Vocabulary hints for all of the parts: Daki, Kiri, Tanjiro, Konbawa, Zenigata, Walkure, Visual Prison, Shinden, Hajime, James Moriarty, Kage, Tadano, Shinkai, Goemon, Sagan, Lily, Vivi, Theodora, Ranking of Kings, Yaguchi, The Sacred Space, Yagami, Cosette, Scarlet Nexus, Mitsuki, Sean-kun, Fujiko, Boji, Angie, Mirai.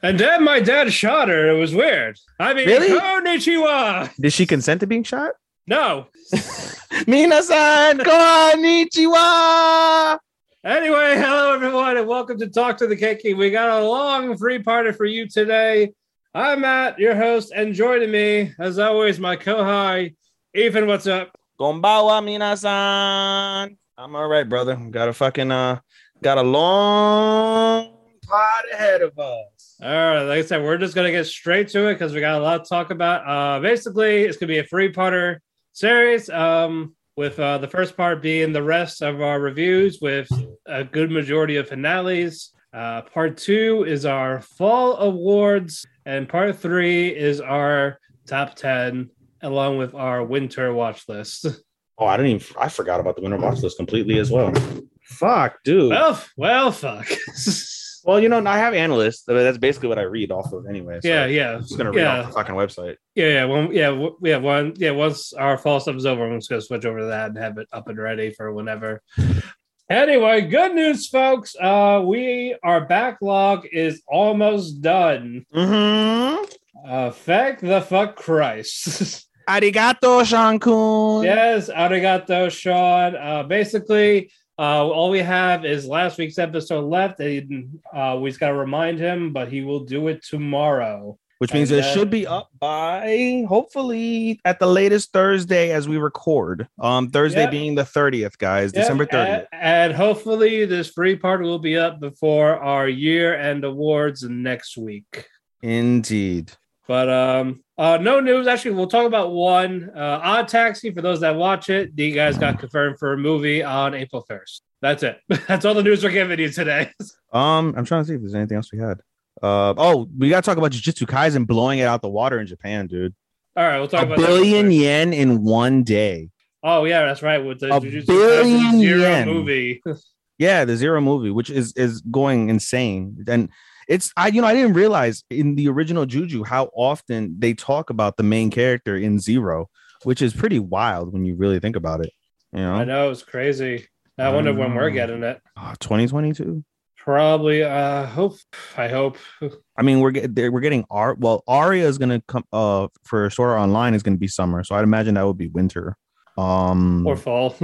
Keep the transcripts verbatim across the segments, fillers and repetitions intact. And then my dad shot her. It was weird. I mean, really? Konnichiwa. Did she consent to being shot? No. Minasan, konnichiwa. Anyway, hello, everyone, and welcome to Talk to the Keki. We got a long three-parter for you today. I'm Matt, your host, and joining me, as always, my kohai, Ethan, what's up? Konbawa, minasan. I'm all right, brother. Got a fucking, uh, got a long pod ahead of us. All right, like I said, we're just going to get straight to it because we got a lot to talk about. Uh, basically, it's going to be a three-parter series um, with uh, the first part being the rest of our reviews with a good majority of finales. Uh, part two is our fall awards, and part three is our top ten, along with our winter watch list. Oh, I didn't even, I forgot about the winter watch list completely as well. Fuck, dude. Well, well, fuck. Well, you know, I have analysts. That's basically what I read off of anyway. So yeah, yeah. I'm just going to read yeah. off the fucking website. Yeah, yeah. Well, yeah, we have one. Yeah, once our fall stuff is over, I'm just going to switch over to that and have it up and ready for whenever. Anyway, good news, folks. Uh, we, our backlog is almost done. Mm-hmm. Uh, thank the fuck Christ. Arigato, Sean-kun. Yes, arigato, Sean. Uh, basically... Uh, all we have is last week's episode left. And, uh, we just got to remind him, but he will do it tomorrow. Which means and, it uh, should be up by, hopefully, at the latest Thursday as we record. Um, Thursday yeah. being the thirtieth, guys. Yeah. December thirtieth. And, and hopefully this free part will be up before our year-end awards next week. Indeed. But um, uh, no news. Actually, we'll talk about one. Uh, Odd Taxi, for those that watch it, you guys got confirmed for a movie on April first. That's it. That's all the news we're giving you today. um, I'm trying to see if there's anything else we had. Uh, oh, we got to talk about Jujutsu Kaisen blowing it out the water in Japan, dude. All right, we'll talk a about that. A billion yen in one day. Oh, yeah, that's right. With the a Jujutsu Kaisen Zero yen. movie. Yeah, the Zero movie, which is, is going insane. And It's I you know I didn't realize in the original Juju how often they talk about the main character in Zero, which is pretty wild when you really think about it. You know, I know it's crazy. I wonder um, when we're getting it. twenty twenty-two, probably. Uh, hope I hope. I mean, we're getting we're getting art. Well, Aria is gonna come. Uh, for Sword Art Online is gonna be summer, so I'd imagine that would be winter. Um, or fall.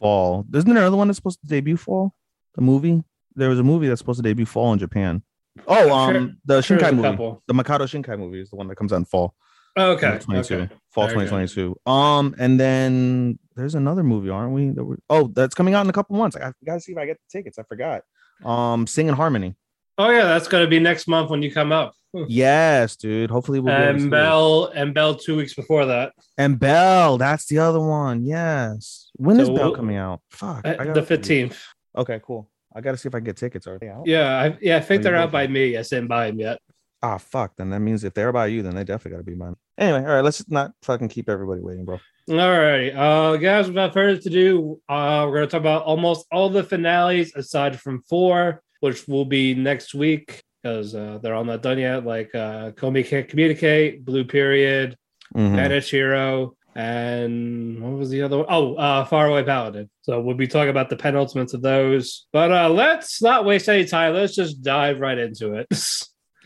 Fall. Isn't there another one that's supposed to debut fall? The movie. There was a movie that's supposed to debut fall in Japan. Oh, um, sure, the Shinkai sure movie, couple. The Mikado Shinkai movie is the one that comes out in fall. Okay, okay. Fall there twenty twenty-two. Um, and then there's another movie, aren't we? That oh, that's coming out in a couple months. I gotta see if I get the tickets. I forgot. Um, Sing in Harmony. Oh yeah, that's gonna be next month when you come up. Yes, dude. Hopefully we'll. And Bell it. and Bell two weeks before that. And Bell, that's the other one. Yes. When so is we'll, Bell coming out? Fuck. Uh, the fifteenth. Okay, cool. I got to see if I can get tickets. Are they out? Yeah, I, yeah, I think they're out by me. I didn't buy them yet. Ah, fuck. Then that means if they're by you, then they definitely got to be mine. Anyway, all right, let's not fucking keep everybody waiting, bro. All right. Uh, guys, without further ado, uh, we're going to talk about almost all the finales aside from four, which will be next week because uh, they're all not done yet. Like uh, Komi Can't Communicate, Blue Period, mm-hmm. Manichiro, and what was the other one? Oh, uh, Far Away Paladin. So we'll be talking about the penultimates of those. But uh, let's not waste any time. Let's just dive right into it.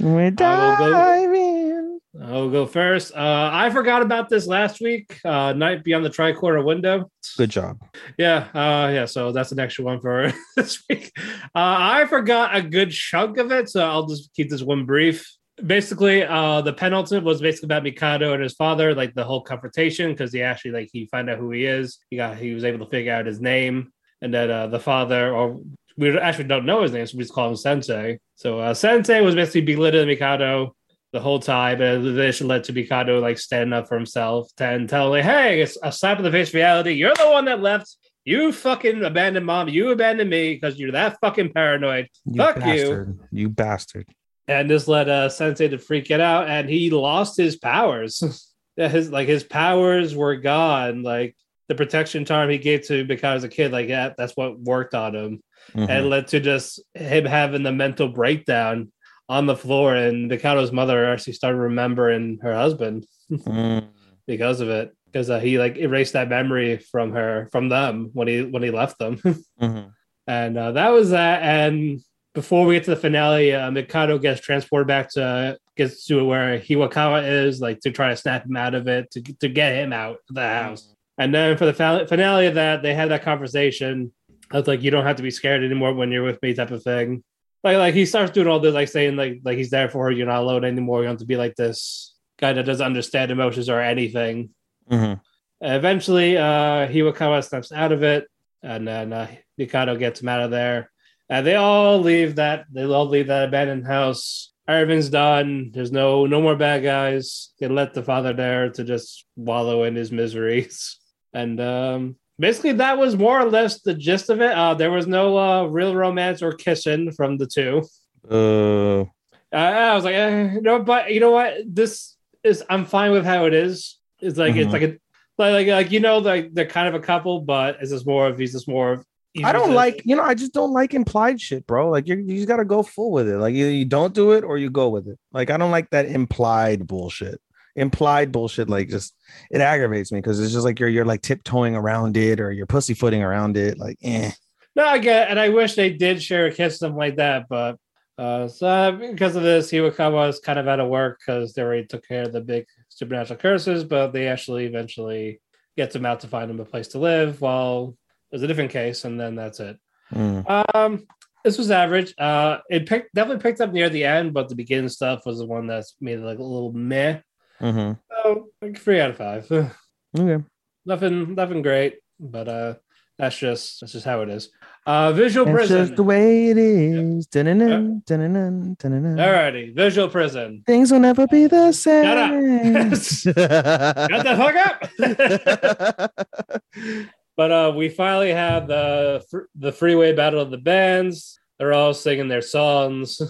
We're diving. I'll go, I'll go first. Uh, I forgot about this last week. Uh, Night Beyond the Tricorder Window. Good job. Yeah. Uh, yeah. So that's an extra one for this week. Uh, I forgot a good chunk of it. So I'll just keep this one brief. Basically, uh, the penultimate was basically about Mikado and his father, like the whole confrontation, because he actually, like, he found out who he is. He got, he was able to figure out his name, and then uh, the father, or we actually don't know his name, so we just call him Sensei. So uh, Sensei was basically belittling Mikado the whole time, and this led to Mikado like standing up for himself and telling, like, "Hey, it's a slap in the face reality. You're the one that left. You fucking abandoned mom. You abandoned me because you're that fucking paranoid. You Fuck bastard. you, you bastard." And this led uh, Sensei to freak it out, and he lost his powers. his like his powers were gone. Like the protection charm he gave to Mikado as a kid, like that, that's what worked on him, mm-hmm. and led to just him having the mental breakdown on the floor. And Mikado's mother actually started remembering her husband mm. because of it, because uh, he like erased that memory from her, from them when he when he left them. mm-hmm. And uh, that was that, and. before we get to the finale, uh, Mikado gets transported back to gets to where Hiwakawa is, like to try to snap him out of it, to to get him out of the house. Mm-hmm. And then for the finale of that, they had that conversation of like, you don't have to be scared anymore when you're with me type of thing. Like, like he starts doing all this, like saying like, like he's there for her. You're not alone anymore. You don't have to be like this guy that doesn't understand emotions or anything. Mm-hmm. Eventually, uh, Hiwakawa steps out of it, and then uh, Mikado gets him out of there. And they all leave that. They all leave that abandoned house. Everything's done. There's no no more bad guys. They let the father there to just wallow in his miseries. And um, basically, that was more or less the gist of it. Uh, there was no uh, real romance or kissing from the two. Uh, uh, I was like, eh, no, but you know what? This is I'm fine with how it is. It's like mm-hmm. it's like a like, like like you know like they're kind of a couple, but is this more of he's just more of. I don't this. like you know I just don't like implied shit, bro. Like you you just gotta go full with it. Like either you don't do it or you go with it. Like I don't like that implied bullshit. Implied bullshit, like just it aggravates me because it's just like you're you're like tiptoeing around it or you're pussyfooting around it, like eh. No, I get it, and I wish they did share a kiss, something like that, but uh, so because of this, Hiwakawa is kind of out of work because they already took care of the big supernatural curses, but they actually eventually get them out to find them a place to live. While there's a different case, and then that's it. Mm. Um, this was average. Uh, it picked definitely picked up near the end, but the beginning stuff was the one that's made like a little meh. Mm-hmm. So like three out of five. Okay. Nothing, nothing great, but uh, that's just that's just how it is. Uh, Visual it's Prison. Just the way it is. Yep. Dun-dun-dun, dun-dun-dun, dun-dun-dun. Alrighty, Visual Prison. Things will never be the same. Shut up. Shut the fuck up. But uh, we finally have the fr- the freeway battle of the bands. They're all singing their songs.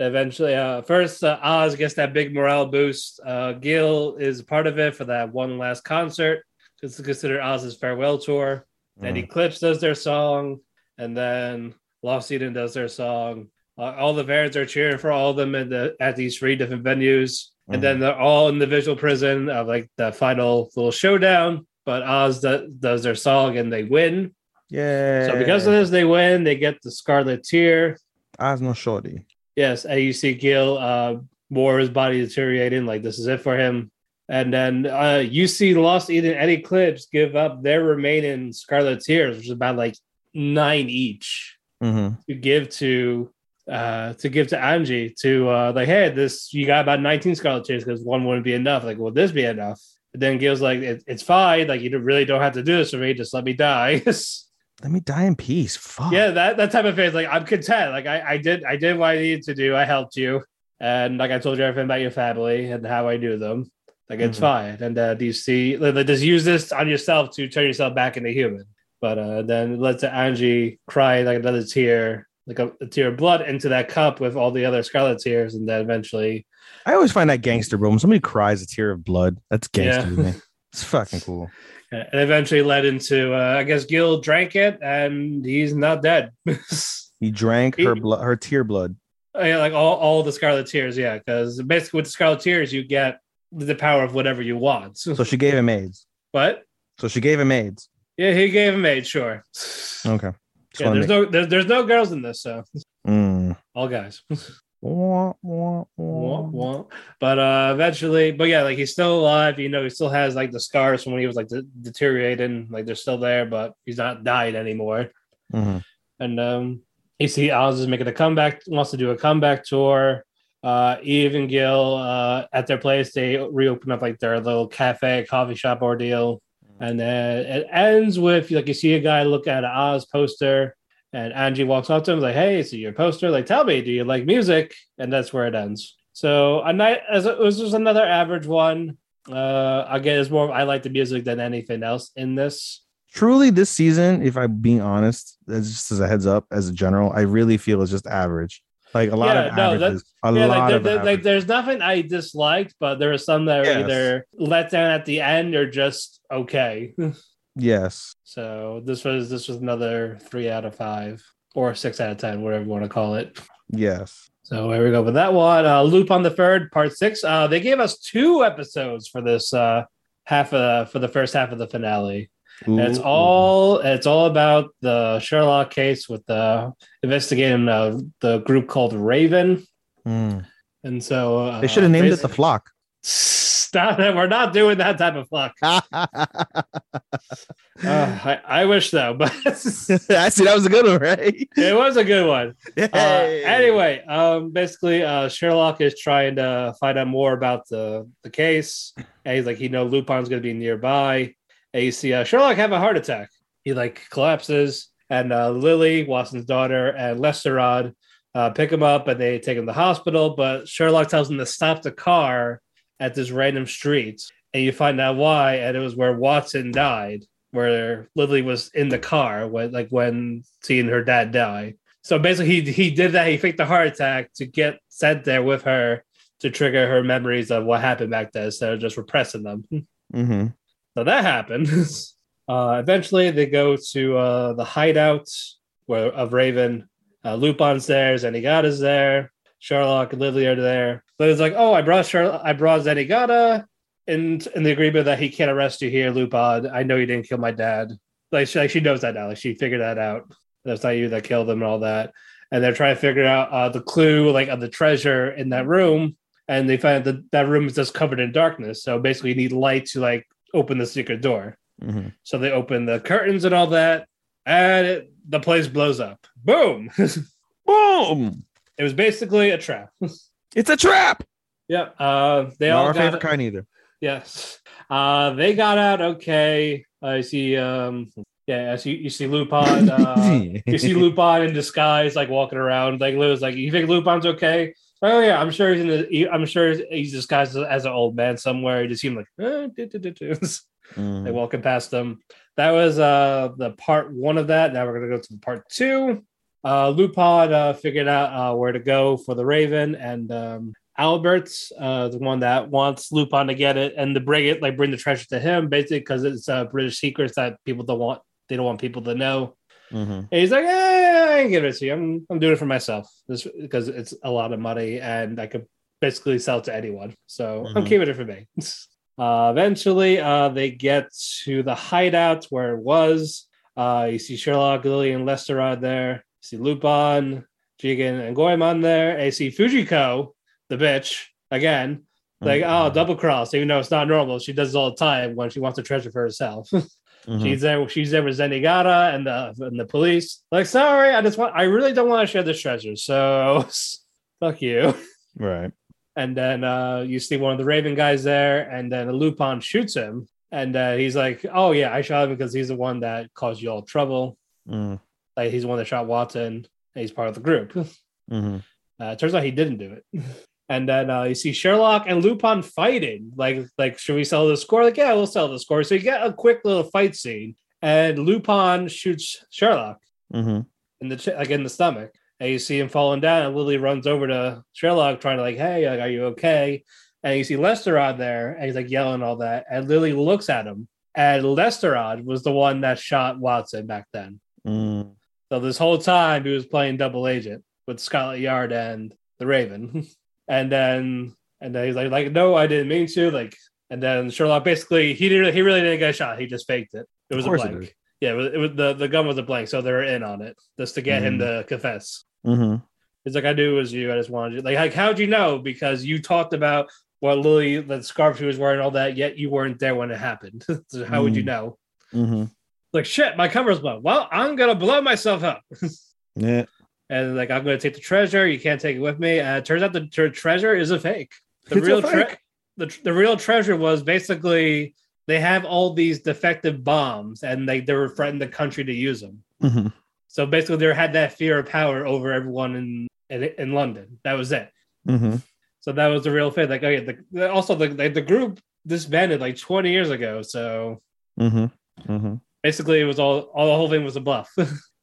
Eventually, uh, first uh, Oz gets that big morale boost. Uh, Gil is part of it for that one last concert. It's considered Oz's farewell tour. Mm. Then Eclipse does their song, and then Lost Eden does their song. Uh, all the fans are cheering for all of them in the, at these three different venues, mm. and then they're all in the Visual Prison of like the final little showdown. But Oz do- does their song and they win. Yeah. So because of this, they win. They get the Scarlet Tear. Oz no shorty. Yes, and you see Gil, uh, more of his body deteriorating. Like this is it for him. And then uh, you see Lost Eden and Eclipse give up their remaining Scarlet Tears, which is about like nine each, mm-hmm. to give to uh, to give to Angie. To uh, like, hey, this you got about nineteen Scarlet Tears because one wouldn't be enough. Like, will this be enough? Then Gil's like, it, it's fine. Like, you really don't have to do this for me. Just let me die. Let me die in peace. Fuck. Yeah, that, that type of thing. Like, I'm content. Like, I, I did I did what I needed to do. I helped you. And, like, I told you everything about your family and how I knew them. Like, it's mm-hmm. fine. And uh, do you see, like, just use this on yourself to turn yourself back into human. But uh, then it led to Angie crying, like, another tear, like a, a tear of blood into that cup with all the other Scarlet Tears. And then eventually... I always find that gangster, bro. When somebody cries a tear of blood, that's gangster, yeah. Man. It's fucking cool. And eventually led into, uh, I guess Gil drank it, and he's not dead. He drank he, her blood, her tear blood. Yeah, like all, all the Scarlet Tears, yeah. Because basically with the Scarlet Tears, you get the power of whatever you want. So she gave him AIDS. What? So she gave him AIDS. Yeah, he gave him AIDS, sure. Okay. Just yeah, there's make... no there's, there's no girls in this, so. Mm. All guys. Wah, wah, wah. Wah, wah. But uh, eventually, but yeah, like he's still alive. You know, he still has like the scars from when he was like de- deteriorating. Like they're still there, but he's not dying anymore. Mm-hmm. And um, you see, Oz is making a comeback. Wants to do a comeback tour. Uh, Eve and Gil uh, at their place. They reopen up like their little cafe, coffee shop ordeal, and then it ends with like you see a guy look at an Oz poster. And Angie walks up to him like, hey, so you're a poster. Like, tell me, do you like music? And that's where it ends. So a night as it was just another average one. Uh, again, it's more of I like the music than anything else in this. Truly, this season, if I'm being honest, just as a heads up, as a general, I really feel it's just average. Like a lot yeah, of no, averages. A yeah, lot like, of there, like there's nothing I disliked, but there are some that are yes. either let down at the end or just okay. Yes. So this was this was another three out of five or six out of ten, whatever you want to call it. Yes. So here we go with that one. Uh, Loop on the Third, part six. Uh, they gave us two episodes for this uh, half of, for the first half of the finale. Ooh. It's all it's all about the Sherlock case with the investigating uh, the group called Raven. Mm. And so uh, they should have named it the Flock. Stop it! We're not doing that type of flock. uh, I, I wish though, but I see that was a good one, right? It was a good one. Uh, anyway, um, basically, uh, Sherlock is trying to find out more about the, the case, and he's like, you know, Lupin's going to be nearby. And you see uh, Sherlock have a heart attack. He like collapses, and uh, Lily, Watson's daughter, and Lesterod uh, pick him up, and they take him to the hospital. But Sherlock tells them to stop the car at this random street, and you find out why, and it was where Watson died, where Lily was in the car when, like, when seeing her dad die. So basically, he he did that. He faked a heart attack to get sent there with her to trigger her memories of what happened back then, instead of just repressing them. Mm-hmm. So that happens. Uh, eventually, they go to uh, the hideout where of Raven. Uh, Lupin's there, Zenigata's there, Sherlock and Lily are there. But it's like, oh, I brought Sherlock, I brought Zenigata, and in the agreement that he can't arrest you here, Lupin. I know you didn't kill my dad. Like she, like she knows that now. Like she figured that out. That's not you that killed him and all that. And they're trying to figure out uh, the clue, like of the treasure in that room. And they find that that room is just covered in darkness. So basically, you need light to like open the secret door. Mm-hmm. So they open the curtains and all that, and it, the place blows up. Boom, boom. It was basically a trap. It's a trap. Yeah. Uh, they Not all our got favorite out. Kind either. Yes. Uh, they got out okay. I uh, see. Um, yeah. I see. You see Lupin. Uh, you see Lupin in disguise, like walking around. Like Lou's like, you think Lupin's okay? Oh yeah, I'm sure he's in. The, I'm sure he's disguised as an old man somewhere. He just seemed like eh, do, do, do, do. Mm. They walking past them. That was uh the part one of that. Now we're gonna go to the part two. Uh, Lupin uh, figured out uh, where to go for the Raven, and um, Albert's uh, the one that wants Lupin to get it and to bring it, like bring the treasure to him, basically because it's uh, British secrets that people don't want. They don't want people to know. Mm-hmm. And he's like, hey, I ain't giving it to you. I'm, I'm doing it for myself because it's a lot of money and I could basically sell it to anyone. So mm-hmm. I'm keeping it for me. uh, eventually, uh, they get to the hideout where it was. Uh, you see Sherlock, Lily, and Lesterod there. See Lupin, Jigen, and Goemon there. I see Fujiko, the bitch, again. Like, mm-hmm. oh, double cross, even though it's not normal. She does it all the time when she wants the treasure for herself. Mm-hmm. She's there, she's there with Zenigata and the and the police. Like, sorry, I just want I really don't want to share this treasure, so fuck you. Right. And then uh, you see one of the Raven guys there, and then Lupin shoots him, and uh, he's like, oh yeah, I shot him because he's the one that caused you all trouble. Mm. Like he's the one that shot Watson, and he's part of the group. Mm-hmm. Uh, turns out he didn't do it. And then uh, you see Sherlock and Lupin fighting. Like, like, should we sell the score? Like, yeah, we'll sell the score. So you get a quick little fight scene, and Lupin shoots Sherlock mm-hmm. in the ch- like in the stomach, and you see him falling down. And Lily runs over to Sherlock, trying to like, hey, like, are you okay? And you see Lesterod there, and he's like yelling all that. And Lily looks at him, and Lesterod was the one that shot Watson back then. Mm. So this whole time he was playing double agent with Scarlet Yard and the Raven. and then and then he's like, like, no, I didn't mean to. Like, and then Sherlock basically he didn't he really didn't get shot. He just faked it. It was a blank. It yeah, it was, it was the, the gun was a blank, so they were in on it just to get mm-hmm. him to confess. Mm-hmm. He's like, I knew it was you, I just wanted you. Like, like how'd you know? Because you talked about what Lily, the scarf she was wearing, all that, yet you weren't there when it happened. So mm-hmm. how would you know? Mm-hmm. Like, shit, my cover's blown. Well, I'm going to blow myself up. Yeah. And like, I'm going to take the treasure. You can't take it with me. Uh, it turns out the tre- treasure is a fake. The it's real a fake. Tre- the, the real treasure was basically they have all these defective bombs and they, they were threatening the country to use them. Mm-hmm. So basically they had that fear of power over everyone in, in, in London. That was it. Mm-hmm. So that was the real thing. Like, okay, the, also the, the, the group disbanded like twenty years ago. So mm-hmm. Mm-hmm. Basically, it was all, all the whole thing was a bluff.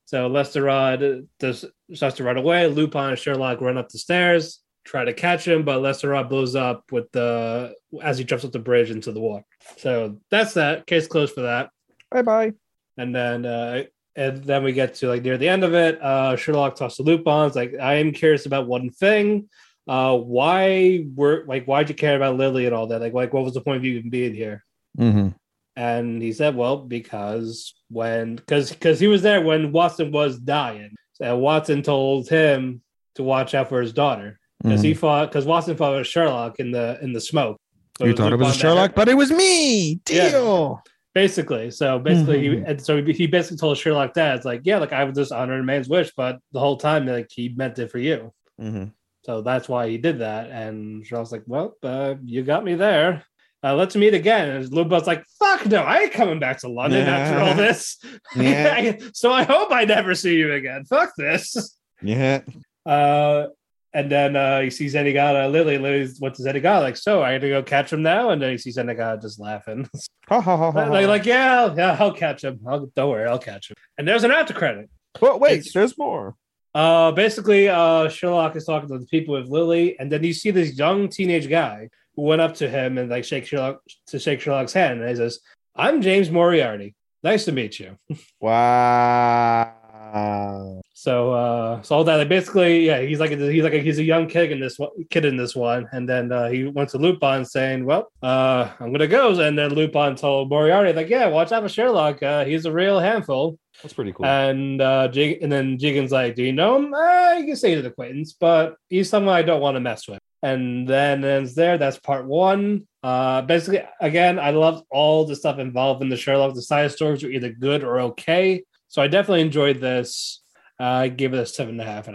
So Lesterod does, starts to run away. Lupin and Sherlock run up the stairs, try to catch him, but Lesterod blows up with the as he jumps up the bridge into the water. So that's that. Case closed for that. Bye bye. And then uh, and then we get to like near the end of it. Uh, Sherlock talks to Lupin. It's like, I am curious about one thing. Uh, why were like why'd you care about Lily and all that? Like like what was the point of you even being here? Mm-hmm. And he said, well, because when, because because he was there when Watson was dying. And Watson told him to watch out for his daughter. Because mm-hmm. he fought, because Watson fought with Sherlock in the in the smoke. So you thought it was Sherlock, but it was me. Deal. Yeah. Basically. So basically, mm-hmm. he, and so he basically told Sherlock that. It's like, yeah, like I was just honoring a man's wish, but the whole time, like he meant it for you. Mm-hmm. So that's why he did that. And Sherlock's like, well, uh, you got me there. Uh, let's meet again. And Luba's like, fuck no, I ain't coming back to London yeah. after all this. Yeah. So I hope I never see you again. Fuck this. Yeah. Uh, and then uh, he sees Zenigata, Lily, Lily's, what's Zenigata? Like, so I got to go catch him now? And then he sees Zenigata just laughing. like, like, yeah, yeah, I'll catch him. I'll, don't worry, I'll catch him. And there's an after credit. But wait, it's, there's more. Uh, basically, uh, Sherlock is talking to the people with Lily. And then you see this young teenage guy went up to him and like shake Sherlock to shake Sherlock's hand, and he says, "I'm James Moriarty. Nice to meet you." Wow. So, uh, so all that like, basically, yeah, he's like a, he's like a, he's a young kid in this one, kid in this one, and then uh, he went to Lupin saying, "Well, uh, I'm gonna go," and then Lupin told Moriarty, "Like, yeah, watch out for Sherlock. Uh, he's a real handful." That's pretty cool. And uh, Jig- and then Jiggins like, "Do you know him? Uh, you can say he's an acquaintance, but he's someone I don't want to mess with." And then ends there. That's part one. Uh, basically, again, I loved all the stuff involved in the Sherlock. The side stories were either good or okay. So I definitely enjoyed this. Uh, I give it a seven and a half.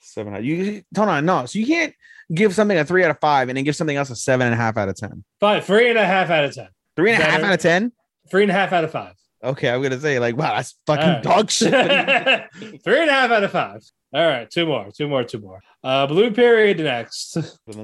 seven. And a, you hold on, no. So you can't give something a three out of five and then give something else a seven and a half out of ten. Five, three and a half out of ten. Three and a half out of ten. Three and a half out of five. Okay, I'm gonna say like, wow, that's fucking right. Dog shit. Three and a half out of five. All right, two more, two more, two more. Uh, Blue Period next.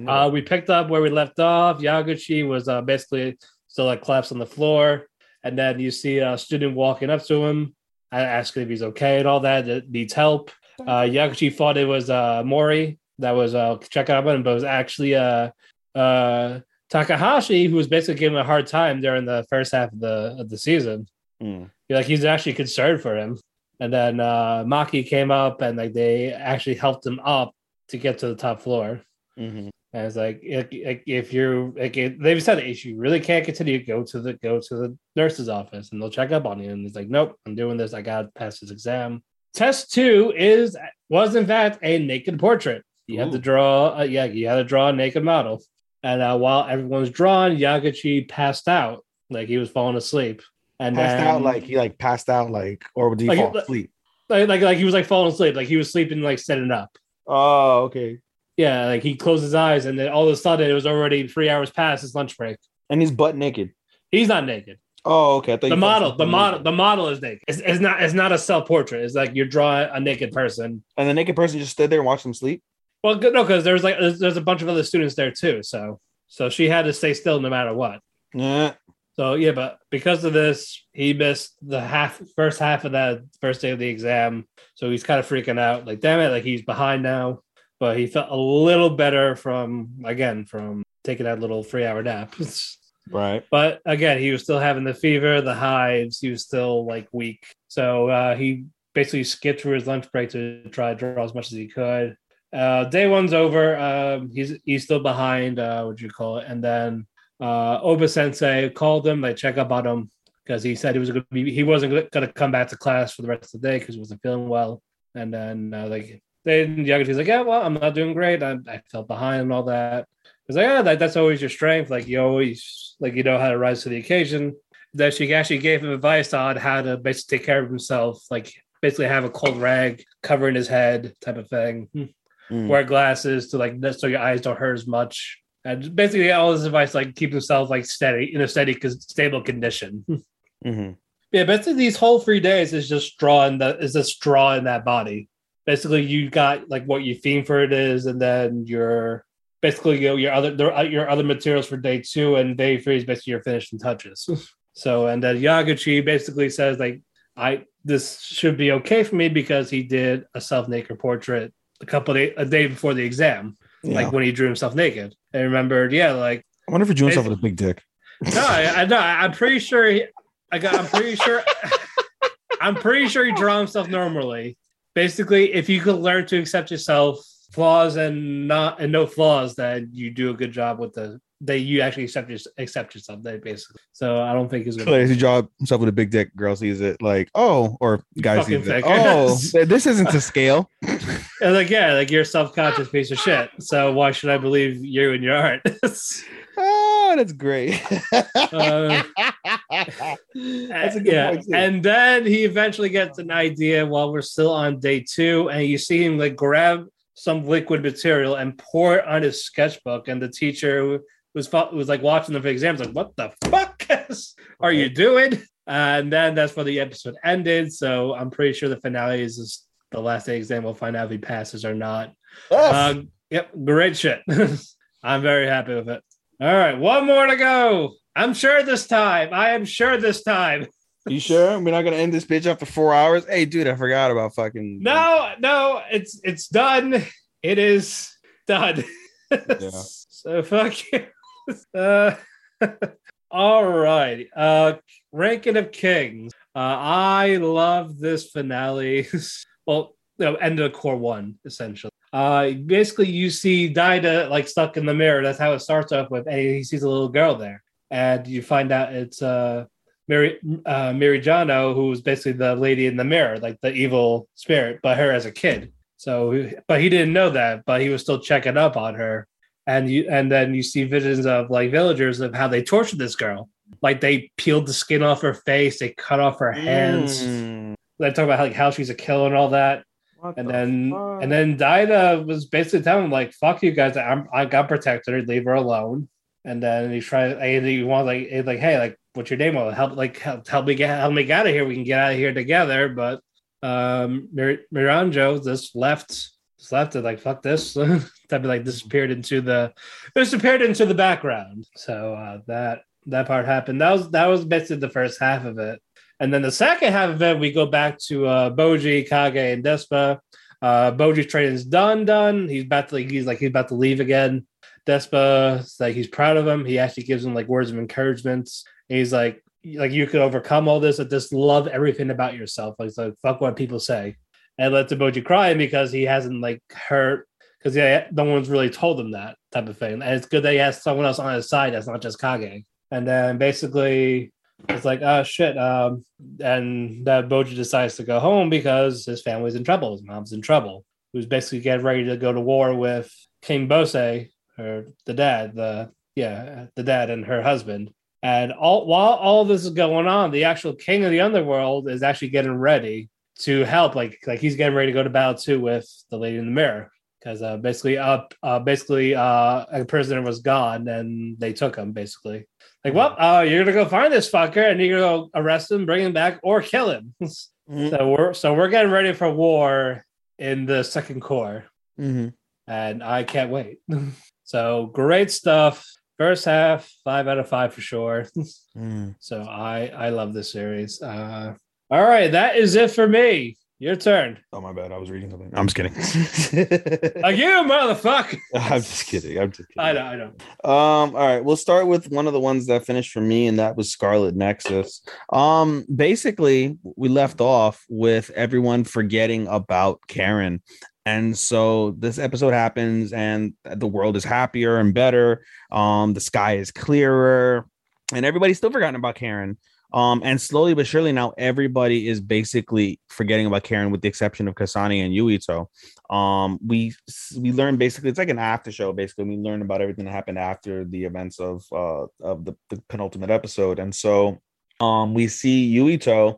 Uh, we picked up where we left off. Yaguchi was uh, basically still like collapsed on the floor. And then you see a student walking up to him, asking if he's okay and all that, it needs help. Uh, Yaguchi thought it was uh, Mori that was uh, checking up on him, but it was actually uh, uh, Takahashi, who was basically giving him a hard time during the first half of the, of the season. Mm. Like, he's actually concerned for him. And then uh, Maki came up, and like they actually helped him up to get to the top floor. Mm-hmm. And it's like, it, it, if you're, like, it, they've said, if you really can't continue, go to the go to the nurse's office, and they'll check up on you. And he's like, nope, I'm doing this. I got to pass this exam. Test two is was in fact a naked portrait. You Ooh. Had to draw, uh, yeah, you had to draw a naked model. And uh, while everyone's drawn, Yaguchi passed out, like he was falling asleep. And passed then, out like he like passed out like or did he like, fall asleep? Like, like like he was like falling asleep, like he was sleeping, like sitting up. Oh, okay. Yeah, like he closed his eyes, and then all of a sudden it was already three hours past his lunch break. And he's butt naked. He's not naked. Oh, okay. I thought the model, the model, naked. the model is naked. It's, it's not it's not a self-portrait. It's like you're drawing a naked person. And the naked person just stood there and watched them sleep? Well, no, because there's like there's, there's a bunch of other students there too. So so she had to stay still no matter what. Yeah. So, yeah, but because of this, he missed the half first half of that first day of the exam. So he's kind of freaking out. Like, damn it, like he's behind now. But he felt a little better from, again, from taking that little three-hour nap. Right. But, again, he was still having the fever, the hives. He was still, like, weak. So uh, he basically skipped through his lunch break to try to draw as much as he could. Uh, day one's over. Um, he's, he's still behind, uh, what do you call it? And then... Uh, Oba Sensei called him. They check up on him because he said he was going to be. He wasn't going to come back to class for the rest of the day because he wasn't feeling well. And then uh, like they, Yaguchi's like, yeah, well, I'm not doing great. I, I fell behind and all that. He's like, yeah, that, that's always your strength. Like you always, like you know how to rise to the occasion. Then she actually gave him advice on how to basically take care of himself. Like basically have a cold rag covering his head, type of thing. Mm. Wear glasses to like so your eyes don't hurt as much. And basically, all this advice like keep himself like steady in a steady, stable condition. Mm-hmm. Yeah, basically, these whole three days is just drawing that is just drawing that body. Basically, you got like what your theme for it is, and then your basically you know, your other your other materials for day two and day three is basically your finishing touches. So, and then Yaguchi basically says like, I this should be okay for me because he did a self naked portrait a couple days a day before the exam. Yeah. Like when he drew himself naked, I remembered. Yeah, like I wonder if he drew himself with a big dick. No, I know. I'm pretty sure. He, I got. I'm pretty sure. I'm pretty sure he drew himself normally. Basically, if you could learn to accept yourself, flaws and not and no flaws, then you do a good job with the they you actually accept your, accept yourself. They basically. So I don't think it's gonna. Ladies who job himself with a big dick, girl sees it like, oh, or guys sees it. Oh, this isn't to scale. And like, yeah, like you're a self-conscious piece of shit. So why should I believe you and your art? Oh, that's great. uh, that's a good yeah. point too. And then he eventually gets an idea while we're still on day two, and you see him like grab some liquid material and pour it on his sketchbook, and the teacher who was was like watching them for exams, like, what the fuck are you doing? And then that's where the episode ended. So I'm pretty sure the finale is just the last day exam. We'll find out if he passes or not. Yes. Um, yep, great shit. I'm very happy with it. All right, one more to go. I'm sure this time. I am sure this time. You sure? We're not going to end this bitch after four hours? Hey, dude, I forgot about fucking... No, no, it's it's done. It is done. Yeah. So, fuck you. Uh, all right. Uh, Ranking of Kings. Uh, I love this finale. Well, no, end of core one, essentially. Uh, basically, you see Daida like stuck in the mirror. That's how it starts off with. And he sees a little girl there, and you find out it's uh, Mary uh, Mirijano, who was basically the lady in the mirror, like the evil spirit, but her as a kid. So, but he didn't know that, but he was still checking up on her. And you, and then you see visions of like villagers of how they tortured this girl. Like they peeled the skin off her face, they cut off her hands. Mm. They talk about like how she's a killer and all that. What and the then fuck? and then Daida was basically telling him, like, fuck you guys, I'm, I got protected, leave her alone. And then he tried, and he wants like, like, hey, like, what's your name? Well, help, like, help, help me get, help me get out of here. We can get out of here together. But um, Mir- Miranjo just left, just left it, like, fuck this. That like disappeared into the, disappeared into the background. So uh, that that part happened. That was that was basically the first half of it. And then the second half of it, we go back to uh, Boji, Kage, and Despa. Uh, Boji's training is done, done. He's about to like, he's like he's about to leave again. Despa's like he's proud of him. He actually gives him like words of encouragement. And he's like, like you could overcome all this. Like, just love everything about yourself. Like, like fuck what people say. And lets Boji cry because he hasn't like hurt because yeah, no one's really told him that type of thing. And it's good that he has someone else on his side that's not just Kage. And then basically. It's like, oh, shit. Um, and that Boji decides to go home because his family's in trouble. His mom's in trouble. Who's basically getting ready to go to war with King Bose, or the dad, the yeah, the dad and her husband. And all while all this is going on, the actual king of the underworld is actually getting ready to help. Like, like he's getting ready to go to battle too with the lady in the mirror. Because uh, basically, uh, uh, basically, uh, a prisoner was gone, and they took him. Basically, like, well, uh, you're gonna go find this fucker, and you're gonna go arrest him, bring him back, or kill him. Mm-hmm. So we're so we're getting ready for war in the Second Corps, mm-hmm. and I can't wait. So great stuff. First half, five out of five for sure. Mm. So I I love this series. Uh, all right, that is it for me. Your turn. Oh, my bad. I was reading something. I'm just kidding. Like you, motherfucker. I'm just kidding. I'm just kidding. I know. I know. Um, all right. We'll start with one of the ones that finished for me, and that was Scarlet Nexus. Um, basically, we left off with everyone forgetting about Karen. And so this episode happens, and the world is happier and better. Um, the sky is clearer, and everybody's still forgotten about Karen. Um, and slowly but surely now everybody is basically forgetting about Karen with the exception of Kasane and Yuito. Um, we we learn basically it's like an after show. Basically, we learn about everything that happened after the events of uh, of the, the penultimate episode. And so um, we see Yuito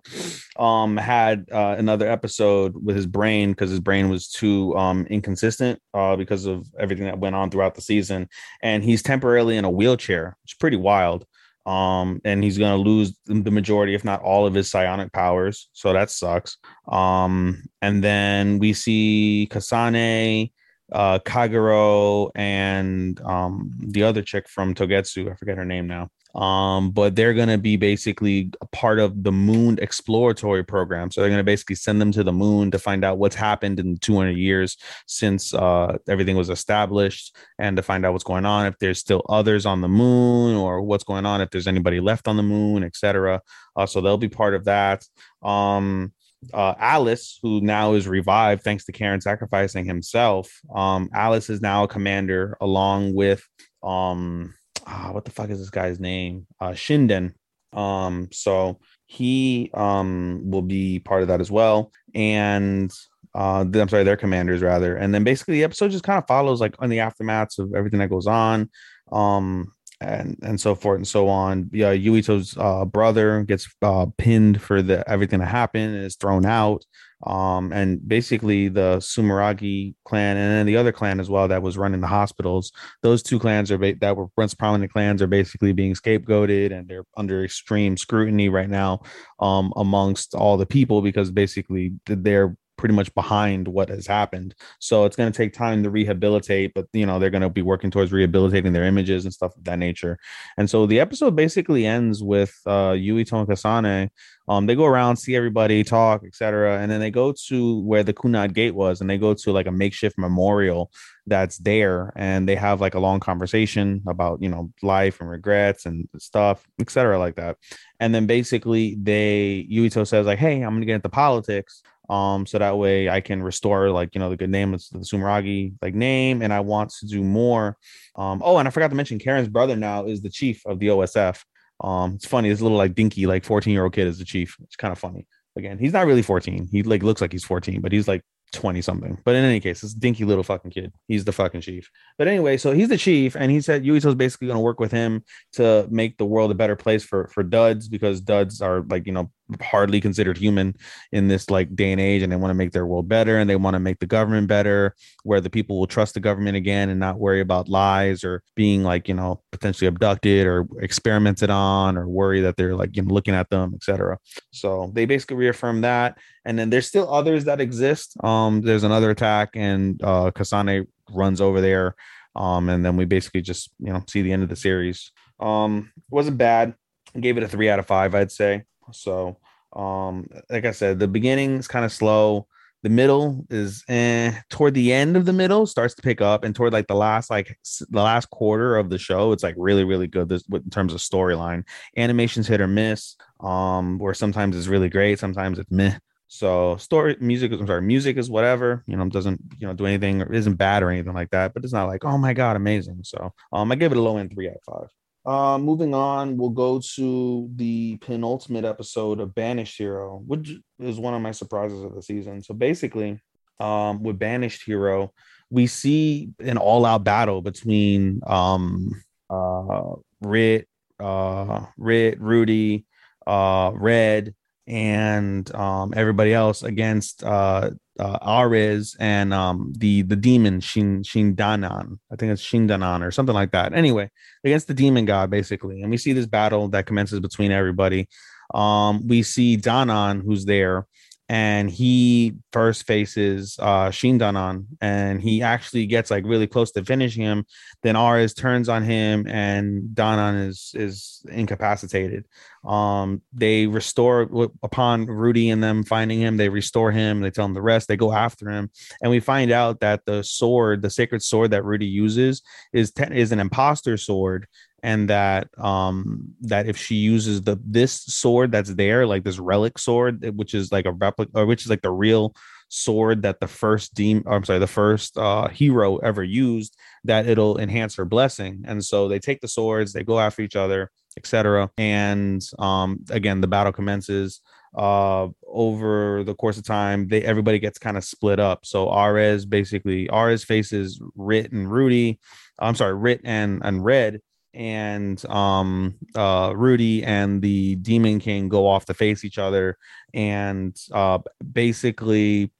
um, had uh, another episode with his brain because his brain was too um, inconsistent uh, because of everything that went on throughout the season. And he's temporarily in a wheelchair, which is pretty wild. Um, and he's going to lose the majority, if not all of his psionic powers. So that sucks. Um, and then we see Kasane, uh, Kagero, and um, the other chick from Togetsu. I forget her name now. Um, but they're going to be basically a part of the moon exploratory program. So they're going to basically send them to the moon to find out what's happened in two hundred years since uh, everything was established and to find out what's going on, if there's still others on the moon or what's going on, if there's anybody left on the moon, et cetera. Uh, so they'll be part of that. Um, uh, Alice, who now is revived thanks to Karen sacrificing himself. Um, Alice is now a commander along with... Um, ah, what the fuck is this guy's name? Uh, Shinden. Um, so he um will be part of that as well. And uh, I'm sorry, their commanders rather. And then basically the episode just kind of follows like on the aftermaths of everything that goes on. Um, and and so forth and so on. Yeah, Yuito's uh, brother gets uh, pinned for the everything that happened and is thrown out. Um, and basically the Sumeragi clan and then the other clan as well that was running the hospitals. Those two clans are ba- that were once prominent clans are basically being scapegoated, and they're under extreme scrutiny right now um, amongst all the people, because basically they're pretty much behind what has happened. So it's going to take time to rehabilitate, but you know, they're going to be working towards rehabilitating their images and stuff of that nature. And so the episode basically ends with uh Yuito and Kasane. Um they go around, see everybody, talk, etc., and then they go to where the Kunai Gate was, and they go to like a makeshift memorial that's there, and they have like a long conversation about, you know, life and regrets and stuff, etc., like that. And then basically they Yuito says like, hey, I'm gonna get into politics. Um, so that way I can restore, like, you know, the good name of the Sumeragi, like, name, and I want to do more. Um, oh, and I forgot to mention Karen's brother now is the chief of the O S F. Um, it's funny. This little like dinky, like fourteen year old kid is the chief. It's kind of funny. Again, he's not really fourteen. He like looks like he's fourteen, but he's like twenty something. But in any case, this dinky little fucking kid, he's the fucking chief. But anyway, so he's the chief, and he said Yuito's basically going to work with him to make the world a better place for for duds, because duds are like, you know, hardly considered human in this like day and age, and they want to make their world better, and they want to make the government better, where the people will trust the government again and not worry about lies or being like, you know, potentially abducted or experimented on, or worry that they're like, you know, looking at them, et cetera. So they basically reaffirm that. And then there's still others that exist. Um, there's another attack, and uh, Kasane runs over there. Um, and then we basically just, you know, see the end of the series. Um, it wasn't bad. I gave it a three out of five, I'd say. So, um, like I said, the beginning is kind of slow. The middle is eh. Toward the end of the middle starts to pick up, and toward like the last like s- the last quarter of the show, it's like really really good. This, in terms of storyline, animation's hit or miss. Um, where sometimes it's really great, sometimes it's meh. So story music is I'm sorry, music is whatever, you know, doesn't, you know, do anything or isn't bad or anything like that, but it's not like, oh my god, amazing. So um I gave it a low end three out of five. Uh, moving on, we'll go to the penultimate episode of Banished Hero, which is one of my surprises of the season. So basically, um, with Banished Hero, we see an all-out battle between um, uh, Rit, uh, Rit, Rudy, uh, Red, and um, everybody else against uh, uh, Ariz and um, the the demon Shin Shindanan. I think it's Shindanan or something like that. Anyway, against the demon god, basically. And we see this battle that commences between everybody. Um, we see Danan, who's there, and he first faces uh, Shindanan, and he actually gets like really close to finishing him. Then Ariz turns on him, and Danan is is incapacitated. Um, they restore upon Rudy and them finding him. They restore him. They tell him the rest. They go after him, and we find out that the sword, the sacred sword that Rudy uses, is te- is an imposter sword, and that um, that if she uses the this sword that's there, like this relic sword, which is like a replica, or which is like the real sword that the first demon, I'm sorry, the first uh, hero ever used, that it'll enhance her blessing. And so they take the swords, they go after each other, et cetera. And um, again, the battle commences. Uh, over the course of time, they everybody gets kind of split up. So Ariz basically Ariz faces Rit and Rudy. I'm sorry, Rit and and Red, and um, uh, Rudy and the Demon King go off to face each other. And uh, basically,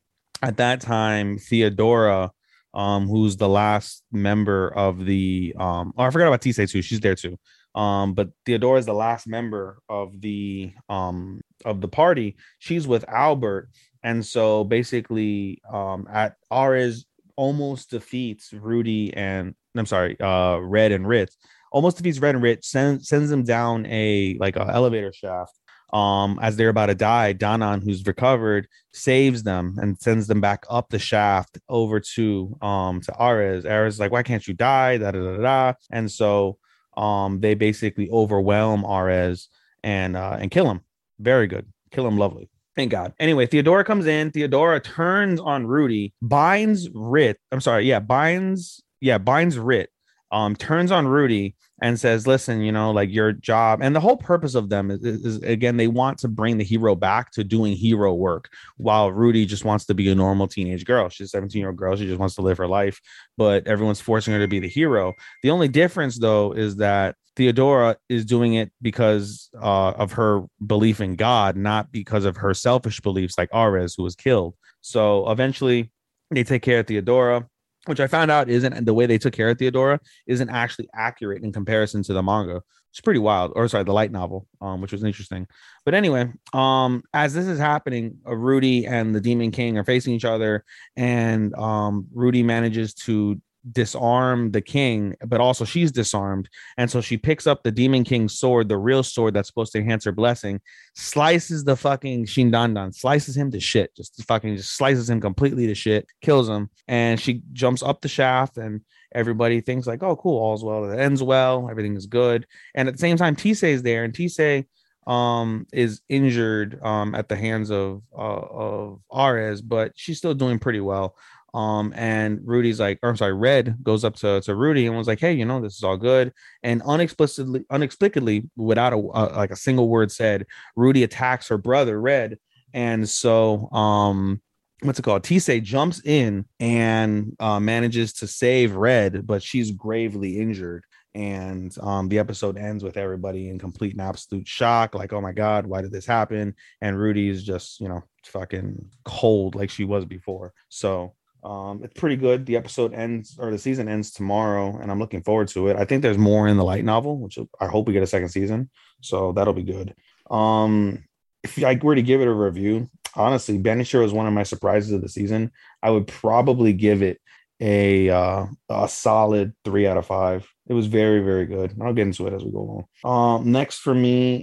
at that time, Theodora, um, who's the last member of the um, oh, I forgot about Tisei too. She's there too. Um, but Theodora is the last member of the um of the party. She's with Albert, and so basically, um, at Ariz almost defeats Rudy and I'm sorry, uh, Red and Ritz. Almost defeats Red and Ritz, send, sends them down a like an elevator shaft. Um, as they're about to die, Danan, who's recovered, saves them and sends them back up the shaft over to um to Ariz. Ariz is like, why can't you die? Da da da da. And so. Um, they basically overwhelm Ariz and uh, and kill him. Very good. Kill him. Lovely. Thank God. Anyway, Theodora comes in. Theodora turns on Rudy, binds Rit. I'm sorry. Yeah, binds. Yeah, binds Rit. um, turns on Rudy and says, listen, you know, like your job. And the whole purpose of them is, is, is, again, they want to bring the hero back to doing hero work, while Rudy just wants to be a normal teenage girl. She's a seventeen year old girl. She just wants to live her life, but everyone's forcing her to be the hero. The only difference, though, is that Theodora is doing it because uh, of her belief in God, not because of her selfish beliefs like Ares, who was killed. So eventually they take care of Theodora, which I found out isn't the way they took care of Theodora isn't actually accurate in comparison to the manga. It's pretty wild. Or sorry, the light novel, um, which was interesting. But anyway, um, as this is happening, uh, Rudy and the Demon King are facing each other, and um, Rudy manages to disarm the king, but also she's disarmed. And so she picks up the Demon King's sword, the real sword that's supposed to enhance her blessing, slices the fucking Shindandan, slices him to shit, just fucking just slices him completely to shit, kills him. And she jumps up the shaft, and everybody thinks like, oh, cool, all's well, it ends well, everything is good. And at the same time, Tisei is there, and Tisei um is injured um at the hands of uh, of Ares, but she's still doing pretty well. Um, and Rudy's like, or I'm sorry, Red goes up to, to Rudy and was like, hey, you know, this is all good. And unexplicitly, unexplicitly, without a, uh, like a single word said, Rudy attacks her brother, Red. And so, um, what's it called? Tisei jumps in and, uh, manages to save Red, but she's gravely injured. And um, the episode ends with everybody in complete and absolute shock, like, oh my God, why did this happen? And Rudy is just, you know, fucking cold like she was before. So, um it's pretty good. The episode ends, or the season ends tomorrow, and I'm looking forward to it. I think there's more in the light novel, which I hope we get a second season, so that'll be good. Um if I were to give it a review, honestly, Banisher was one of my surprises of the season. I would probably give it a uh a solid three out of five. It was very, very good. I'll get into it as we go along. Um next for me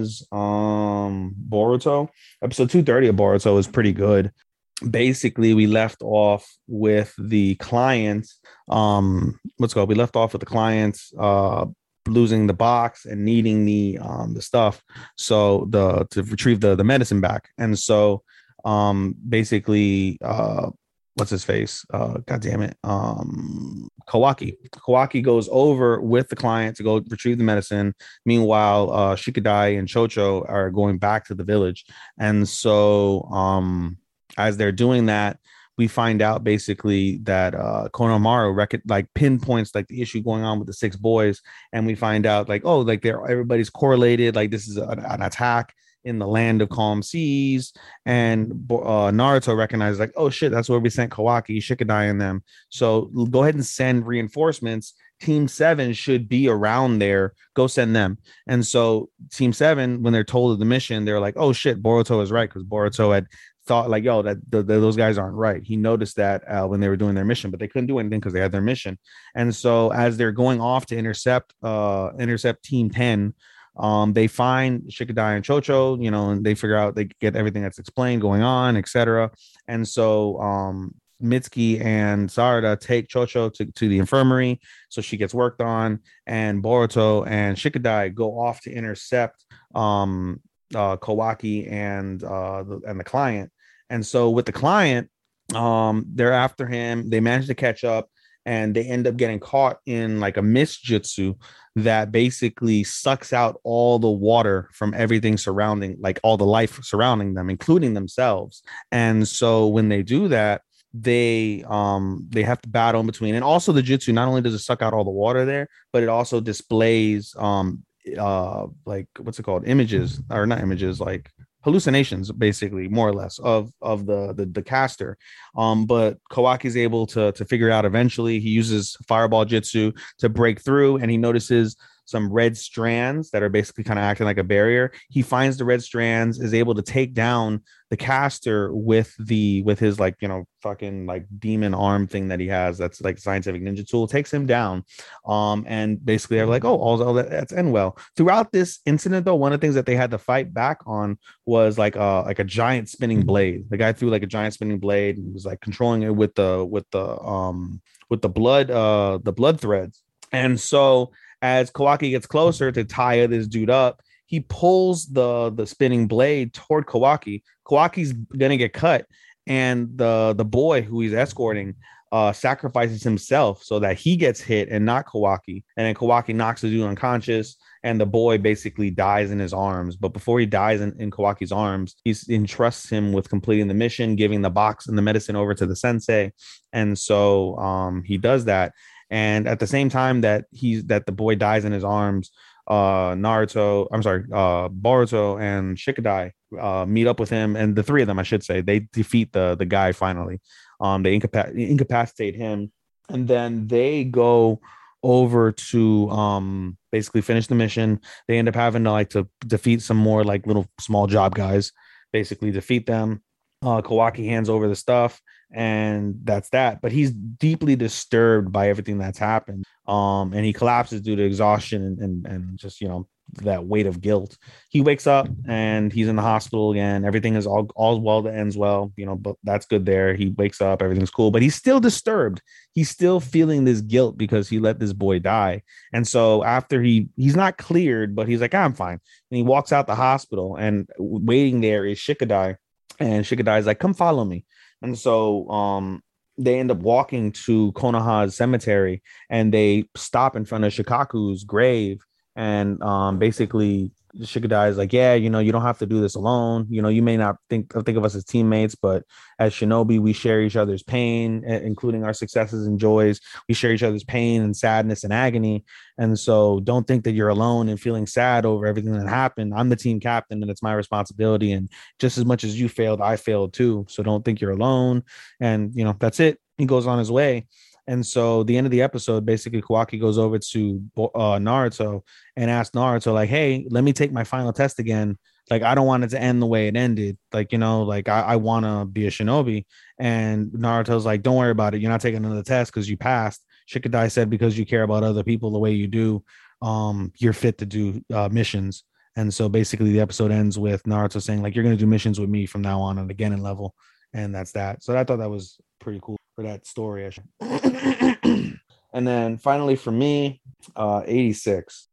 is um Boruto. Episode two thirty of Boruto is pretty good. Basically, we left off with the client. Um, let's go. We left off with the clients uh, losing the box and needing the um, the stuff. So the to retrieve the, the medicine back. And so um, basically, uh, what's his face? Uh, God damn it. Um, Kawaki. Kawaki goes over with the client to go retrieve the medicine. Meanwhile, uh, Shikadai and Chocho are going back to the village. And so... Um, as they're doing that, we find out basically that uh, Konohamaru rec- like pinpoints like the issue going on with the six boys, and we find out like, oh, like they're everybody's correlated. Like this is a, an attack in the land of calm seas, and uh, Naruto recognizes like, oh shit, that's where we sent Kawaki, Shikadai, and them. So go ahead and send reinforcements. Team Seven should be around there. Go send them. And so Team Seven, when they're told of the mission, they're like, oh shit, Boruto is right, because Boruto had thought like, yo, that th- th- those guys aren't right. He noticed that uh, when they were doing their mission, but they couldn't do anything because they had their mission. And so as they're going off to intercept uh, intercept Team ten, um, they find Shikadai and Chocho, you know, and they figure out, they get everything that's explained going on, et cetera. And so um, Mitsuki and Sarada take Chocho to, to the infirmary, so she gets worked on, and Boruto and Shikadai go off to intercept um, uh, Kawaki and uh, the, and the client. And so with the client, um, they're after him. They manage to catch up, and they end up getting caught in like a mist jutsu that basically sucks out all the water from everything surrounding, like all the life surrounding them, including themselves. And so when they do that, they um they have to battle in between. And also the jutsu, not only does it suck out all the water there, but it also displays um uh like what's it called? Images or not images, like hallucinations, basically, more or less, of of the the, the caster. Um, but Kawaki's able to to figure out eventually. He uses fireball jutsu to break through, and he notices some red strands that are basically kind of acting like a barrier. He finds the red strands, is able to take down the caster with the with his like, you know, fucking like demon arm thing that he has. That's like scientific ninja tool, takes him down. Um, and basically they're like, oh, all, all that, that's end well. Throughout this incident, though, one of the things that they had to fight back on was like a like a giant spinning blade. The guy threw like a giant spinning blade and was like controlling it with the with the um with the blood uh the blood threads. And so as Kawaki gets closer to tie this dude up, he pulls the, the spinning blade toward Kawaki. Kawaki's going to get cut, and the, the boy who he's escorting uh, sacrifices himself so that he gets hit and not Kawaki. And then Kawaki knocks the dude unconscious, and the boy basically dies in his arms. But before he dies in, in Kawaki's arms, he entrusts him with completing the mission, giving the box and the medicine over to the sensei. And so um, he does that. And at the same time that he's that the boy dies in his arms, uh, Naruto, I'm sorry, uh, Boruto and Shikadai uh, meet up with him. And the three of them, I should say, they defeat the, the guy finally. Um, they incapac- incapacitate him. And then they go over to um basically finish the mission. They end up having to like to defeat some more like little small job guys, basically defeat them. Uh, Kawaki hands over the stuff, and that's that. But he's deeply disturbed by everything that's happened. Um, and he collapses due to exhaustion and and, and just, you know, that weight of guilt. He wakes up and he's in the hospital again. Everything is all all's well that ends well, you know, but that's good there. He wakes up, everything's cool, but he's still disturbed. He's still feeling this guilt because he let this boy die. And so after he he's not cleared, but he's like, I'm fine. And he walks out the hospital, and waiting there is Shikadai. And Shikadai is like, come follow me. And so um they end up walking to Konoha's cemetery, and they stop in front of Shikaku's grave. And um, basically, Shikadai is like, yeah, you know, you don't have to do this alone. You know, you may not think think of us as teammates, but as shinobi, we share each other's pain, including our successes and joys. We share each other's pain and sadness and agony. And so don't think that you're alone and feeling sad over everything that happened. I'm the team captain, and it's my responsibility. And just as much as you failed, I failed too. So don't think you're alone. And, you know, that's it. He goes on his way. And so the end of the episode, basically Kawaki goes over to uh, Naruto and asks Naruto, like, hey, let me take my final test again. Like, I don't want it to end the way it ended. Like, you know, like I, I want to be a shinobi. And Naruto's like, don't worry about it. You're not taking another test because you passed. Shikadai said, because you care about other people the way you do, um, you're fit to do uh, missions. And so basically the episode ends with Naruto saying, like, you're going to do missions with me from now on and again in level. And that's that. So I thought that was pretty cool for that story. And then finally for me, uh eighty-six.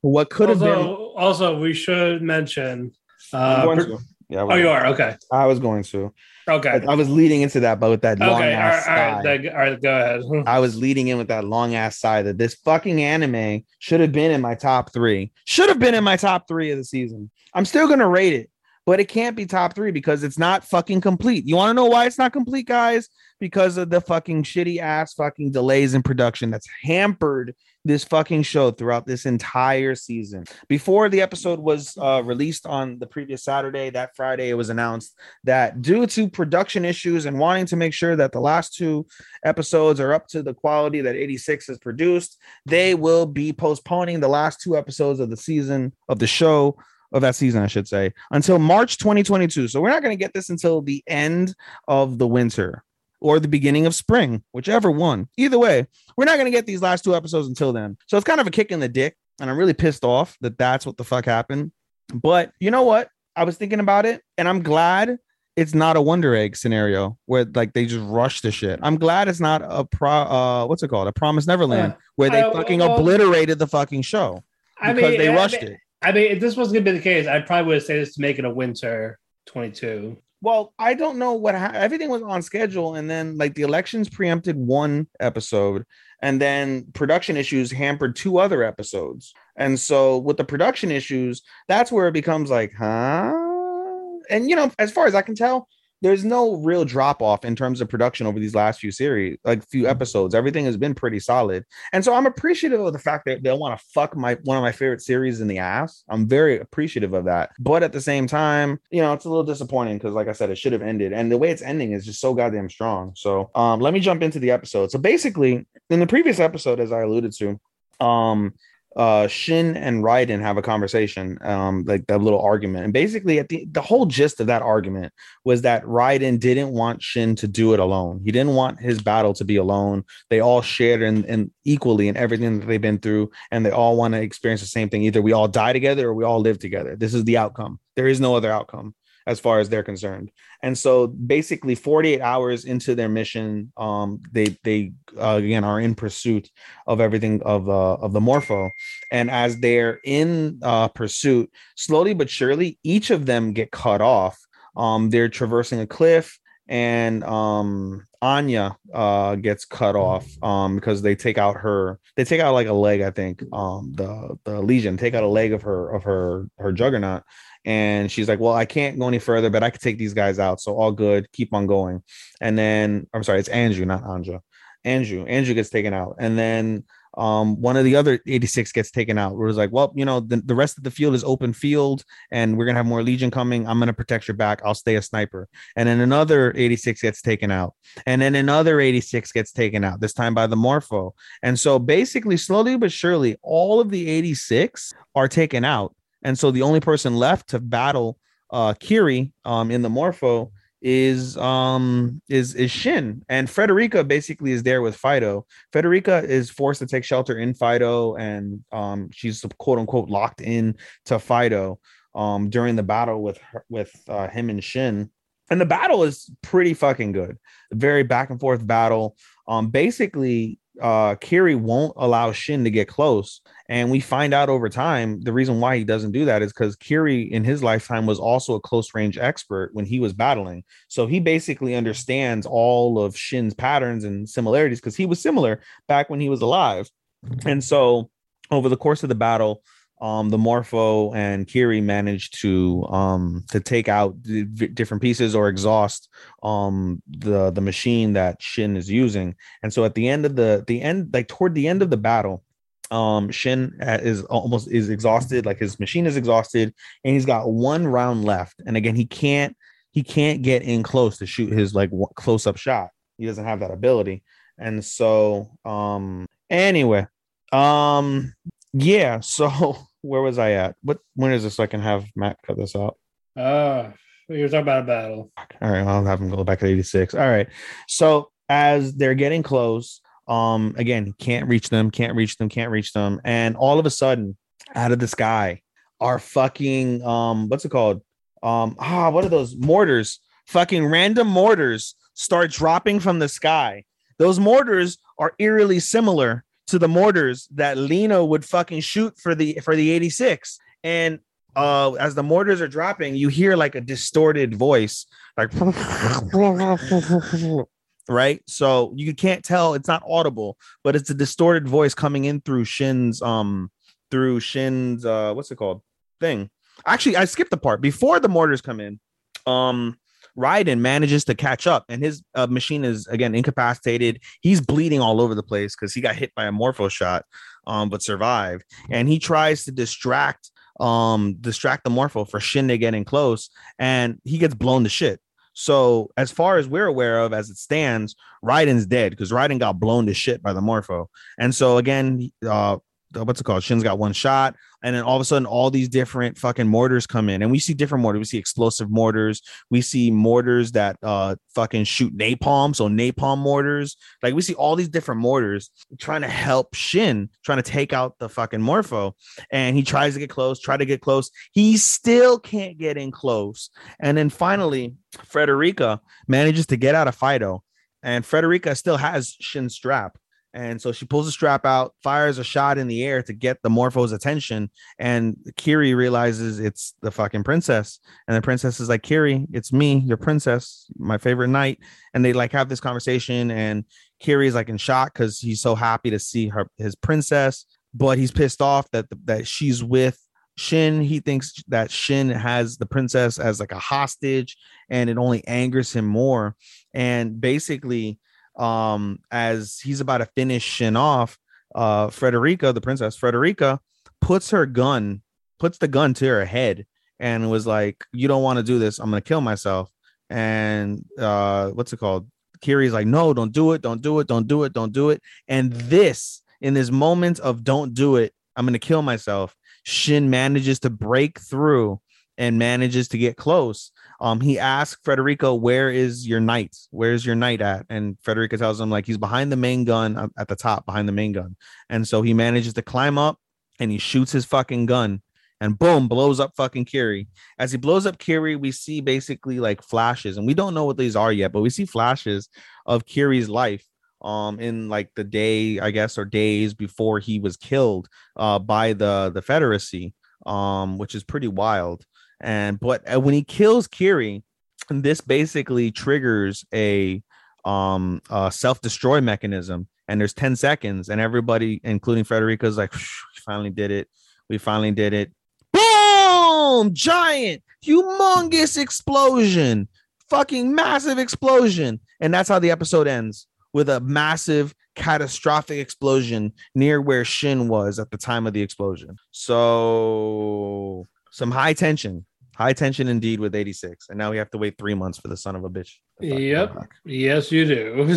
What could also, have been also we should mention uh per- yeah, oh you are okay I was going to okay I, I was leading into that but with that okay long all, ass right, all, right, that, all right go ahead I was leading in with that long ass sigh that this fucking anime should have been in my top three should have been in my top three of the season. I'm still gonna rate it, but it can't be top three because it's not fucking complete. You want to know why it's not complete, guys? Because of the fucking shitty ass fucking delays in production that's hampered this fucking show throughout this entire season. Before the episode was uh, released on the previous Saturday, that Friday it was announced that due to production issues and wanting to make sure that the last two episodes are up to the quality that eighty-six has produced, they will be postponing the last two episodes of the season of the show of that season, I should say, until March twenty twenty-two. So we're not going to get this until the end of the winter or the beginning of spring, whichever one. Either way, we're not going to get these last two episodes until then. So it's kind of a kick in the dick, and I'm really pissed off that that's what the fuck happened. But you know what? I was thinking about it, and I'm glad it's not a Wonder Egg scenario where like they just rush the shit. I'm glad it's not a pro. Uh, what's it called? A Promised Neverland, where they I, fucking well, obliterated the fucking show because I mean, they rushed I mean, it. I mean, if this wasn't going to be the case, I probably would have said this to make it a winter twenty-two. Well, I don't know what ha- everything was on schedule. And then like the elections preempted one episode, and then production issues hampered two other episodes. And so with the production issues, that's where it becomes like, huh? And, you know, as far as I can tell, there's no real drop off in terms of production over these last few series, like few episodes. Everything has been pretty solid. And so I'm appreciative of the fact that they'll want to fuck my one of my favorite series in the ass. I'm very appreciative of that. But at the same time, you know, it's a little disappointing because, like I said, it should have ended. And the way it's ending is just so goddamn strong. So um, let me jump into the episode. So basically, in the previous episode, as I alluded to, um, uh Shin and Raiden have a conversation, um like that little argument, and basically at the the whole gist of that argument was that Raiden didn't want Shin to do it alone. He didn't want his battle to be alone. They all shared and and equally in everything that they've been through, and they all want to experience the same thing. Either we all die together or we all live together. This is the outcome. There is no other outcome as far as they're concerned. And so basically forty-eight hours into their mission, um, they, they uh, again, are in pursuit of everything of, uh, of the Morpho. And as they're in uh, pursuit, slowly but surely, each of them get cut off. Um, they're traversing a cliff, and um Anya uh gets cut off um because they take out her they take out like a leg, I think. Um the the Legion take out a leg of her of her her Juggernaut, and she's like, well, I can't go any further, but I could take these guys out, so all good, keep on going. And then I'm sorry, it's Anju, not Anja. Anju Anju gets taken out, and then um one of the other eighty-six gets taken out. Where it's like, well, you know, the, the rest of the field is open field, and we're gonna have more Legion coming. I'm gonna protect your back. I'll stay a sniper. And then another eighty-six gets taken out, and then another eighty-six gets taken out, this time by the Morpho. And so basically, slowly but surely, all of the eighty-six are taken out, and so the only person left to battle uh Kiri um in the Morpho is um is is Shin. And Frederica basically is there with Fido. Frederica is forced to take shelter in Fido, and um she's quote unquote locked in to Fido um during the battle with her, with uh, him and Shin. And the battle is pretty fucking good, very back and forth battle. Um basically uh Kiri won't allow Shin to get close, and we find out over time the reason why he doesn't do that is because Kiri in his lifetime was also a close range expert when he was battling, so he basically understands all of Shin's patterns and similarities because he was similar back when he was alive. And so over the course of the battle, Um, the Morpho and Kiri managed to um, to take out d- different pieces or exhaust um, the the machine that Shin is using. And so at the end of the the end, like toward the end of the battle, um, Shin is almost is exhausted, like his machine is exhausted, and he's got one round left. And again, he can't he can't get in close to shoot his like w- close up shot. He doesn't have that ability. And so um, anyway, um, yeah, so. Where was I at? What when is this? So I can have Matt cut this out. Uh you were talking about a battle. All right, I'll have him go back at eighty-six. All right. So as they're getting close, um, again, can't reach them, can't reach them, can't reach them. And all of a sudden, out of the sky are fucking um, what's it called? Um, ah, what are those mortars? Fucking random mortars start dropping from the sky. Those mortars are eerily similar to the mortars that Lino would fucking shoot for the for the eighty-six. And uh as the mortars are dropping, you hear like a distorted voice, like right? So you can't tell, it's not audible, but it's a distorted voice coming in through Shin's um through Shin's uh what's it called thing. Actually, I skipped the part before the mortars come in. Um Raiden manages to catch up, and his uh, machine is again incapacitated. He's bleeding all over the place because he got hit by a Morpho shot, um, but survived. And he tries to distract, um, distract the Morpho for Shin to get in close, and he gets blown to shit. So as far as we're aware of, as it stands, Raiden's dead because Raiden got blown to shit by the Morpho. And so again, uh, what's it called? Shin's got one shot. And then all of a sudden, all these different fucking mortars come in, and we see different mortars. We see explosive mortars. We see mortars that uh fucking shoot napalm. So napalm mortars. Like we see all these different mortars trying to help Shin, trying to take out the fucking Morpho. And he tries to get close, try to get close. He still can't get in close. And then finally, Frederica manages to get out of Fido, and Frederica still has Shin's strap. And so she pulls the strap out, fires a shot in the air to get the Morpho's attention. And Kiri realizes it's the fucking princess. And the princess is like, Kiri, it's me, your princess, my favorite knight. And they like have this conversation. And Kiri's like in shock because he's so happy to see her, his princess. But he's pissed off that that she's with Shin. He thinks that Shin has the princess as like a hostage, and it only angers him more. And basically, um as he's about to finish Shin off, uh Frederica, the princess Frederica, puts her gun puts the gun to her head and was like, you don't want to do this, I'm gonna kill myself. And uh what's it called Kiri's like, no, don't do it, don't do it, don't do it, don't do it. And this in this moment of don't do it, I'm gonna kill myself, Shin manages to break through and manages to get close. Um, he asked Frederica, where is your knight? Where's your knight at? And Frederica tells him, like, he's behind the main gun at the top, behind the main gun. And so he manages to climb up and he shoots his fucking gun and boom, blows up fucking Kiri. As he blows up Kiri, we see basically like flashes, and we don't know what these are yet, but we see flashes of Kiri's life um, in like the day, I guess, or days before he was killed uh, by the, the Federacy, um, which is pretty wild. And but when he kills Kiri, this basically triggers a um uh self-destroy mechanism, and there's ten seconds, and everybody, including Frederica's like, finally did it. We finally did it. Boom! Giant, humongous explosion, fucking massive explosion. And that's how the episode ends, with a massive catastrophic explosion near where Shin was at the time of the explosion. So some high tension. High tension indeed with eighty-six. And now we have to wait three months for the son of a bitch. Yep. Yes, you do.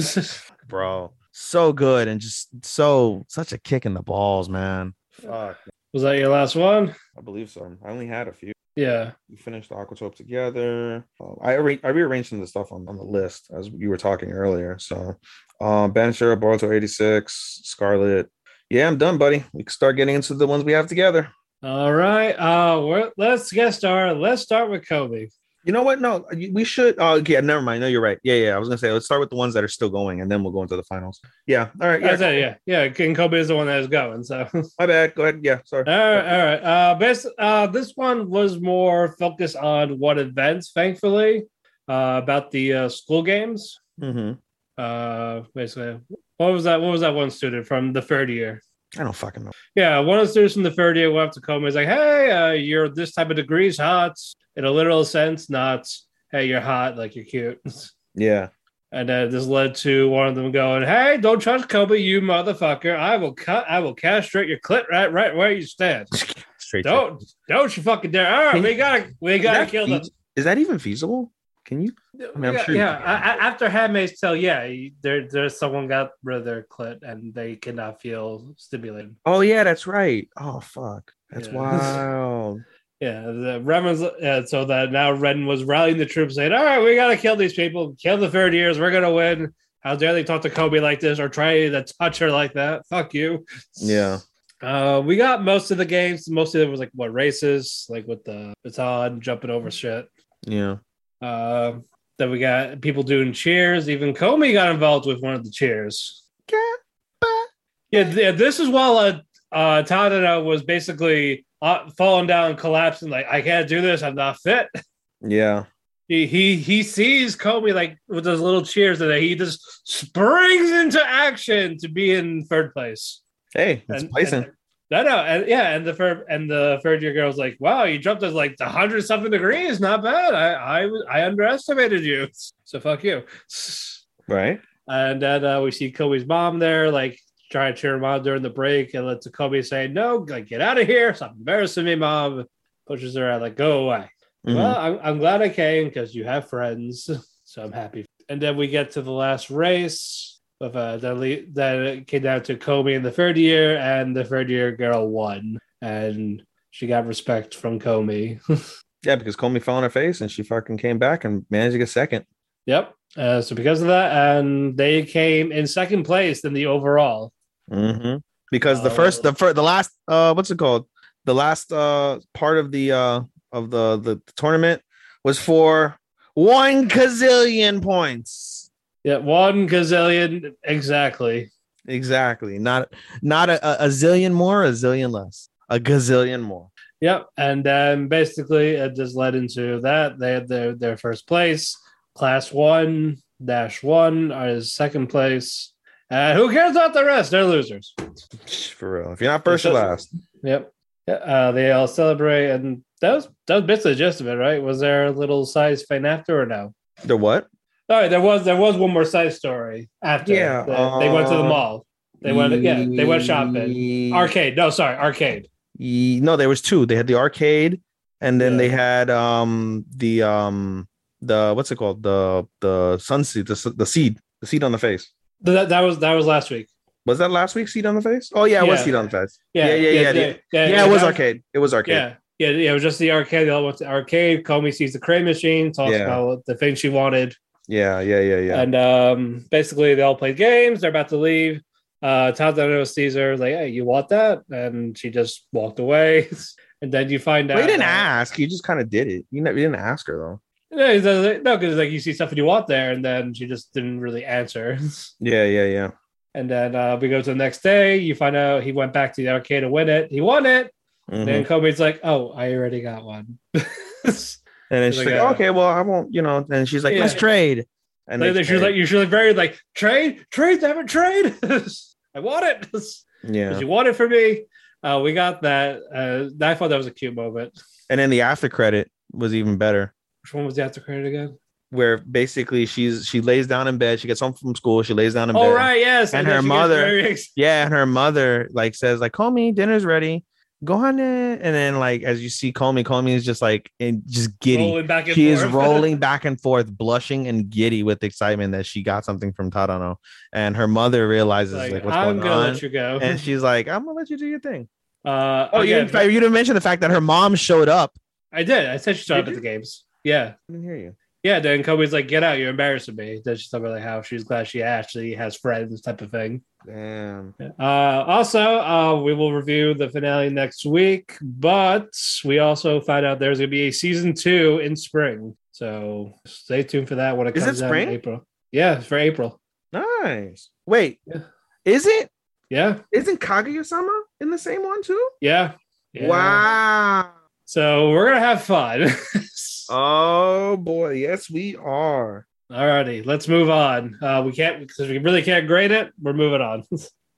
Bro. So good. And just so such a kick in the balls, man. Fuck. Was that your last one? I believe so. I only had a few. Yeah. We finished the Aquatope together. Uh, I re- I rearranged some of the stuff on, on the list as you were talking earlier. So um, Banisher, Boruto eighty-six, Scarlet. Yeah, I'm done, buddy. We can start getting into the ones we have together. All right. Uh, we're, let's get started. Let's start with Kobe. You know what? No, we should. Oh, uh, yeah, never mind. No, you're right. Yeah, yeah. I was going to say, let's start with the ones that are still going, and then we'll go into the finals. Yeah. All right. Yeah. Say, yeah. Yeah. King Kobe is the one that is going. So my bad. Go ahead. Yeah. Sorry. All right. All right. Uh, based, uh, this one was more focused on what events, thankfully, uh, about the uh, school games. Mm-hmm. Uh, basically, what was that? What was that one student from the third year? I don't fucking know. Yeah, one of the students in the third year went up to Kobe. He's like, hey, uh, you're this type of degrees hot. In a literal sense, not, hey, you're hot, like you're cute. Yeah. And then this led to one of them going, hey, don't trust Kobe, you motherfucker. I will cut, I will castrate your clit right right where you stand. Straight don't, straight. Don't you fucking dare. All right, we gotta, we gotta kill fe- them. Is that even feasible? Can you? I mean, I'm yeah, sure. Yeah. I, after Handmaid's Tale, yeah, there, there's someone got rid of their clit and they cannot feel stimulated. Oh yeah, that's right. Oh fuck, that's yeah. wild. Yeah, the Redman's. Uh, so that now Redden was rallying the troops, saying, "All right, we gotta kill these people. Kill the third years. We're gonna win. How dare they talk to Kobe like this or try to touch her like that? Fuck you." Yeah. Uh, we got most of the games. Most of it was like what races, like with the baton jumping over shit. Yeah. Uh, then we got people doing cheers. Even Comey got involved with one of the cheers. Yeah, yeah this is while uh, uh, Tadano was basically uh, falling down, collapsing, like, I can't do this. I'm not fit. Yeah. He he, he sees Comey like with those little cheers, and he just springs into action to be in third place. Hey, that's placing. No, no, and yeah, and the third and the third year girl's like, "Wow, you jumped at like a hundred something degrees, not bad. I, I, I underestimated you, so fuck you." Right. And then uh, we see Kobe's mom there, like trying to cheer him on during the break, and lets Kobe say, "No, like get out of here, stop embarrassing me, mom." Pushes her out, like, "Go away." Mm-hmm. Well, I'm, I'm glad I came because you have friends, so I'm happy. And then we get to the last race. Of, uh, that, that came down to Kobe in the third year, and the third year girl won, and she got respect from Kobe. Yeah, because Kobe fell on her face, and she fucking came back and managed to get second. Yep. Uh, so because of that, and they came in second place in the overall. Mm-hmm. Because uh, the first, the first, the last, uh, what's it called? The last uh, part of the uh, of the, the the tournament was for one gazillion points. Yeah, one gazillion, exactly. Exactly. Not not a, a, a zillion more, a zillion less. A gazillion more. Yep. And then basically it just led into that. They had their, their first place. Class one dash one is second place. Uh, who cares about the rest? They're losers. For real. If you're not first, you're last. Yep. Uh, they all celebrate. And that was, that was basically the gist of it, right? Was there a little size thing after or no? The what? All right, there was there was one more side story after. Yeah, they, uh, they went to the mall. They went, yeah, they went shopping. Arcade, no, sorry, arcade. No, there was two. They had the arcade, and then yeah. they had um the um the what's it called the the sun seed the the seed the seed on the face. That that was that was last week. Was that last week's seed on the face? Oh yeah, it yeah. was seed on the face. Yeah, yeah, yeah, yeah. Yeah, yeah, yeah, yeah, yeah, yeah it was arcade. It was arcade. Yeah. Yeah, yeah, it was just the arcade. They all went to the arcade. Comey sees the crane machine. Talks yeah. about the thing she wanted. Yeah, yeah, yeah, yeah. And um, basically, they all played games. They're about to leave. Uh, Tadano sees her, like, hey, you want that? And she just walked away. And then you find well, out. You didn't that... ask. You just kind of did it. You, know, you didn't ask her, though. No, because no, like, you see stuff that you want there, and then she just didn't really answer. Yeah, yeah, yeah. And then uh, we go to the next day. You find out he went back to the arcade to win it. He won it. Mm-hmm. And then Kobe's like, oh, I already got one. And then she's like, like uh, okay, well, I won't, you know. And she's like, yeah. let's trade. And like, they she was like, you're like very like trade, trade, have a trade. I want it. Yeah, you want it for me. Uh, we got that. Uh, I thought that was a cute moment. And then the after credit was even better. Which one was the after credit again? Where basically she's she lays down in bed. She gets home from school. She lays down in oh, bed. Oh right, yes. And, and her mother, yeah, and her mother like says like, "Komi, dinner's ready. Go on in." And then like as you see, Komi, Komi is just like and just giddy. Back and she forth. is rolling back and forth, blushing and giddy with excitement that she got something from Tadano. And her mother realizes like, like what's I'm going gonna on. I'm gonna let you go. And she's like, "I'm gonna let you do your thing." Uh, oh, again, you, didn't, you didn't mention the fact that her mom showed up. I did. I said she showed up at the games. Yeah. I didn't hear you. Yeah, then Kobe's like, "Get out! You're embarrassing me." Then she's talking about like how she's glad she actually has friends, type of thing. Damn. Uh, also, uh, we will review the finale next week, but we also find out there's going to be a season two in spring. So stay tuned for that when it comes out in April. Yeah, it's for April. Nice. Wait, yeah. is it? Yeah. Isn't Kaguya-sama in the same one too? Yeah. yeah. Wow. So we're gonna have fun. Oh boy, yes we are. Alrighty, let's move on. Uh, we can't because we really can't grade it. We're moving on.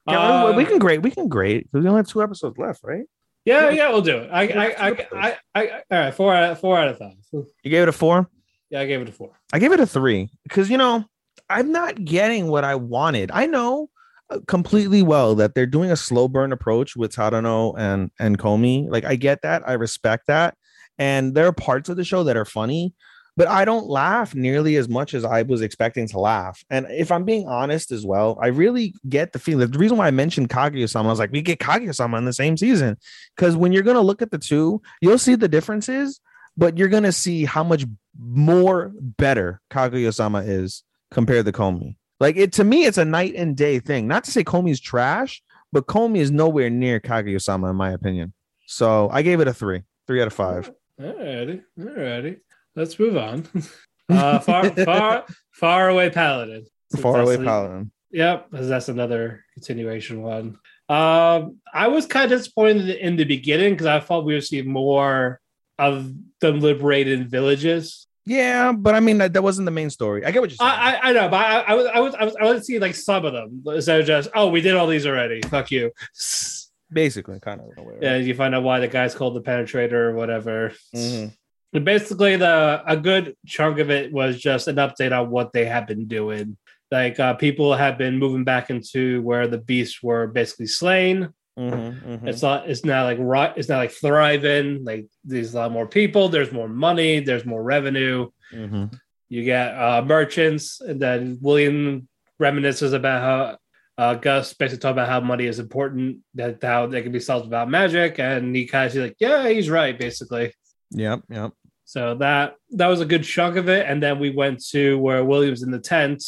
yeah, uh, we can grade. We can grade. We only have two episodes left, right? Yeah, yeah, we'll do it. I, I, I, I, I, I, all right. Four out, four out of five. You gave it a four? Yeah, I gave it a four. I gave it a three because you know I'm not getting what I wanted. I know completely well that they're doing a slow burn approach with Tadano and and Komi. Like I get that. I respect that. And there are parts of the show that are funny, but I don't laugh nearly as much as I was expecting to laugh. And if I'm being honest as well, I really get the feeling. The reason why I mentioned Kaguya-sama, I was like, we get Kaguya-sama in the same season. Because when you're going to look at the two, you'll see the differences, but you're going to see how much more better Kaguya-sama is compared to Komi. Like, it to me, it's a night and day thing. Not to say Komi's trash, but Komi is nowhere near Kaguya-sama, in my opinion. So I gave it a three. Three out of five. Alrighty, alrighty. Let's move on. Uh, far, far, far away Paladin. Far away Paladin. Yep, because that's another continuation one. Um, I was kind of disappointed in the beginning because I thought we would see more of the liberated villages. Yeah, but I mean that, that wasn't the main story. I get what you're saying. I, I, I know, but I, I was, I was, I was, I wanted to see like some of them instead of just, oh, we did all these already. Fuck you. Basically, kind of in a way, right? Yeah, you find out why the guy's called the Penetrator or whatever. Mm-hmm. And basically, the a good chunk of it was just an update on what they have been doing. Like uh, people have been moving back into where the beasts were basically slain. Mm-hmm, mm-hmm. It's not. It's not like rot. It's not like thriving. Like there's a lot more people. There's more money. There's more revenue. Mm-hmm. You get uh, merchants, and then William reminisces about how. Uh, Gus basically talked about how money is important, that how they can be solved without magic, and he kind of he's like, yeah, he's right, basically. Yep, yep. So that that was a good chunk of it, and then we went to where William's in the tent,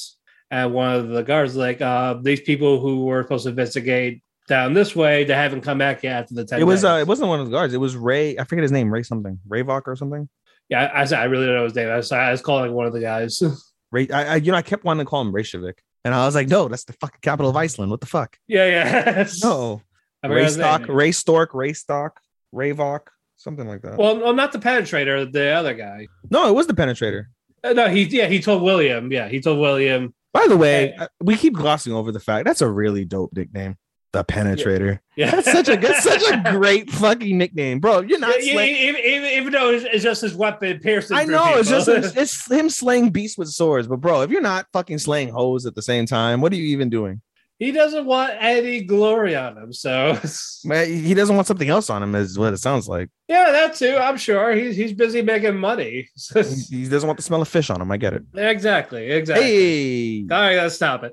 and one of the guards like, uh, these people who were supposed to investigate down this way, they haven't come back yet after the tent. It was uh, it wasn't one of the guards. It was Ray. I forget his name. Ray something. Ray Vok or something. Yeah, I, I really don't know his name. I was, I was calling one of the guys. Ray, I, I you know I kept wanting to call him Reykjavik. And I was like, no, that's the fucking capital of Iceland. What the fuck? Yeah, yeah. No. Ray Stock, Ray Stork, Ray Stock, Ray Vok, something like that. Well, well, not the Penetrator, the other guy. No, it was the Penetrator. Uh, no, he yeah, he told William. Yeah, he told William. By the way, hey. We keep glossing over the fact that's a really dope nickname. The Penetrator. Yeah. yeah. That's such a that's such a great fucking nickname, bro. You're not yeah, slaying... even, even, even though it's just his weapon piercing. I know it's just him, it's him slaying beasts with swords, but bro, if you're not fucking slaying hoes at the same time, what are you even doing? He doesn't want any glory on him, so man, he doesn't want something else on him, is what it sounds like. Yeah, that too. I'm sure he's he's busy making money. He doesn't want the smell of fish on him. I get it. Exactly. Exactly. Hey. All right, let's stop it.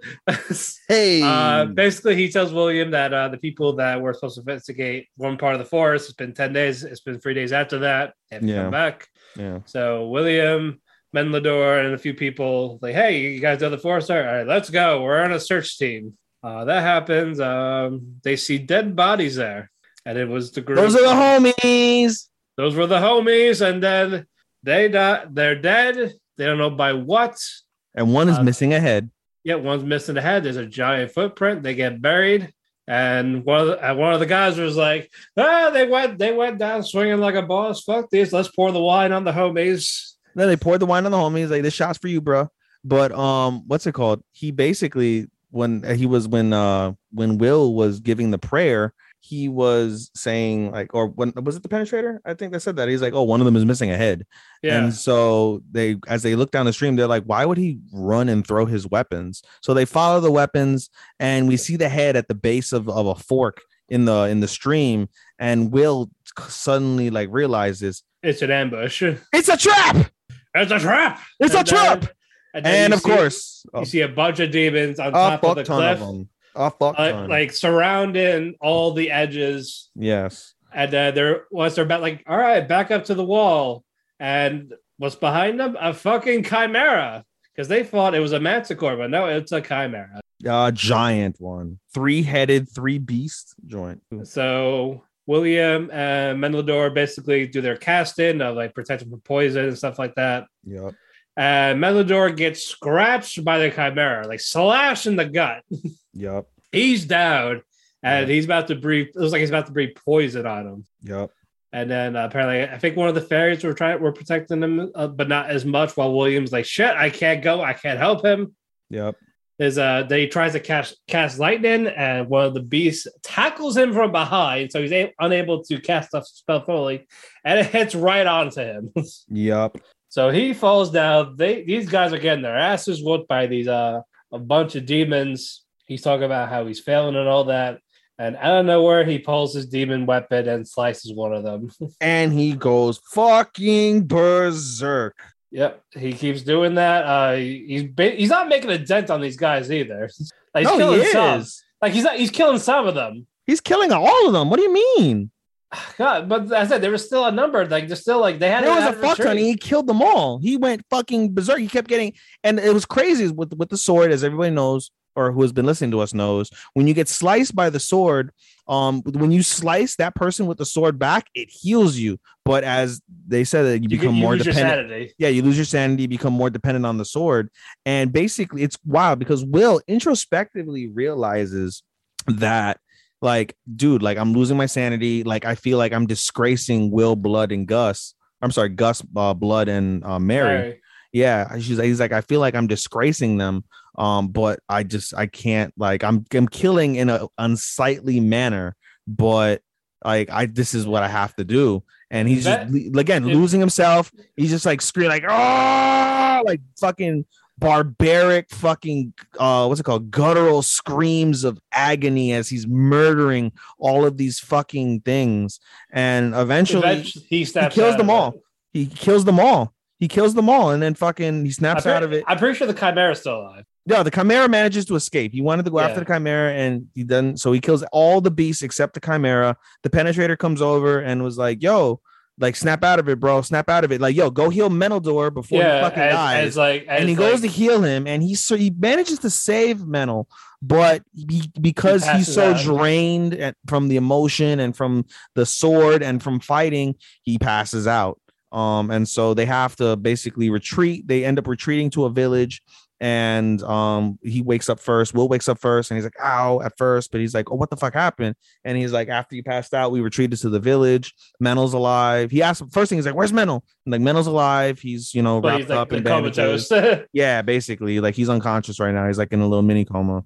hey. Uh, basically, he tells William that uh, the people that were supposed to investigate one part of the forest. It's been ten days. It's been three days after that. They haven't yeah. come back. Yeah. So William, Menlador, and a few people like, hey, you guys know the forest? All right, let's go. We're on a search team. Uh, that happens. Um, they see dead bodies there, and it was the group. Those are the homies. Those were the homies, and then they die. They're dead. They don't know by what. And one is uh, missing a head. Yeah, one's missing a head. There's a giant footprint. They get buried, And one of the, one of the guys was like, "Ah, they went they went down swinging like a boss. Fuck these. Let's pour the wine on the homies." Then they poured the wine on the homies. Like, this shot's for you, bro. But um, what's it called? He basically when he was when uh when Will was giving the prayer, he was saying like, or when was it the penetrator? I think that said that he's like, "Oh, one of them is missing a head." Yeah. And so they, as they look down the stream, they're like, "Why would he run and throw his weapons?" So they follow the weapons, and we see the head at the base of, of a fork in the in the stream. And Will suddenly like realizes it's an ambush. It's a trap. It's a trap. It's and a then, trap. And, and of see, course, you oh. see a bunch of demons on top of the cliff, of them. A fuck ton. Uh, like surrounding all the edges. Yes. And uh, they're once they're back, like, all right, back up to the wall. And what's behind them? A fucking chimera, because they thought it was a manticore, but no, it's a chimera. A giant one, three-headed, three-beast joint. So William and Menlador basically do their casting of like protection from poison and stuff like that. Yep. And uh, Menlador gets scratched by the chimera, like slash in the gut. Yep. He's down, and yep. he's about to breathe. It was like he's about to breathe poison on him. Yep. And then uh, apparently, I think one of the fairies were trying, were protecting him, uh, but not as much. While William's like, "Shit, I can't go. I can't help him." Yep. There's uh, that he tries to cast cast lightning, and one of the beasts tackles him from behind, so he's a- unable to cast a spell fully, and it hits right onto him. Yep. So he falls down. They these guys are getting their asses whooped by these uh a bunch of demons. He's talking about how he's failing and all that, and out of nowhere he pulls his demon weapon and slices one of them. And he goes fucking berserk. Yep, he keeps doing that. Uh, he's been, he's not making a dent on these guys either. Like, he's no, killing he is. Some. Like he's not, he's killing some of them. He's killing all of them. What do you mean? God, but I said there was still a number. Like there's still like they had. There was a fuck ton. He killed them all. He went fucking berserk. He kept getting, and it was crazy with with the sword, as everybody knows, or who has been listening to us knows. When you get sliced by the sword, um, when you slice that person with the sword back, it heals you. But as they said, that you, you become get, you more lose dependent. Your yeah, you lose your sanity, become more dependent on the sword, and basically it's wild because Will introspectively realizes that. Like, dude, like I'm losing my sanity. Like, I feel like I'm disgracing Will Blood and Gus. I'm sorry, Gus uh, Blood and uh, Mary. Mary. Yeah, she's he's like, I feel like I'm disgracing them. Um, but I just I can't. Like, I'm I'm killing in an unsightly manner. But like, I this is what I have to do. And he's that, just again it, losing himself. He's just like screaming like, oh, like fucking barbaric fucking uh what's it called guttural screams of agony as he's murdering all of these fucking things, and eventually, eventually he, he kills them all it. he kills them all he kills them all and then fucking he snaps pretty, out of it. I'm pretty sure the chimera is still alive. No, the chimera manages to escape. He wanted to go yeah. after the chimera, and he doesn't, so he kills all the beasts except the chimera. The penetrator comes over and was like, yo, like, snap out of it, bro. Snap out of it. Like, yo, go heal Menlador before yeah, he fucking as, dies. As like, as and he like, goes to heal him, and he so he manages to save Menel, but he, because he he's so out. drained at, from the emotion and from the sword and from fighting, he passes out. Um, and so they have to basically retreat. They end up retreating to a village, and um, he wakes up first. Will wakes up first, and he's like, ow, at first, but he's like, oh, what the fuck happened? And he's like, after you passed out, we retreated to the village. Menel's alive. He asked, first thing, he's like, where's Menel? And like, Menel's alive. He's, you know, but wrapped he's like, up in bandages. Yeah, basically. Like, he's unconscious right now. He's like in a little mini coma.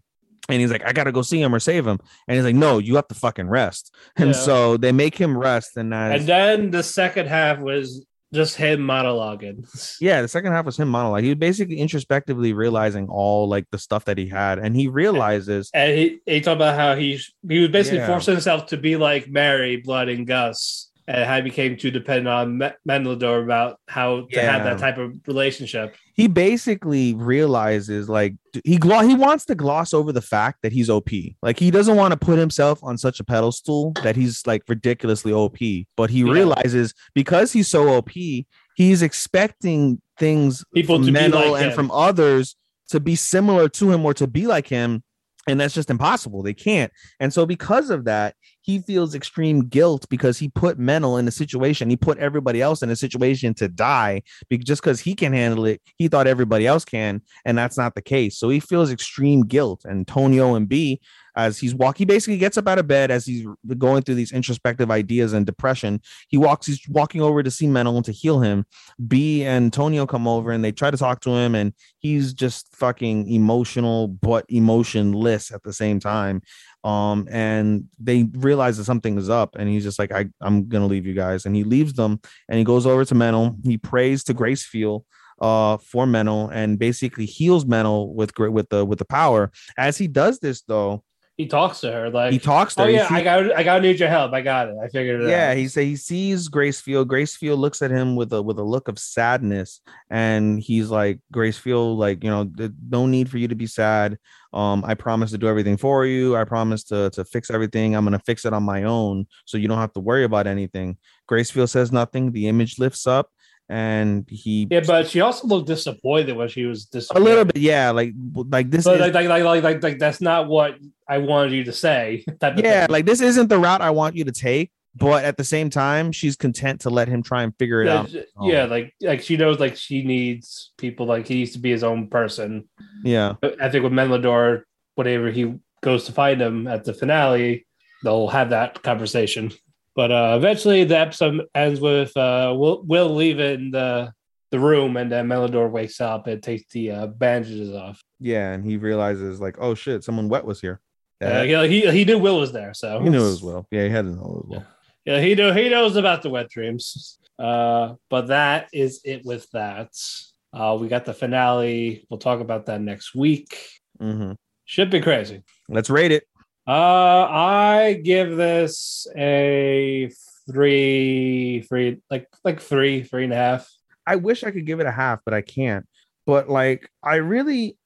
And he's like, I got to go see him or save him. And he's like, no, you have to fucking rest. And yeah. so they make him rest. And, that and is- then the second half was just him monologuing. Yeah, the second half was him monologuing. He was basically introspectively realizing all like the stuff that he had, and he realizes. And, and he, he talked about how he he was basically yeah. forcing himself to be like Mary, Blood, and Gus, and how he became too dependent on Menlador about how to yeah. have that type of relationship. He basically realizes like he glo- he wants to gloss over the fact that he's O P. Like, he doesn't want to put himself on such a pedestal that he's like ridiculously O P. But he yeah. realizes because he's so O P, he's expecting things people from to Menel be like and him. From others to be similar to him or to be like him. And that's just impossible. They can't. And so because of that, he feels extreme guilt because he put Menel in a situation. He put everybody else in a situation to die because just because he can handle it, he thought everybody else can. And that's not the case. So he feels extreme guilt. And Tonio and B as he's walking, he basically gets up out of bed as he's going through these introspective ideas and depression. He walks, he's walking over to see Menon to heal him. B and Antonio come over and they try to talk to him, and he's just fucking emotional, but emotionless at the same time. Um, and they realize that something is up, and he's just like, I, I'm going to leave you guys. And he leaves them and he goes over to Menon. He prays to Grace Field uh for Menno and basically heals Menno with with the with the power. As he does this, though, he talks to her like he talks to oh her. yeah see, I got I got need your help I got it I figured it yeah, out yeah he say he sees Grace Field. Grace Field looks at him with a with a look of sadness, and he's like, Grace Field, like, you know, no need for you to be sad. Um, I promise to do everything for you. I promise to, to fix everything. I'm going to fix it on my own, so you don't have to worry about anything. Grace Field says nothing. The image lifts up. And he, yeah, but she also looked disappointed when she was disappointed. A little bit, yeah, like like this, but is, like, like, like like like that's not what I wanted you to say. Yeah, like this isn't the route I want you to take. But at the same time, she's content to let him try and figure it yeah, out. Yeah, um, like like she knows, like she needs people. Like he needs to be his own person. Yeah, I think with Menlador, whenever he goes to find him at the finale, they'll have that conversation. But uh, eventually the episode ends with uh, we'll, we'll leave it in the, the room, and then Melador wakes up and takes the uh, bandages off. Yeah, and he realizes, like, oh, shit, someone wet was here. Yeah, uh, yeah he he knew Will was there, so. He knew it was Will. Yeah, he had to know it was Will. Yeah, yeah he, knew, he knows about the wet dreams. Uh, but that is it with that. Uh, we got the finale. We'll talk about that next week. Mm-hmm. Should be crazy. Let's rate it. Uh, I give this a three, three, like, like three, three and a half. I wish I could give it a half, but I can't. But like, I really,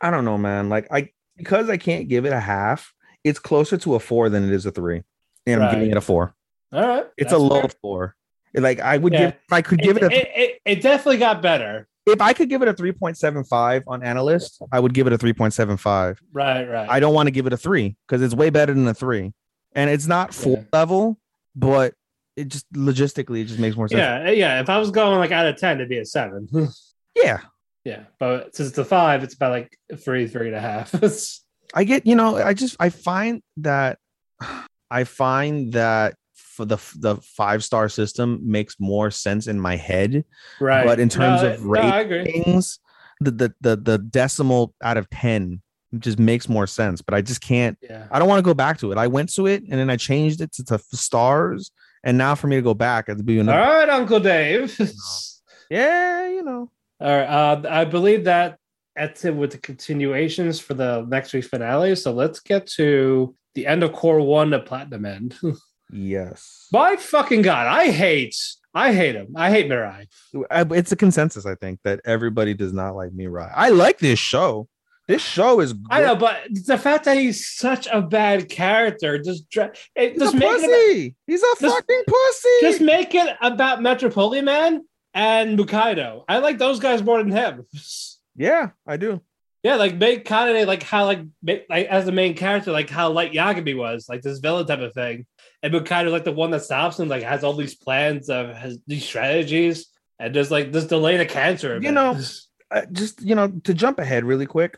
I don't know, man. Like I, because I can't give it a half, it's closer to a four than it is a three. And right. I'm giving it a four. All right. It's a low fair. four. Like I would yeah. give, if I could it, give it a, th- it, it, it definitely got better. If I could give it a three point seven five on Analyst, I would give it a three point seven five. Right, right. I don't want to give it a three because it's way better than a three. And it's not full yeah. level, but it just logistically, it just makes more sense. Yeah, yeah. If I was going like out of ten, it'd be a seven. yeah. Yeah. But since it's a five, it's about like three, three and a half. I get, you know, I just, I find that, I find that for the the five star system makes more sense in my head, right? But in terms no, of ratings, no, the, the the the decimal out of ten just makes more sense. But I just can't. Yeah. I don't want to go back to it. I went to it and then I changed it to, to stars, and now for me to go back, it's be another. All right, Uncle Dave. yeah, you know. All right, uh, I believe that that's it with the continuations for the next week's finale. So let's get to the end of Core One, the Platinum End. Yes. My fucking God, I hate, I hate him. I hate Mirai. It's a consensus, I think, that everybody does not like Mirai. I like this show. This show is great. I know, but the fact that he's such a bad character, just, dra- it, he's just a make pussy. It about, he's a just, fucking pussy. Just make it about Metropolis Man and Mikado. I like those guys more than him. Yeah, I do. Yeah, like make Kanade like how like, make, like as the main character, like how like Yagami was, like this villain type of thing. And Mikado like the one that stops him, like has all these plans of has these strategies, and just like this delay the cancer. You know, uh, just you know to jump ahead really quick.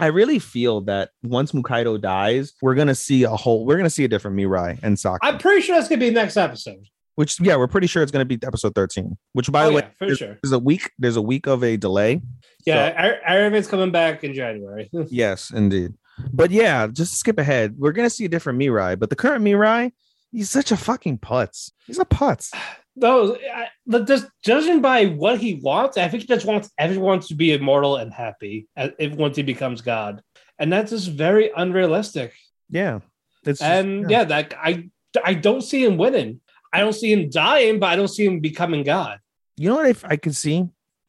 I really feel that once Mikado dies, we're gonna see a whole. We're gonna see a different Mirai and Sokka. I'm pretty sure that's gonna be next episode. Which yeah, we're pretty sure it's gonna be episode thirteen. Which by oh, the way, yeah, for there's, sure. there's a week. There's a week of a delay. Yeah, so. Iron Man's coming back in January. yes, indeed. But yeah, just to skip ahead. We're gonna see a different Mirai, but the current Mirai, he's such a fucking putz. He's a putz. No, I, but just judging by what he wants, I think he just wants everyone to be immortal and happy once he becomes God, and that's just very unrealistic. Yeah, it's and just, yeah. yeah, that I I don't see him winning. I don't see him dying, but I don't see him becoming God. You know what? If I could see.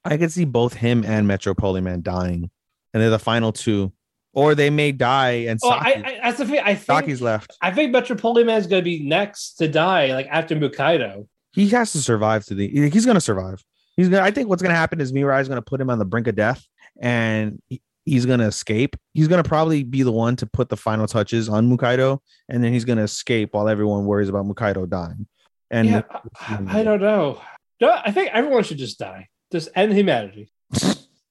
I could see both him and Metropolis Man dying, and they're the final two, or they may die. And oh, Saki, I, I, that's the thing. I think Saki's left. I think Metropolis Man is going to be next to die, like after Mikado. He has to survive to the. He's going to survive. He's going. I think what's going to happen is Mirai is going to put him on the brink of death, and he, he's going to escape. He's going to probably be the one to put the final touches on Mikado, and then he's going to escape while everyone worries about Mikado dying. And yeah, I, I don't know. No, I think everyone should just die. Just end humanity.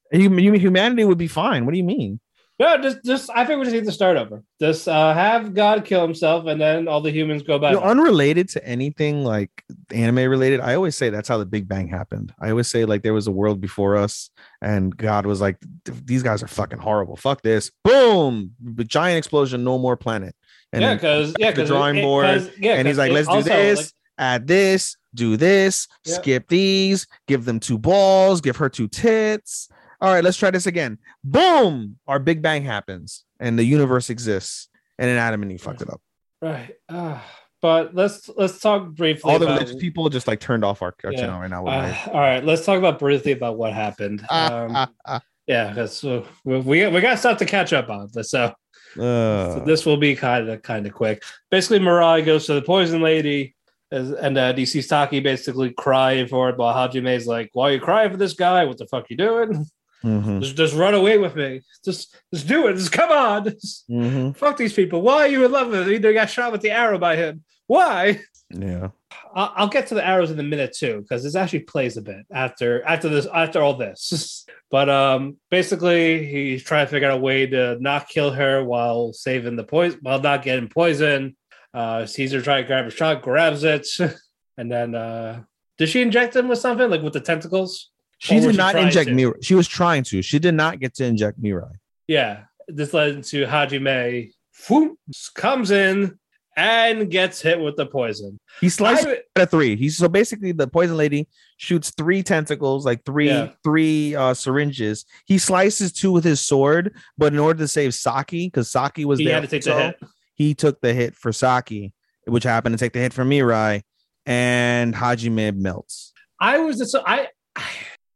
Humanity would be fine. What do you mean? No, just, just. I think we just need to start over. Just uh, have God kill himself, and then all the humans go back. You know, unrelated to anything like anime related, I always say that's how the Big Bang happened. I always say like there was a world before us, and God was like, "These guys are fucking horrible. Fuck this! Boom! Giant explosion. No more planet." And yeah, because yeah, the drawing it, board. It, yeah, and he's like, "Let's do this. Like- add this. Do this. Yep. Skip these. Give them two balls. Give her two tits." All right, let's try this again. Boom! Our Big Bang happens, and the universe exists, and then Adam and Eve fucked it up. Right, uh, but let's let's talk briefly. All the about... religious people just like turned off our, our yeah. channel right now. Uh, all right, let's talk about briefly about what happened. Um, uh, uh, uh. Yeah, because uh, we we got stuff to catch up on. So, uh. so this will be kind of kind of quick. Basically, Mirai goes to the Poison Lady. And uh, D C Taki basically crying for it, while Hajime's like, "Why are you crying for this guy? What the fuck are you doing? Mm-hmm. Just, just run away with me. Just, just do it. Just come on. Just mm-hmm. Fuck these people. Why are you in love with him? You got shot with the arrow by him. Why?" Yeah. I'll, I'll get to the arrows in a minute too, because this actually plays a bit after after this after all this. But um, basically, he's trying to figure out a way to not kill her while saving the poison, while not getting poisoned. Uh, Caesar tried to grab a shot, grabs it, and then uh, did she inject him with something like with the tentacles? She did not inject Mirai. She was trying to. She did not get to inject Mirai. Yeah, this led to Hajime whoop, comes in and gets hit with the poison. He slices it at a three. He's so basically the poison lady shoots three tentacles, like three yeah. three uh, syringes. He slices two with his sword, but in order to save Saki, because Saki was he there, he had to take so, the hit. He took the hit for Saki, which happened to take the hit for Mirai, and Hajime melts. I was just, I, I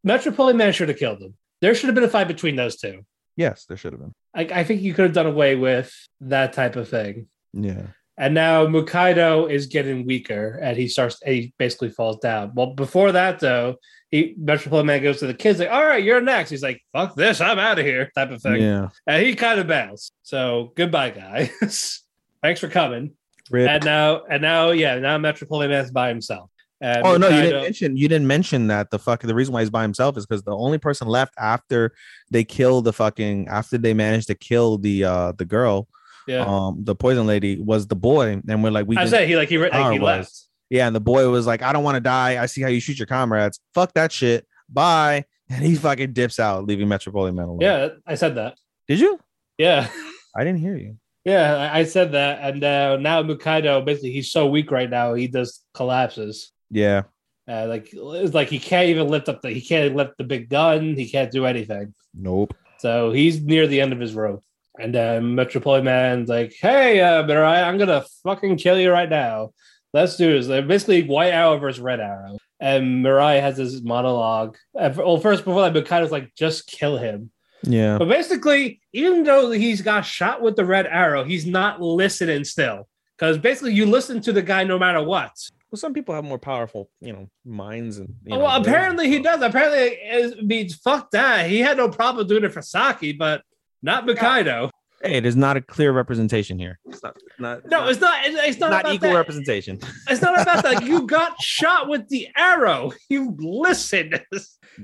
Metropoli Man should have killed him. There should have been a fight between those two. Yes, there should have been. I, I think you could have done away with that type of thing. Yeah. And now Mikado is getting weaker, and he starts. And he basically falls down. Well, before that though, he Metropoli Man goes to the kids like, "All right, you're next." He's like, "Fuck this, I'm out of here," type of thing. Yeah. And he kind of bounces. So goodbye, guys. Thanks for coming. Rip. And now, and now, yeah, now Metropoli Man's by himself. And oh no, you didn't mention you didn't mention that the fuck the reason why he's by himself is because the only person left after they kill the fucking after they managed to kill the uh the girl, yeah, um, the poison lady was the boy, and we're like, we. I said he like he, like, he left. Yeah, and the boy was like, "I don't want to die. I see how you shoot your comrades. Fuck that shit. Bye." And he fucking dips out, leaving Metropoli Man alone. Yeah, I said that. Did you? Yeah. I didn't hear you. Yeah, I said that, and uh, now Mikado basically he's so weak right now he just collapses. Yeah, uh, like it's like he can't even lift up the he can't lift the big gun. He can't do anything. Nope. So he's near the end of his rope, and uh, Metropoli Man's like, "Hey, uh, Mirai, I'm gonna fucking kill you right now. Let's do this." They're basically White Arrow versus Red Arrow, and Mirai has this monologue. Well, first before that, Mikado's like, "Just kill him." Yeah, but basically, even though he's got shot with the red arrow, he's not listening still. Because basically, you listen to the guy no matter what. Well, some people have more powerful, you know, minds and. You oh, know, well, apparently he does. Apparently, it means fuck that. He had no problem doing it for Saki, but not Mikado. Hey, there's not a clear representation here. It's not. not no, not, it's not. It's, it's not, not about equal that. representation. It's not about that. You got shot with the arrow. You listened.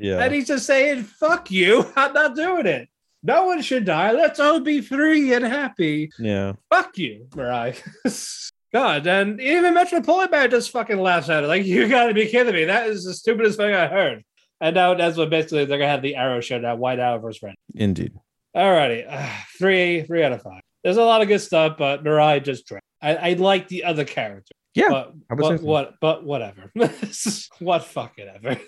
Yeah. And he's just saying, "Fuck you! I'm not doing it. No one should die. Let's all be free and happy." Yeah. Fuck you, Mirai. God, and even Metropoli Man just fucking laughs at it. Like, you got to be kidding me. That is the stupidest thing I heard. And now that's what basically they're gonna have the arrow showdown, White Arrow versus Red. Indeed. Alrighty, uh, three, three out of five. There's a lot of good stuff, but Mirai just dropped. I, I like the other character. Yeah, but, I would but, say so. what, but whatever. What fucking ever.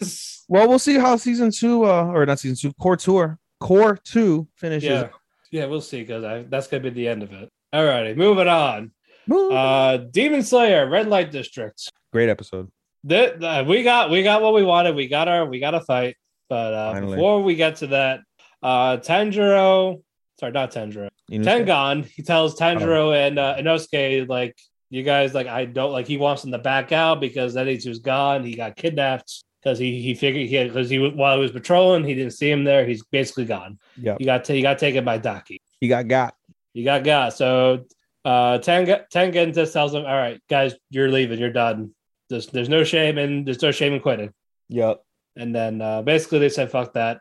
Well, we'll see how season two, uh, or not season two, core tour, core two finishes. Yeah, yeah we'll see because that's gonna be the end of it. Alrighty, moving on. Moving. Uh, Demon Slayer, Red Light District. Great episode. The, the, we got, we got what we wanted. We got our, we got a fight. But uh, before we get to that. Uh, Tanjiro, sorry, not Tanjiro. Inosuke. Tengon. He tells Tanjiro oh. and uh, Inosuke, like, you guys, like, I don't like. He wants them to back out because that he was gone. He got kidnapped because he he figured he because he while he was patrolling, he didn't see him there. He's basically gone. Yeah, he got t- he got taken by Daki. He got got. He got got. So uh, Tengon Tengon just tells him, "All right, guys, you're leaving. You're done. There's there's no shame and there's no shame in quitting." Yep. And then uh, basically they said, "Fuck that."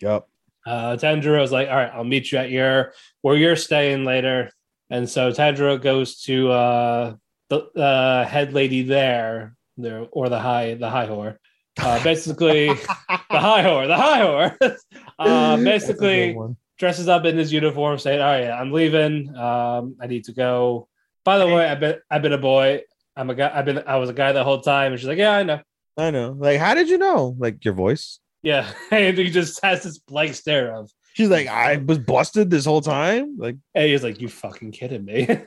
Yep. Uh, Tanjiro's like, all right, I'll meet you at your where you're staying later. And so Tanjiro goes to uh, the uh, head lady there, there, or the high the high whore. Uh, basically, the high whore, the high whore. uh, basically, dresses up in his uniform, saying, "All right, I'm leaving. Um, I need to go. By the hey. way, I've been I've been a boy. I'm a guy. I've been I was a guy the whole time." And she's like, "Yeah, I know. I know. Like, how did you know? Like your voice." Yeah, and he just has this blank stare of. She's like, I was busted this whole time. Like, and he's like, you fucking kidding me? Yeah.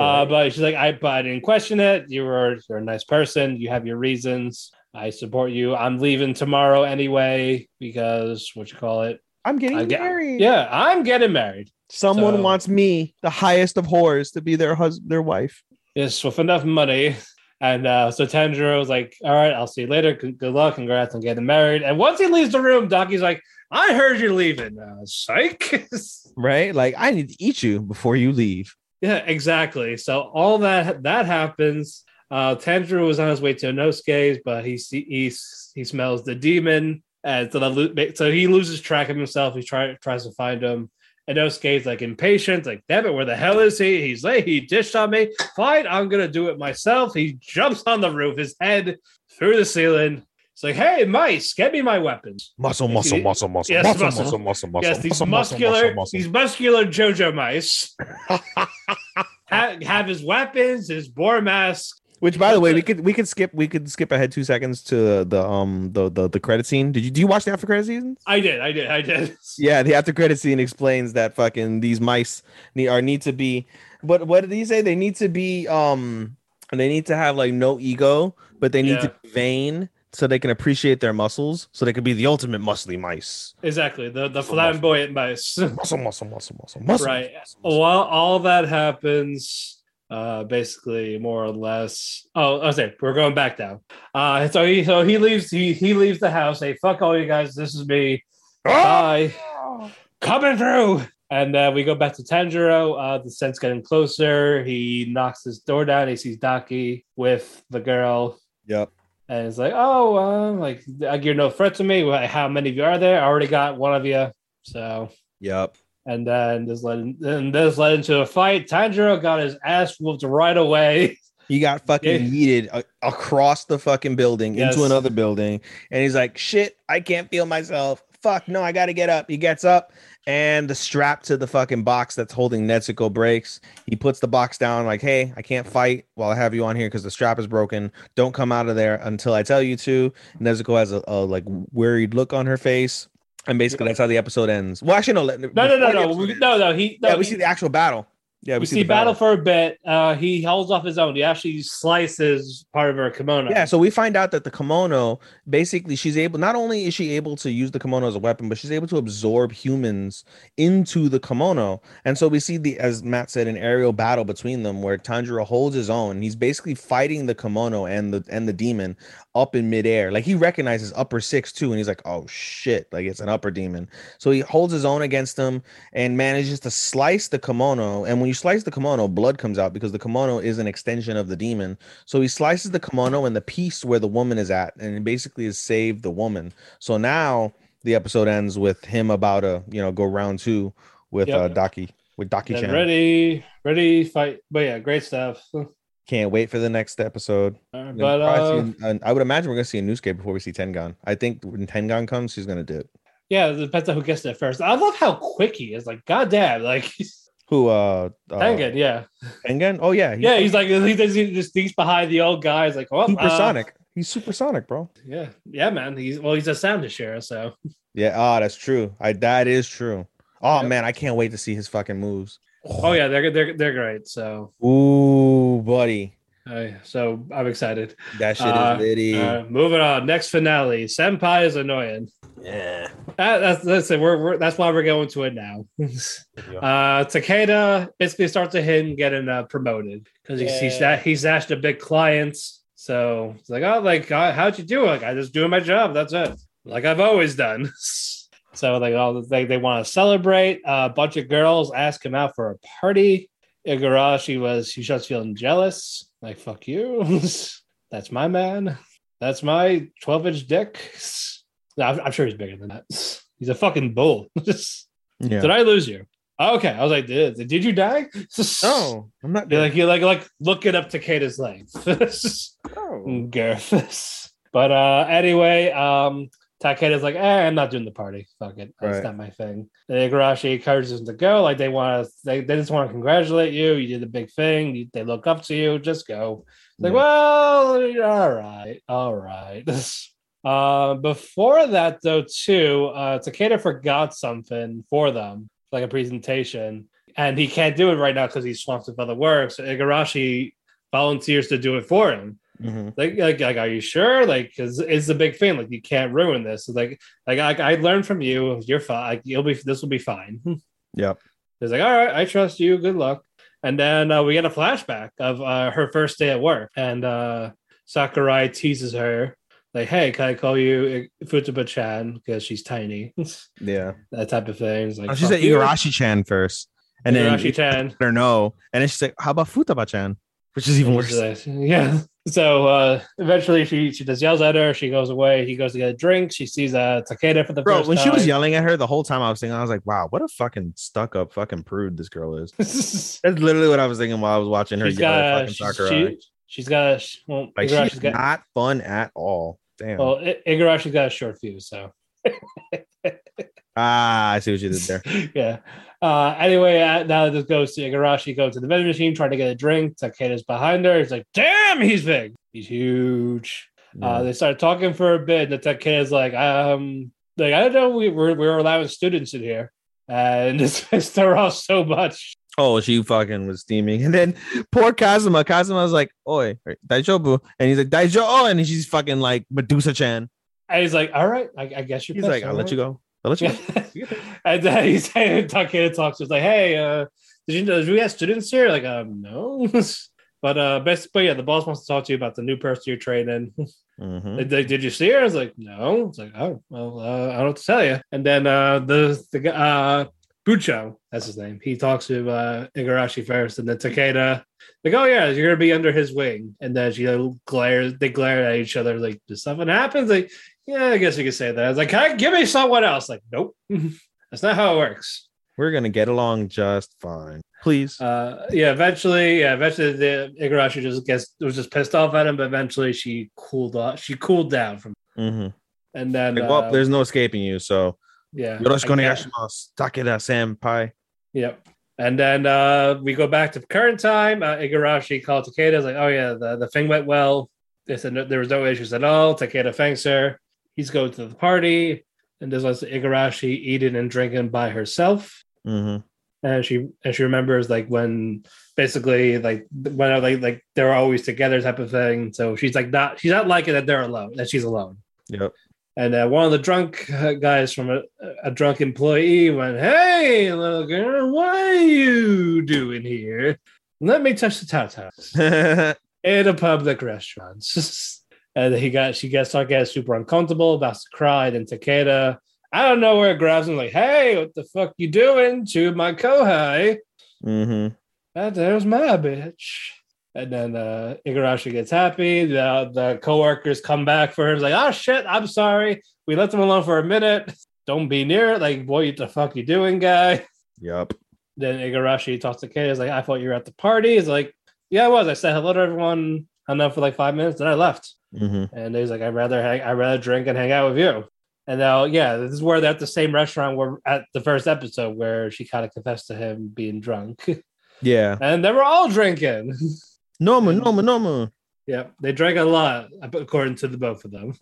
Uh, but she's like, I, but I didn't question it. You were, you're a nice person. You have your reasons. I support you. I'm leaving tomorrow anyway because what you call it? I'm getting I'm married. Get, yeah, I'm getting married. Someone so, wants me, the highest of whores, to be their husband, their wife. Yes, with enough money. And uh, so Tanjiro was like, all right, I'll see you later. C- good luck. Congrats on getting married. And once he leaves the room, Daki's like, I heard you're leaving. Uh, psych. Right? Like, I need to eat you before you leave. Yeah, exactly. So all that that happens. Uh, Tanjiro was on his way to Inosuke's, but he he, he smells the demon. And so, the, so he loses track of himself. He try, tries to find him. Inosuke's like impatient, like, damn it, where the hell is he? He's late, he dished on me. Fine, I'm gonna do it myself. He jumps on the roof, his head through the ceiling. It's like, hey, mice, get me my weapons. Muscle, muscle, he, muscle, muscle, yes, muscle, muscle, muscle, muscle, muscle. Yes, these muscle, muscular, muscle, muscle. These muscular JoJo mice have, have his weapons, his boar mask. Which, by the way, we could we could skip we could skip ahead two seconds to the um the the, the credit scene. Did you do you watch the after credit scenes? I did, I did, I did. Yeah, the after credit scene explains that fucking these mice need are need to be. But what did he say? They need to be um and they need to have like no ego, but they need yeah. to be vain so they can appreciate their muscles, so they could be the ultimate muscly mice. Exactly, the the muscle, flamboyant muscle. mice. Muscle, muscle, muscle, muscle, muscle. Right. Muscle, muscle. While all that happens. Uh, basically, more or less. Oh, I was saying we're going back down. Uh, so he so he leaves he he leaves the house. Hey, fuck all you guys. This is me. Oh! Bye. Coming through. And uh, we go back to Tanjiro. Uh, the scent's getting closer. He knocks his door down. He sees Daki with the girl. Yep. And it's like, oh, uh, like you're no threat to me. How many of you are there? I already got one of you. So. Yep. And then this led, and this led into a fight. Tanjiro got his ass whooped right away. He got fucking yeeted yeah. across the fucking building yes. into another building. And he's like, shit, I can't feel myself. Fuck, no, I got to get up. He gets up and the strap to the fucking box that's holding Netsuko breaks. He puts the box down like, hey, I can't fight while I have you on here because the strap is broken. Don't come out of there until I tell you to. Nezuko has a, a like worried look on her face. And basically, that's how the episode ends. Well, actually, no, no, no, no, no, we, no, no. He, no, yeah, we he, see the actual battle. Yeah, we, we see, see battle. battle for a bit. Uh, he holds off his own. He actually slices part of her kimono. Yeah, so we find out that the kimono, basically, she's able. Not only is she able to use the kimono as a weapon, but she's able to absorb humans into the kimono. And so we see the, as Matt said, an aerial battle between them, where Tanjiro holds his own. He's basically fighting the kimono and the and the demon up in midair. Like he recognizes upper six too, and he's like, oh shit, like it's an upper demon. So he holds his own against him and manages to slice the kimono. And when you slice the kimono, blood comes out because the kimono is an extension of the demon. So he slices the kimono and the piece where the woman is at, and it basically is saved the woman. So now the episode ends with him about a, you know, go round two with yep. uh Daki with Daki-chan. Ready, ready, fight. But yeah, great stuff. Can't wait for the next episode. Right, but, uh, see, I would imagine we're going to see a Inosuke before we see Tengan. I think when Tengan comes, she's going to dip. Yeah, it depends on who gets there first. I love how quick he is. Like, goddamn. Like, who? Uh, uh, Tengan, yeah. Tengan? Oh, yeah. He's, yeah, he's like, he just, he just sneaks behind the old guys. Like, oh, supersonic. Uh, he's supersonic, bro. Yeah. Yeah, man. He's Well, he's a sound engineer, so. Yeah, oh, that's true. I That is true. Oh, yep. Man, I can't wait to see his fucking moves. Oh yeah, they're they're they're great. So, ooh, buddy. Uh, so I'm excited. That shit uh, is litty. Uh, moving on. Next finale. Senpai is annoying. Yeah. That, that's that's it. We're, we're that's why we're going to it now. uh, Takeda basically starts to him getting uh, promoted because yeah. he's he's he's dashed a big client. So it's like, oh, like God, how'd you do it? Like, I just doing my job. That's it. Like I've always done. So like all they they want to celebrate. Uh, a bunch of girls ask him out for a party. Igarashi was she starts feeling jealous. Like fuck you, that's my man. That's my twelve inch dick. No, I'm, I'm sure he's bigger than that. He's a fucking bull. Just, yeah. Did I lose you? Okay, I was like, did did you die? No, I'm not. Dead. Like you like like looking up Takeda's legs. Oh, Garfus. But uh, anyway, um, Takeda's like, eh, I'm not doing the party. Fuck it, that's right. Not my thing. And Igarashi encourages them to go. Like they want to, they, they just want to congratulate you. You did the big thing. You, they look up to you. Just go. It's like, yeah. Well, all right, all right. Uh, before that though, too, uh, Takeda forgot something for them. Like a presentation, and he can't do it right now because he's swamped with other work. So Igarashi volunteers to do it for him. Mm-hmm. Like, like, like, are you sure? Like, because it's a big thing. Like, you can't ruin this. So like, like, I, I learned from you. You're fine. Like, you'll be. This will be fine. Yep. He's like, all right, I trust you. Good luck. And then uh, we get a flashback of uh, her first day at work, and uh, Sakurai teases her. Like, hey, can I call you Futaba-chan because she's tiny? Yeah, that type of thing. It's like, oh, she said Igarashi-chan first, and Igarashi-chan. Then or no, and then she's like, how about Futaba-chan, which is even worse. Yeah. So uh, eventually, she she just yells at her. She goes away. He goes to get a drink. She sees uh, Takeda for the Bro, first time. Bro, when she was yelling at her the whole time, I was thinking, I was like, wow, what a fucking stuck up fucking prude this girl is. That's literally what I was thinking while I was watching her she's yell got, at fucking Sakurai. She, she's got well, like she's got, not fun at all. Damn. Well, Igarashi's got a short fuse, so. Ah, I see what you did there. Yeah. Uh, anyway, uh, now this goes to Igarashi, goes to the vending machine, trying to get a drink. Takeda's behind her. He's like, damn, he's big. He's huge. Yeah. Uh, they start talking for a bit. And the Takeda's like, um, like, I don't know, we were, we were allowing students in here. And it's, it's they're all so much. Oh, she fucking was steaming. And then poor Kazuma. Kazuma was like, oi, Daijobu. And he's like, Daijo. Oh, and she's fucking like Medusa-chan. And he's like, all right, I, I guess you're He's like, I'll right. let you go. I'll let you go. And then he's saying, Takeda talks. He's like, hey, uh, did you know, did we have students here? Like, um, no. But uh, basically, yeah, the boss wants to talk to you about the new person you're training. Mm-hmm. Did, did you see her? I was like, no. It's like, oh, well, uh, I don't have to tell you. And then uh, the, the, uh, Bucho, that's his name. He talks to uh, Igarashi first, and then Takeda. Like, oh yeah, you're gonna be under his wing. And then she like, glares. They glare at each other. Like, does something happen? Like, yeah, I guess you could say that. I was like, hey, give me someone else. Like, nope, that's not how it works. We're gonna get along just fine. Please. Uh, yeah. Eventually, yeah. Eventually, the Igarashi just gets was just pissed off at him, but eventually she cooled off. She cooled down from. Mm-hmm. And then, like, well, uh, there's no escaping you. So. Yeah. Takeda-senpai. Yep. And then uh, we go back to current time. Uh, Igarashi called Takeda. Like, oh, yeah, the, the thing went well. They said no, there was no issues at all. Takeda thanks her. He's going to the party. And there's also Igarashi eating and drinking by herself. Mm-hmm. And she and she remembers, like, when basically, like, when like, like they're always together type of thing. So she's, like, not, she's not liking that they're alone, that she's alone. Yep. And uh, one of the drunk guys from a, a drunk employee went, hey, little girl, what are you doing here? Let me touch the tatas in a public restaurant. And he got, she gets, I guess, super uncomfortable, about to cry. Then Takeda, I don't know where it grabs him, like, hey, what the fuck you doing to my kohai? Mm-hmm. That there's my bitch. And then uh, Igarashi gets happy. The, the co-workers come back for her. It's like, oh, shit, I'm sorry. We left them alone for a minute. Don't be near it. Like, boy, what the fuck you doing, guy? Yep. Then Igarashi talks to Kate. He's like, I thought you were at the party. He's like, yeah, I was. I said hello to everyone. I know for like five minutes. Then I left. Mm-hmm. And he's like, I'd rather, hang, I'd rather drink and hang out with you. And now, yeah, this is where they're at the same restaurant we're at the first episode where she kind of confessed to him being drunk. Yeah. And they were all drinking. Normal, normal, normal. Yeah, they drank a lot, according to the both of them.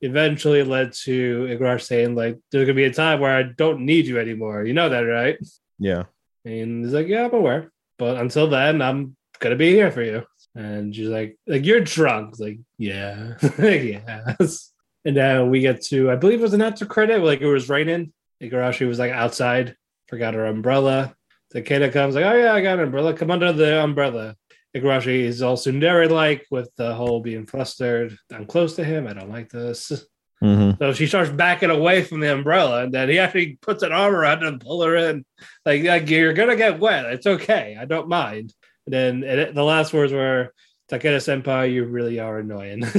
Eventually led to Igarashi saying, like, there's going to be a time where I don't need you anymore. You know that, right? Yeah. And he's like, yeah, I'm aware. But until then, I'm going to be here for you. And she's like, like, you're drunk. Like, yeah. Yes. And now we get to, I believe it was an after credit. Like, it was raining. Igarashi was, like, outside. Forgot her umbrella. Takeda comes like, oh, yeah, I got an umbrella. Come under the umbrella. Igarashi is all tsundere-like with the whole being flustered. I'm close to him. I don't like this. Mm-hmm. So she starts backing away from the umbrella, and then he actually puts an arm around her and pulls her in. Like, like, you're going to get wet. It's okay. I don't mind. And then and it, the last words were, Takeda-senpai, you really are annoying. It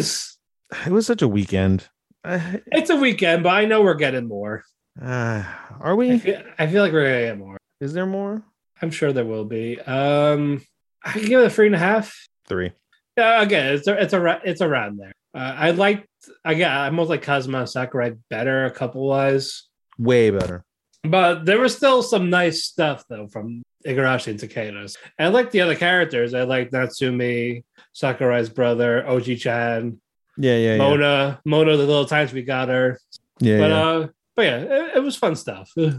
was such a weekend. It's a weekend, but I know we're getting more. Uh, are we? I feel, I feel like we're going to get more. Is there more? I'm sure there will be. Um, I can give it a three and a half. Three. Yeah, again, it's a, it's a, it's around there. Uh, I liked, again, I'm almost like Kazuma Sakurai better a couple wise. Way better. But there was still some nice stuff, though, from Igarashi and Takeda's. I liked the other characters. I liked Natsumi, Sakurai's brother, Oji-chan. Yeah, yeah, Mona, yeah. Mona, the little times we got her. Yeah, but, yeah. Uh, but yeah, it, it was fun stuff. It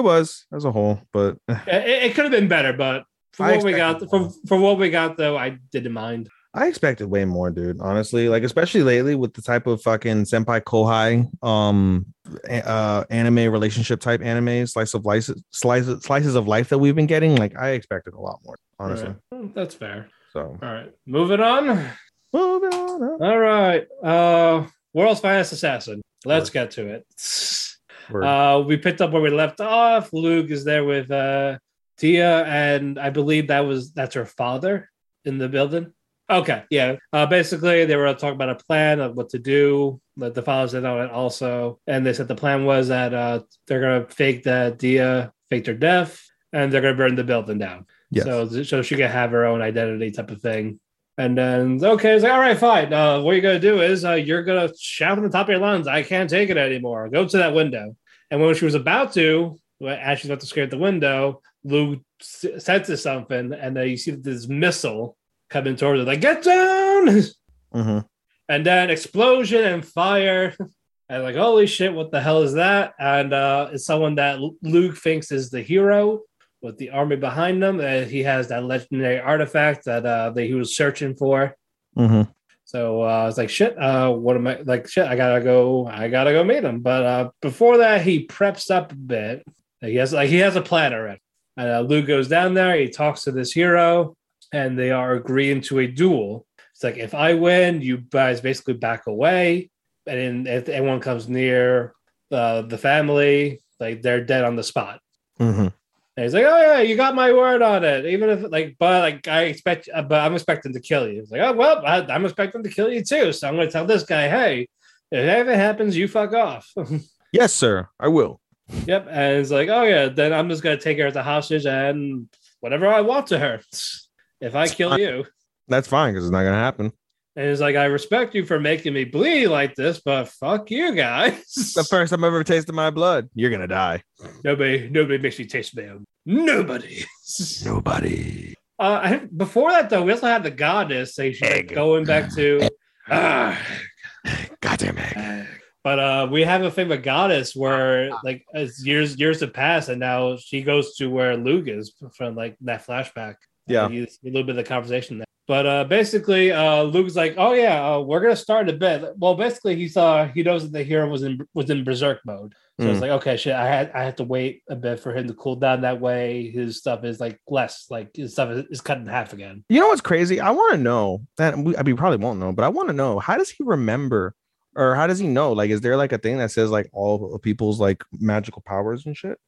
was, as a whole, but... It, it could have been better, but for what we got, for, for what we got, though, I didn't mind. I expected way more, dude, honestly. Like, especially lately with the type of fucking senpai kohai um, uh, anime, relationship type anime, slice of life, slices, slices of life that we've been getting. Like, I expected a lot more, honestly. Right. That's fair. So, all right, moving on. Moving on. All right. Uh, World's Finest Assassin. Let's Word. Get to it. Word. Uh, we picked up where we left off. Luke is there with uh, Tia, and I believe that was that's her father in the building. Okay, yeah. Uh, basically, they were talking about a plan of what to do. Like the fathers did on it also, and they said the plan was that uh, they're gonna fake that Dia faked her death, and they're gonna burn the building down. Yes. So, so she can have her own identity type of thing. And then okay, it's like all right, fine. Uh, what you're gonna do is uh, you're gonna shout on the top of your lungs, "I can't take it anymore. Go to that window." And when she was about to, as she's about to scare at the window, Lou senses something, and then you see this missile coming towards her, like get down, mm-hmm. and then explosion and fire, and like holy shit, what the hell is that? And uh, it's someone that Luke thinks is the hero with the army behind them. And he has that legendary artifact that uh, that he was searching for. Mm-hmm. So uh, I was like, shit, uh, what am I like? Shit, I gotta go, I gotta go meet him. But uh, before that, he preps up a bit. He has like he has a plan already. And uh, Luke goes down there. He talks to this hero. And they are agreeing to a duel. It's like, if I win, you guys basically back away. And if anyone comes near uh, the family, like they're dead on the spot. Mm-hmm. And he's like, oh, yeah, you got my word on it. Even if, like, but like I expect, but I'm expecting to kill you. It's like, oh, well, I, I'm expecting to kill you too. So I'm going to tell this guy, hey, if anything happens, you fuck off. Yes, sir, I will. Yep. And it's like, oh, yeah, then I'm just going to take her as a hostage and whatever I want to her. If I kill you, that's fine because it's not gonna happen. And it's like I respect you for making me bleed like this, but fuck you guys. The first time I've ever tasted my blood, you're gonna die. Nobody, nobody makes me taste my own. Nobody, nobody. Uh, I, before that though, we also had the goddess saying she's like, going back to. Uh, Goddamn egg. But uh, we have a thing with goddess where like as years years have passed, and now she goes to where Luke is from like that flashback. Yeah, a little bit of the conversation there. But uh, basically, uh, Luke's like, "Oh yeah, uh, we're gonna start in a bit." Well, basically, he saw he knows that the hero was in was in berserk mode, so mm. it's like, "Okay, shit, I had I had to wait a bit for him to cool down. That way, his stuff is like less, like his stuff is, is cut in half again." You know what's crazy? I want to know that we, I mean, we probably won't know, but I want to know how does he remember, or how does he know? Like, is there like a thing that says like all people's like magical powers and shit?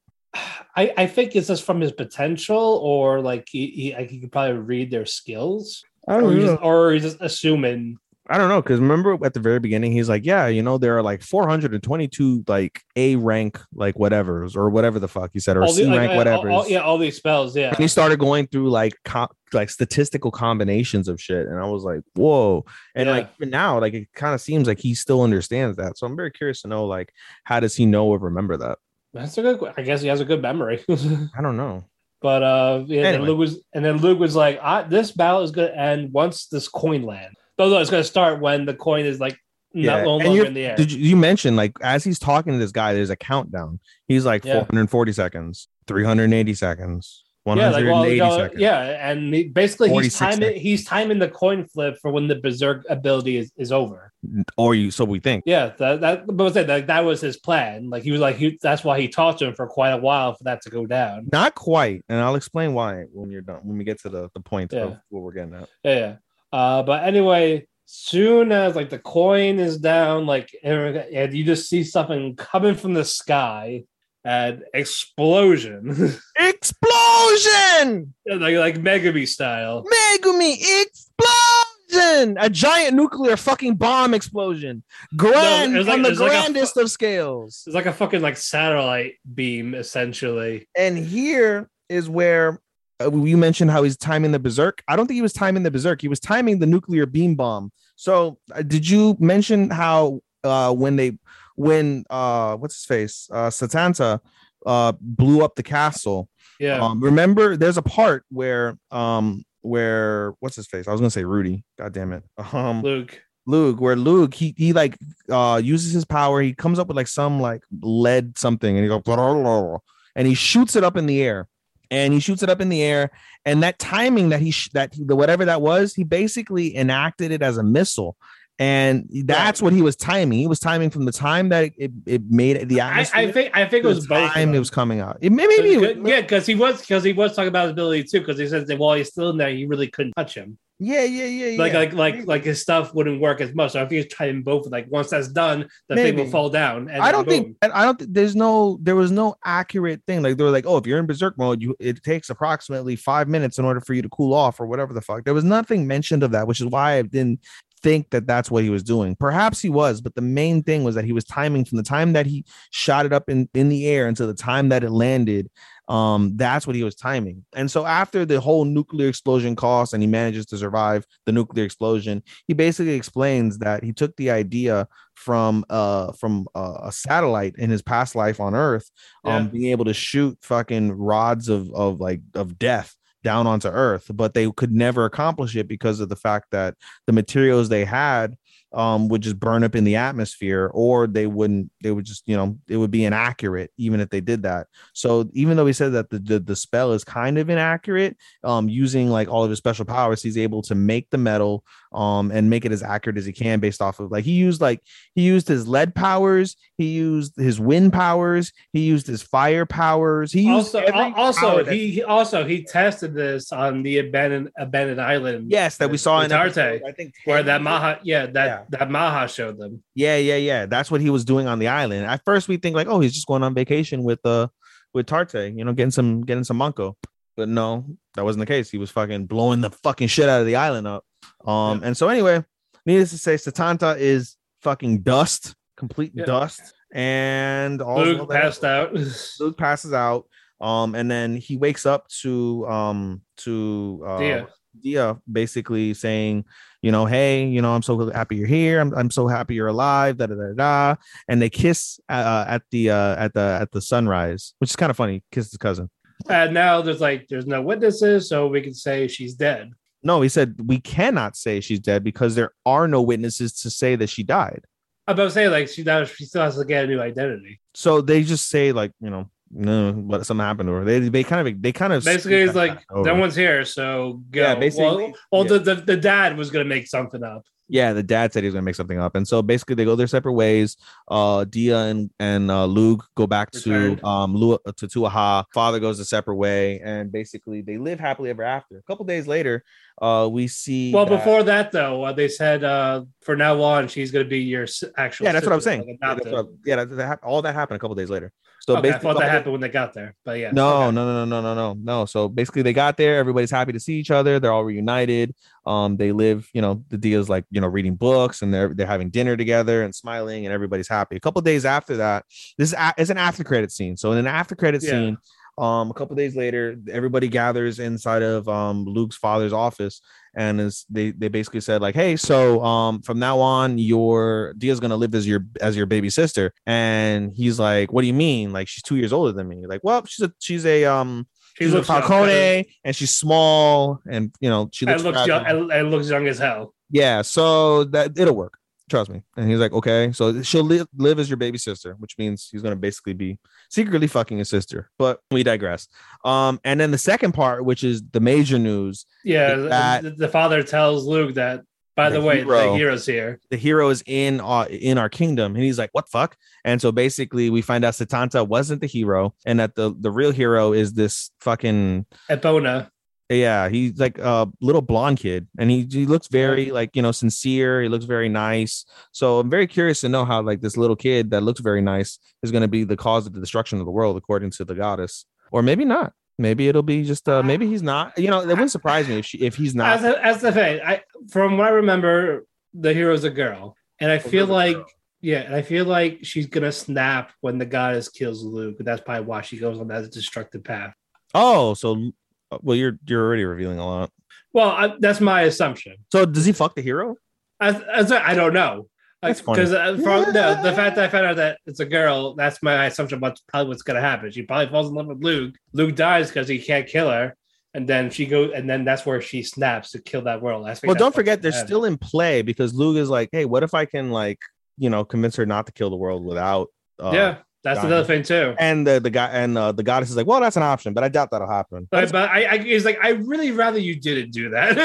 I, I think it's just from his potential, or like he, he like he could probably read their skills. I don't or know, just, or he's just assuming. I don't know, because remember at the very beginning, he's like, "Yeah, you know, there are like four hundred twenty-two like A rank, like whatever's or whatever the fuck he said, or all C the, rank, like, whatever." Yeah, all these spells. Yeah, and he started going through like co- like statistical combinations of shit, and I was like, "Whoa!" And yeah. like now, like it kind of seems like he still understands that. So I'm very curious to know, like, how does he know or remember that? That's a good. I guess he has a good memory. I don't know, but uh, yeah, anyway. and Luke was, and then Luke was like, I, "This battle is going to end once this coin lands. No, no, it's going to start when the coin is like yeah. not longer in the air." Did you, you mention like as he's talking to this guy, there's a countdown. He's like yeah. four hundred forty seconds, three hundred eighty seconds, one hundred eighty yeah, like, well, you know, seconds. Yeah, and he, basically he's timing seconds. he's timing the coin flip for when the berserk ability is, is over. Or you, so we think. Yeah, that that but that, that was his plan. Like he was like he, that's why he talked to him for quite a while for that to go down. Not quite, and I'll explain why when you're done. When we get to the, the point yeah. of what we're getting at. Yeah, yeah. Uh, but anyway, soon as like the coin is down, like and you just see something coming from the sky. And explosion. Explosion! like, like Megumi style. Megumi explosion! explosion, a giant nuclear fucking bomb explosion, grand no, like, on the grandest like a, of scales. It's like a fucking like satellite beam, essentially. And here is where uh, you mentioned how he's timing the berserk. I don't think he was timing the berserk. He was timing the nuclear beam bomb. So uh, did you mention how uh, when they when uh, what's his face uh, Satanta uh, blew up the castle? Yeah. Um, remember, there's a part where um. where what's his face? I was gonna say Rudy. God damn it. Um Luke. Luke, where Luke he he like uh uses his power, he comes up with like some like lead something and he goes blah, blah, blah, and he shoots it up in the air. And he shoots it up in the air, and that timing that he sh- that he, the whatever that was, he basically enacted it as a missile. And that's what he was timing. He was timing from the time that it, it made the atmosphere. I, I think I think it was both time it was coming out. It maybe it was, yeah, because he was because he was talking about his ability too. Because he says that while he's still in there, you really couldn't touch him. Yeah, yeah, yeah, like, yeah. Like like like his stuff wouldn't work as much. So I think he's trying both. Like once that's done, the maybe. thing will fall down. And I don't think I don't think there's no there was no accurate thing. Like they were like, oh, if you're in berserk mode, you it takes approximately five minutes in order for you to cool off or whatever the fuck. There was nothing mentioned of that, which is why I didn't think that that's what he was doing. Perhaps he was, but the main thing was that he was timing from the time that he shot it up in in the air until the time that it landed. Um that's what he was timing. And so after the whole nuclear explosion costs and he manages to survive the nuclear explosion, he basically explains that he took the idea from uh from uh, a satellite in his past life on Earth, um yeah. being able to shoot fucking rods of of like of death down onto Earth, but they could never accomplish it because of the fact that the materials they had um would just burn up in the atmosphere, or they wouldn't they would just, you know, it would be inaccurate even if they did that. So even though he said that the the, the spell is kind of inaccurate, um using like all of his special powers, he's able to make the metal um and make it as accurate as he can based off of like he used like he used his lead powers, he used his wind powers, he used his fire powers, he used also also he, he also he tested this on the abandoned abandoned island. Yes, that we saw in Arte, I think, where that Maha yeah that yeah. that Maha showed them. Yeah, yeah, yeah. That's what he was doing on the island. At first, we think like, oh, he's just going on vacation with uh with Tarte, you know, getting some getting some manko. But no, that wasn't the case. He was fucking blowing the fucking shit out of the island up. Um, yeah. And so anyway, needless to say, Satanta is fucking dust, complete yeah. dust, and all Luke passed out. Luke passes out. Um, and then he wakes up to um to uh, Dia. Dia basically saying, you know, hey, you know, I'm so happy you're here. I'm I'm so happy you're alive. Da da da da. And they kiss uh, at the uh, at the at the sunrise, which is kind of funny. Kissed his cousin. And now there's like there's no witnesses, so we can say she's dead. No, he said we cannot say she's dead because there are no witnesses to say that she died. I'm about to say like she now she still has to get a new identity. So they just say like, you know, no, but something happened to her. They they kind of they kind of basically it's like no one's here, so go. Yeah, basically. Well, well yeah. The, the the dad was gonna make something up. Yeah, the dad said he was gonna make something up, and so basically they go their separate ways. Uh, Dia and and uh, Luke go back Returned. to um Lu- to Tuaha. Father goes a separate way, and basically they live happily ever after. A couple days later, uh, we see. Well, that... before that though, uh, they said uh, for now on she's gonna be your actual. Yeah, that's sister, what I'm saying. Like, yeah, what, yeah that, that, all that happened a couple days later. So okay, basically, I thought that happened when they got there, but yeah. No, okay. no, no, no, no, no, no. So basically, they got there. Everybody's happy to see each other. They're all reunited. Um, they live, you know, the deal's like, you know, reading books and they're they're having dinner together and smiling and everybody's happy. A couple of days after that, this is a, it's an after credit scene. So in an after credit yeah. scene, um, a couple of days later, everybody gathers inside of um Luke's father's office. And as they they basically said like, hey, so um from now on your Dia's gonna live as your as your baby sister. And he's like, what do you mean? Like she's two years older than me. Like, well, she's a she's a um she's, she's a Falcone and she's small and you know she looks, looks young and, and looks young as hell. Yeah, so that it'll work. Trust me. And he's like, okay, so she'll live, live as your baby sister, which means he's going to basically be secretly fucking his sister. But we digress. Um, and then the second part, which is the major news. Yeah, that the father tells Luke that, by the, the way, hero, the hero's here. The hero is in, uh, in our kingdom. And he's like, what fuck? And so basically we find out Satanta wasn't the hero and that the, the real hero is this fucking... Epona. Yeah, he's like a little blonde kid and he, he looks very like, you know, sincere. He looks very nice. So I'm very curious to know how like this little kid that looks very nice is going to be the cause of the destruction of the world, according to the goddess. Or maybe not. Maybe it'll be just uh, maybe he's not. You know, it wouldn't surprise me if she, if he's not. That's the thing. I from what I remember, the hero's a girl, and I feel like yeah, and I feel like she's gonna snap when the goddess kills Luke. That's probably why she goes on that destructive path. Oh, so well, you're you're already revealing a lot. Well, I, that's my assumption. So does he fuck the hero? I I, I don't know. That's funny. Because uh, from yeah. the, the fact that I found out that it's a girl, that's my assumption about probably what's going to happen. She probably falls in love with Luke. Luke dies because he can't kill her, and then she goes, and then that's where she snaps to kill that world. Well, don't forget, they're still in play because Luke is like, "Hey, what if I can like, you know, convince her not to kill the world without?" Uh, yeah, that's dying. Another thing too. And the the guy and uh, the goddess is like, "Well, that's an option, but I doubt that'll happen." But, but I, I it's like I really rather you didn't do that.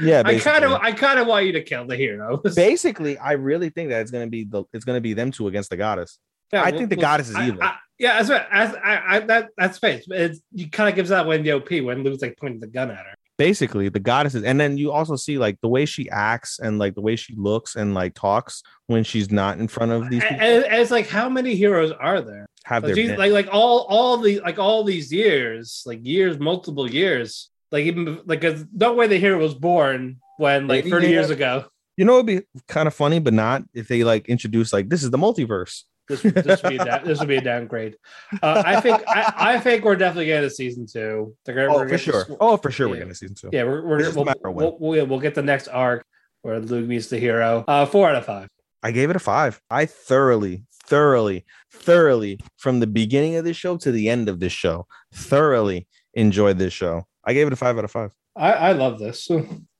Yeah, basically. I kind of I kind of want you to kill the hero. Basically, I really think that it's gonna be the it's gonna be them two against the goddess. Yeah, I well, think the well, goddess is evil. I, I, yeah, that's right. As I, I that that's face. It's you kind of gives that when the O P when Luke's like pointing the gun at her. Basically, the goddess is, and then you also see like the way she acts and like the way she looks and like talks when she's not in front of these people. And, and it's like, how many heroes are there? Have like, there geez, like like all all the like all these years, like years, multiple years, like even like no way the hero was born when like thirty yeah. years ago. You know, it'd be kind of funny, but not if they like introduce like this is the multiverse. This, this would be a da- this would be a downgrade. Uh, I think I, I think we're definitely getting a season two. Gonna, oh, for sure. Sw- oh, for sure, yeah. We're getting a season two. Yeah, we're, we're we'll, we'll, we'll, we'll get the next arc where Luke meets the hero. Uh, four out of five. I gave it a five. I thoroughly, thoroughly, thoroughly from the beginning of this show to the end of this show, thoroughly enjoyed this show. I gave it a five out of five. I, I love this.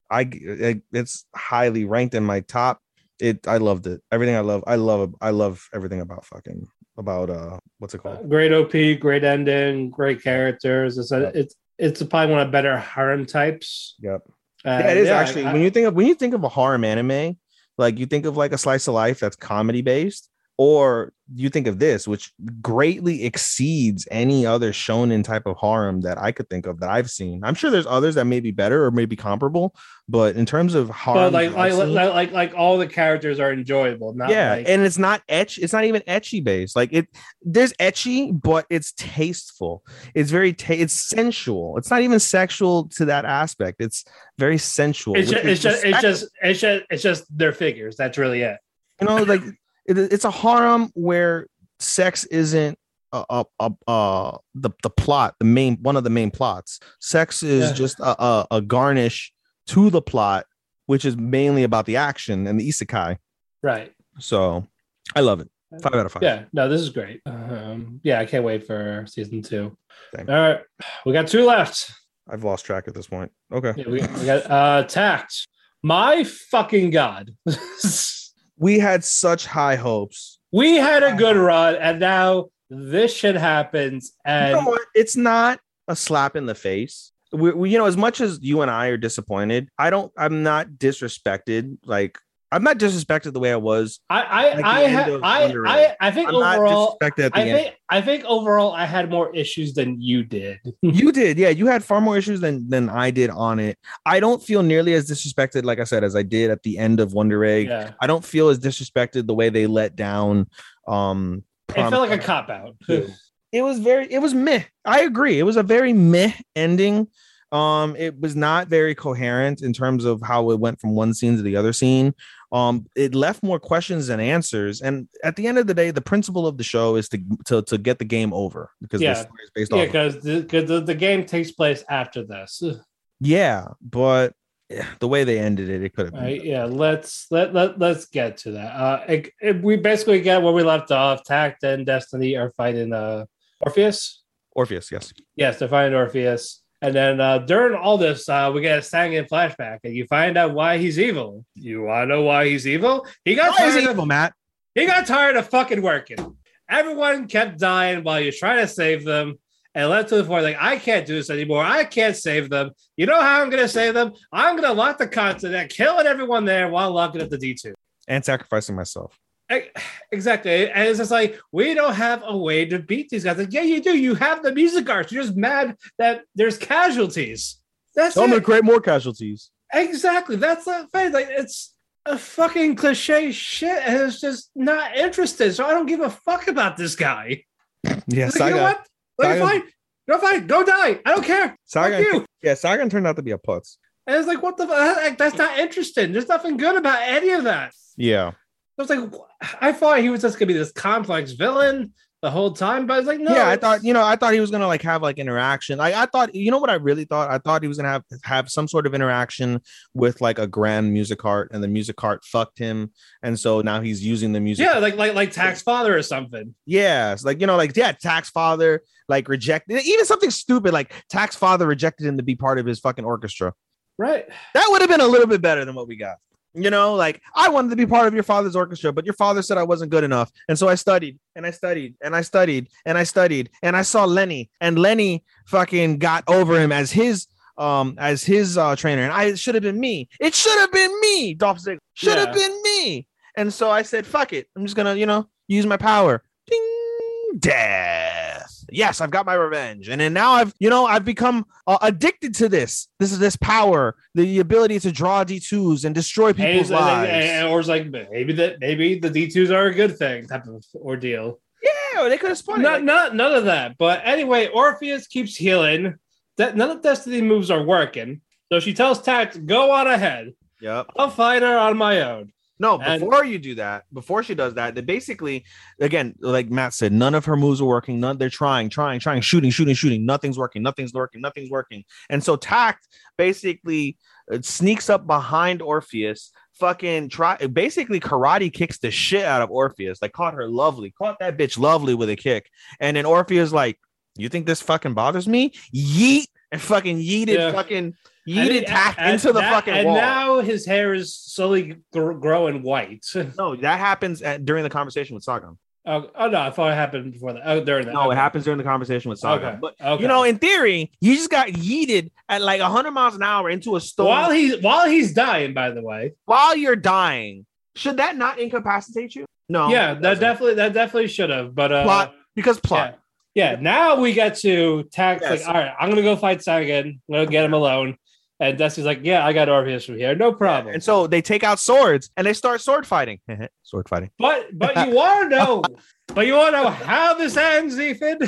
I it, it's highly ranked in my top. It I loved it. Everything I love. I love I love everything about fucking about uh what's it called? Great O P, great ending, great characters. It's a, yep. it's it's probably one of the better harem types. Yep. Uh, yeah, it is yeah, actually I, when you think of when you think of a harem anime, like you think of like a slice of life that's comedy based, or you think of this, which greatly exceeds any other shonen type of harem that I could think of that I've seen. I'm sure there's others that may be better or may be comparable, but in terms of harem, like like, seen, like like like all the characters are enjoyable. Not yeah, like... and it's not etch. It's not even ecchi based. Like it, there's ecchi, but it's tasteful. It's very ta- it's sensual. It's not even sexual to that aspect. It's very sensual. It's just it's just, it's just it's just it's just their figures. That's really it. You know, like. It, it's a harem where sex isn't uh, uh, uh, the, the plot, the main one of the main plots. Sex is yeah. just a, a, a garnish to the plot, which is mainly about the action and the isekai. Right. So I love it. Five out of five. Yeah. No, this is great. Um, yeah, I can't wait for season two. Dang. All right. We got two left. I've lost track at this point. Okay. Yeah, we, we got uh, Tact. My fucking God. We had such high hopes. We had a good run, and now this shit happens. And you know what? It's not a slap in the face. We, we, you know, as much as you and I are disappointed, I don't. I'm not disrespected. Like I'm not disrespected the way I was. I, I, I, ha- I, I, I think I'm overall. Not disrespected at the I think, end. I think overall, I had more issues than you did. You did, yeah. You had far more issues than than I did on it. I don't feel nearly as disrespected, like I said, as I did at the end of Wonder Egg. Yeah. I don't feel as disrespected the way they let down. Um, prom- it felt like a cop out. It was very. It was meh. I agree. It was a very meh ending. Um, it was not very coherent in terms of how it went from one scene to the other scene. Um, it left more questions than answers. And at the end of the day, the principle of the show is to to, to get the game over because yeah, because yeah, the, the game takes place after this. Yeah, but the way they ended it, it could have been. Right, yeah, let's let let let's get to that. Uh, it, it, we basically get where we left off. Tact and Destiny are fighting uh Orpheus. Orpheus, yes, yes, they're fighting Orpheus. And then uh, during all this, uh, we get a Sangen flashback, and you find out why he's evil. You want to know why he's evil? He got why tired is evil, of Matt. He got tired of fucking working. Everyone kept dying while you're trying to save them, and left to the point like, I can't do this anymore. I can't save them. You know how I'm going to save them? I'm going to lock the continent, killing everyone there while locking up the D two and sacrificing myself. Exactly. And it's just like, we don't have a way to beat these guys. Like, yeah, you do. You have the music arts. You're just mad that there's casualties. That's I'm going to create more casualties. Exactly. That's not fair. Like, it's a fucking cliche shit. And it's just not interested. So I don't give a fuck about this guy. Yes, like, I you know got, what? Like, fine. No, fine, go die. I don't care. Sagan, you. Yeah, Sagan turned out to be a putz. And it's like, what the fuck? That's not interesting. There's nothing good about any of that. Yeah. I was like, I thought he was just going to be this complex villain the whole time, but I was like, no. Yeah, I thought, you know, I thought he was going to like have like interaction. Like, I thought, you know what I really thought? I thought he was going to have have some sort of interaction with like a grand music art, and the music art fucked him. And so now he's using the music. Yeah, like like like Tax Father or something. Yeah, so like, you know, like, yeah, Tax Father, like rejected, even something stupid like Tax Father rejected him to be part of his fucking orchestra. Right. That would have been a little bit better than what we got. You know, like, I wanted to be part of your father's orchestra, but your father said I wasn't good enough. And so I studied and I studied and I studied and I studied and I saw Lenny, and Lenny fucking got over him as his um as his uh, trainer. And I it should have been me. It should have been me. Dolph Ziggler should have yeah. been me. And so I said, fuck it. I'm just going to, you know, use my power. Ding, death. Yes, I've got my revenge. And then now I've, you know, I've become uh, addicted to this. This is this power, the ability to draw D twos and destroy people's and, lives. And, and, or it's like, maybe that maybe the D twos are a good thing type of ordeal. Yeah, or they could have spun not, it. Like, not, none of that. But anyway, Orpheus keeps healing. That none of Destiny moves are working. So she tells Tax, go on ahead. Yep. I'll fight her on my own. No, before and, you do that, before she does that, they basically, again, like Matt said, none of her moves are working. None, they're trying, trying, trying, shooting, shooting, shooting. Nothing's working. Nothing's working. Nothing's working. And so Tact basically sneaks up behind Orpheus, fucking try, basically karate kicks the shit out of Orpheus. Like caught her lovely, caught that bitch lovely with a kick. And then Orpheus like, you think this fucking bothers me? Yeet. And fucking yeeted yeah. fucking yeeted Tack into the that, fucking and wall. And now his hair is slowly gr- growing white. No, that happens at, during the conversation with Sagan. Oh, oh, no, I thought it happened before that. Oh, during that. No, okay. It happens during the conversation with Sagan. Okay. But, okay. you know, in theory, you just got yeeted at like one hundred miles an hour into a storm. While he's, while he's dying, by the way. While you're dying. Should that not incapacitate you? No. Yeah, that definitely that definitely should have. But uh, plot, because plot. Yeah. Yeah, now we get to Tax. Yes. Like, all right, I'm gonna go fight Sagan. I'm gonna get him alone. And Dusty's like, yeah, I got Orpheus from here, no problem. And so they take out swords and they start sword fighting. Sword fighting. But but you want to know, but you want to know how this ends, Ethan.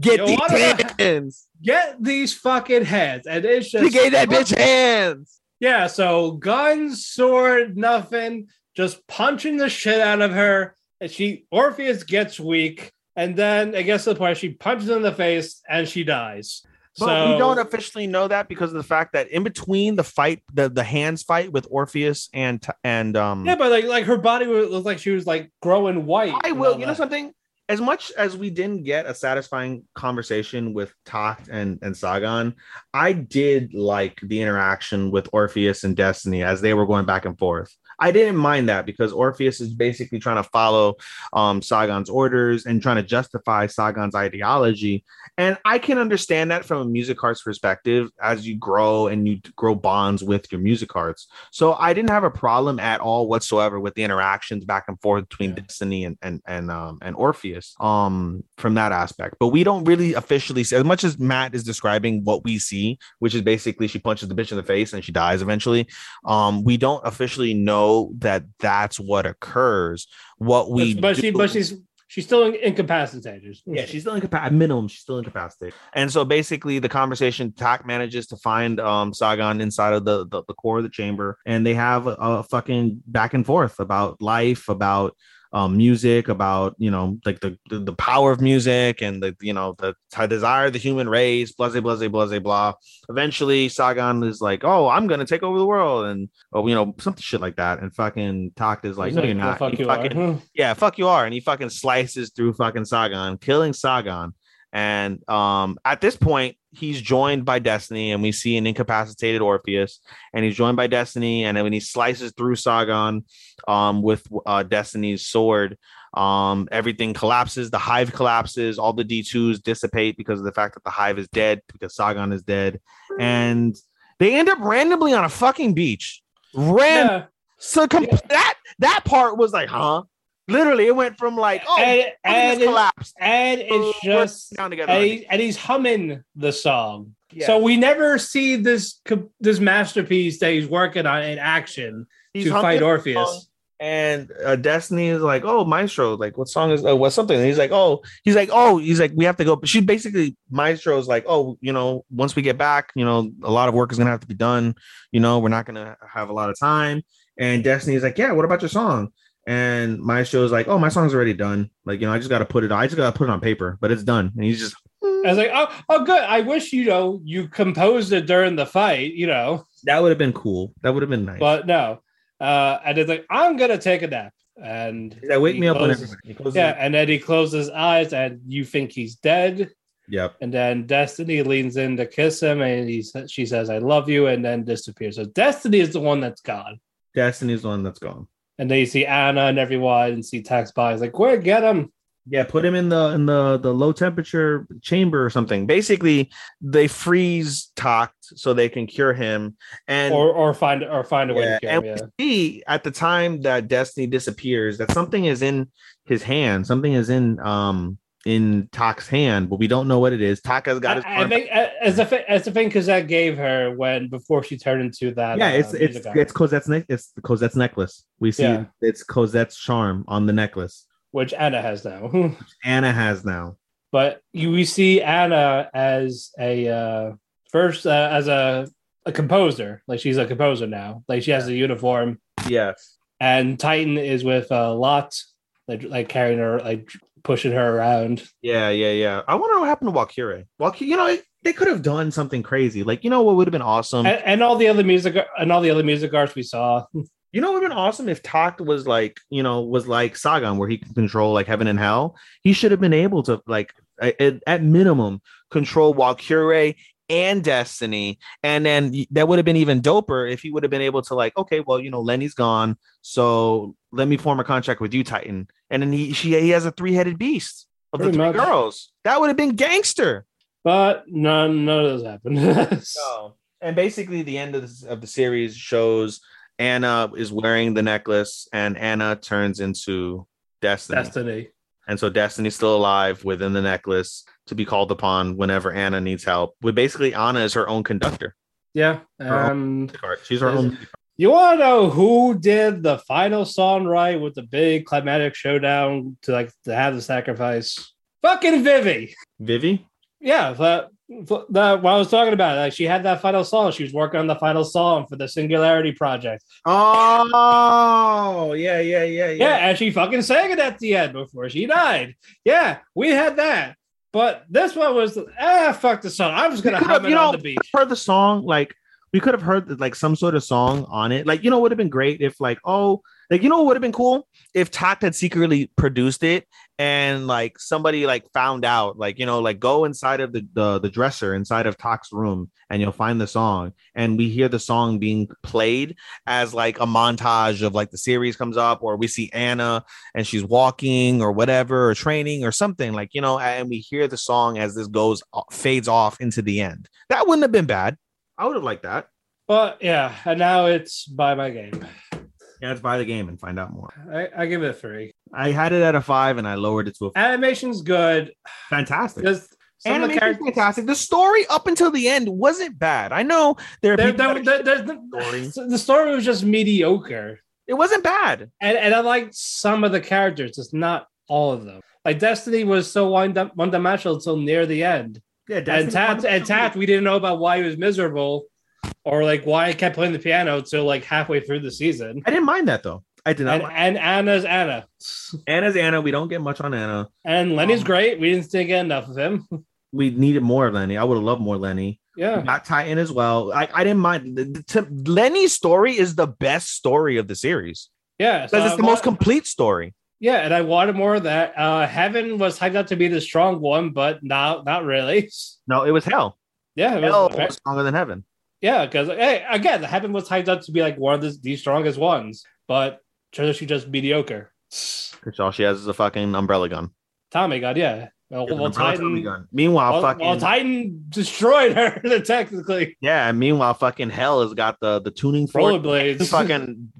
Get you these hands. Get these fucking hands, and it's just you gave that bitch hands. Yeah. So guns, sword, nothing. Just punching the shit out of her, and she Orpheus gets weak. And then I guess the point she punches him in the face and she dies. But so, we don't officially know that because of the fact that in between the fight, the, the hands fight with Orpheus and and um yeah, but like like her body was, was like she was like growing white. I will, you that. know something. As much as we didn't get a satisfying conversation with Tact and, and Sagan, I did like the interaction with Orpheus and Destiny as they were going back and forth. I didn't mind that because Orpheus is basically trying to follow um, Sagan's orders and trying to justify Sagan's ideology. And I can understand that from a music arts perspective as you grow and you grow bonds with your music arts. So I didn't have a problem at all whatsoever with the interactions back and forth between yeah. Destiny and and and, um, and Orpheus um, from that aspect. But we don't really officially see, as much as Matt is describing what we see, which is basically she punches the bitch in the face and she dies eventually. Um, we don't officially know that that's what occurs. What we but, but do, she but she's she's still incapacitated. Yeah, she's still incapacitated. At minimum, she's still incapacitated. And so basically, the conversation Tack manages to find um Sagan inside of the, the the core of the chamber, and they have a, a fucking back and forth about life, about um music, about you know like the the, the power of music and the you know the, the desire of the human race. Blah blah blah blah blah blah. Eventually, Sagan is like, "Oh, I'm gonna take over the world," and oh, you know, something shit like that. And fucking Tact is like, "No, you're not. Fuck you fucking, yeah, fuck you are." And he fucking slices through fucking Sagan, killing Sagan. And um, at this point, he's joined by Destiny, and we see an incapacitated Orpheus, and he's joined by Destiny, and then when he slices through Sagan um, with uh, Destiny's sword, um, everything collapses. The hive collapses. All the D twos dissipate because of the fact that the hive is dead because Sagan is dead, and they end up randomly on a fucking beach. Random. Yeah. So comp- yeah. that that part was like, huh? Literally, it went from like oh, and, and collapsed, it, and it's just down together, and, he, and he's humming the song. Yeah. So we never see this this masterpiece that he's working on in action he's to fight Orpheus. And uh, Destiny is like, "Oh, Maestro, like, what song is uh, what something?" And he's like, "Oh, he's like, oh, he's like, we have to go." But she basically, Maestro's like, "Oh, you know, once we get back, you know, a lot of work is gonna have to be done. You know, we're not gonna have a lot of time." And Destiny's like, "Yeah, what about your song?" And Maestro's like, "Oh, my song's already done. Like, you know, I just gotta put it. I just gotta put it on paper, but it's done." And he's just, I was like, "Oh, oh, good. I wish you know you composed it during the fight. You know, that would have been cool. That would have been nice." But no. Uh, and it's like, I'm gonna take a nap, and yeah, wake me closes, up. When yeah, up. And then he closes his eyes, and you think he's dead. Yep. And then Destiny leans in to kiss him, and he she says, "I love you," and then disappears. So Destiny is the one that's gone. Destiny is the one that's gone. And then you see Anna and everyone, and see Tex by. He's like, "Where get him?" Yeah, put him in the in the, the low temperature chamber or something. Basically, they freeze Toct so they can cure him, and or or find or find a way yeah, to cure and him. Yeah. We see at the time that Destiny disappears that something is in his hand. Something is in um in Toc's hand, but we don't know what it is. Toc has got his. I, I think as a as the thing Cosette gave her when before she turned into that. Yeah, it's um, it's Isabel. it's Cosette's ne- it's Cosette's necklace. We see yeah. it's Cosette's charm on the necklace. Which Anna has now. Anna has now. But you we see Anna as a uh, first uh, as a, a composer. Like she's a composer now. Like she has a uniform. Yes. And Titan is with uh, Lot, like, like carrying her, like pushing her around. Yeah, yeah, yeah. I wonder what happened to Walkure. Walk, you know, they could have done something crazy. Like you know what would have been awesome. And, and all the other music and all the other music arts we saw. You know, it would have been awesome if Toct was like, you know, was like Sagan, where he can control like heaven and hell. He should have been able to, like, at, at minimum, control Walkure and Destiny. And then that would have been even doper if he would have been able to, like, okay, well, you know, Lenny's gone. So let me form a contract with you, Titan. And then he she he has a three headed beast of Pretty the three much. girls. That would have been gangster. But none, none of those happened. So, and basically, the end of, this, of the series shows. Anna is wearing the necklace, and Anna turns into Destiny. Destiny. And so Destiny's still alive within the necklace to be called upon whenever Anna needs help. But basically, Anna is her own conductor. Yeah. And her she's her own. You want to know who did the final song right with the big climatic showdown to like to have the sacrifice? Fucking Vivi. Vivi? Yeah. But The, what I was talking about, like she had that final song. She was working on the final song for the Singularity Project. Oh, yeah, yeah, yeah, yeah. Yeah, and she fucking sang it at the end before she died. Yeah, we had that. But this one was, ah, fuck the song. I was going to have it you on know, the beach. Heard the song, like, we could have heard, like, some sort of song on it. Like, you know, it would have been great if, like, oh, like, you know what would have been cool? If Toct had secretly produced it and, like, somebody, like, found out. Like, you know, like, go inside of the, the, the dresser, inside of Toc's room, and you'll find the song. And we hear the song being played as, like, a montage of, like, the series comes up, or we see Anna, and she's walking, or whatever, or training, or something. Like, you know, and we hear the song as this goes, fades off into the end. That wouldn't have been bad. I would have liked that. But, yeah, and now it's buy my game. Yeah, let's buy the game and find out more. I, I give it a three. I had it at a five and I lowered it to a four. Animation's good. Fantastic. Animation's characters... fantastic. The story up until the end wasn't bad. I know there are there, people there, there, there, the, story. the story was just mediocre. It wasn't bad. And, and I liked some of the characters, just not all of them. Like Destiny was so one dimensional until near the end. Yeah, Destiny. And Tat, and Tat, we didn't know about why he was miserable. Or like why I kept playing the piano till like halfway through the season. I didn't mind that though. I did not. And, mind. and Anna's Anna. Anna's Anna. We don't get much on Anna. And Lenny's um, great. We didn't get enough of him. We needed more of Lenny. I would have loved more Lenny. Yeah. Got Titan as well. I, I didn't mind. The, the, to, Lenny's story is the best story of the series. Yeah. Because so it's I the want, most complete story. Yeah. And I wanted more of that. Uh, Heaven was hyped up to be the strong one, but no, not really. No, it was Hell. Yeah. It hell was, was stronger than Heaven. Yeah, because hey, again, the Heaven was hyped up to be like one of the, the strongest ones, but turns out she's just mediocre. Because all she has is a fucking umbrella gun. Tommy gun, yeah. Well, well Titan. Tommy gun. Meanwhile, well, fucking. Well, Titan destroyed her technically. Yeah, and meanwhile, fucking Hell has got the the tuning roller blades, fucking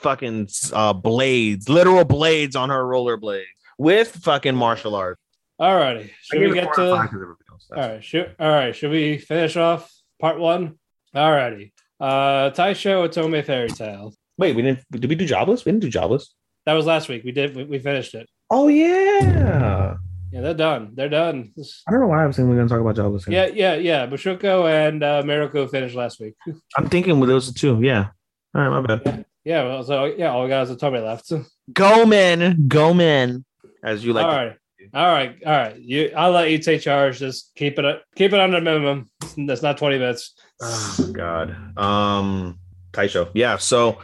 fucking uh, blades, literal blades on her roller blades with fucking martial arts. All righty, should we get to? All right, should all right, should we finish off part one? Alrighty. Uh Taisho Otome Fairy Tale. Wait, we didn't. Did we do Jobless? We didn't do Jobless. That was last week. We did. We, we finished it. Oh yeah. Yeah, they're done. They're done. I don't know why I'm saying we're going to talk about Jobless. Yeah, yeah, yeah. Bushuko and uh, Mariko finished last week. I'm thinking with those two. Yeah. All right, my bad. Yeah. Yeah, well, so yeah, all we got is a tummy left. Go, men, go, men, as you like. All right, to- all right, all right. You, I'll let you take charge. Just keep it, keep it under the minimum. That's not twenty minutes. Oh God, um, Taisho. Yeah. So,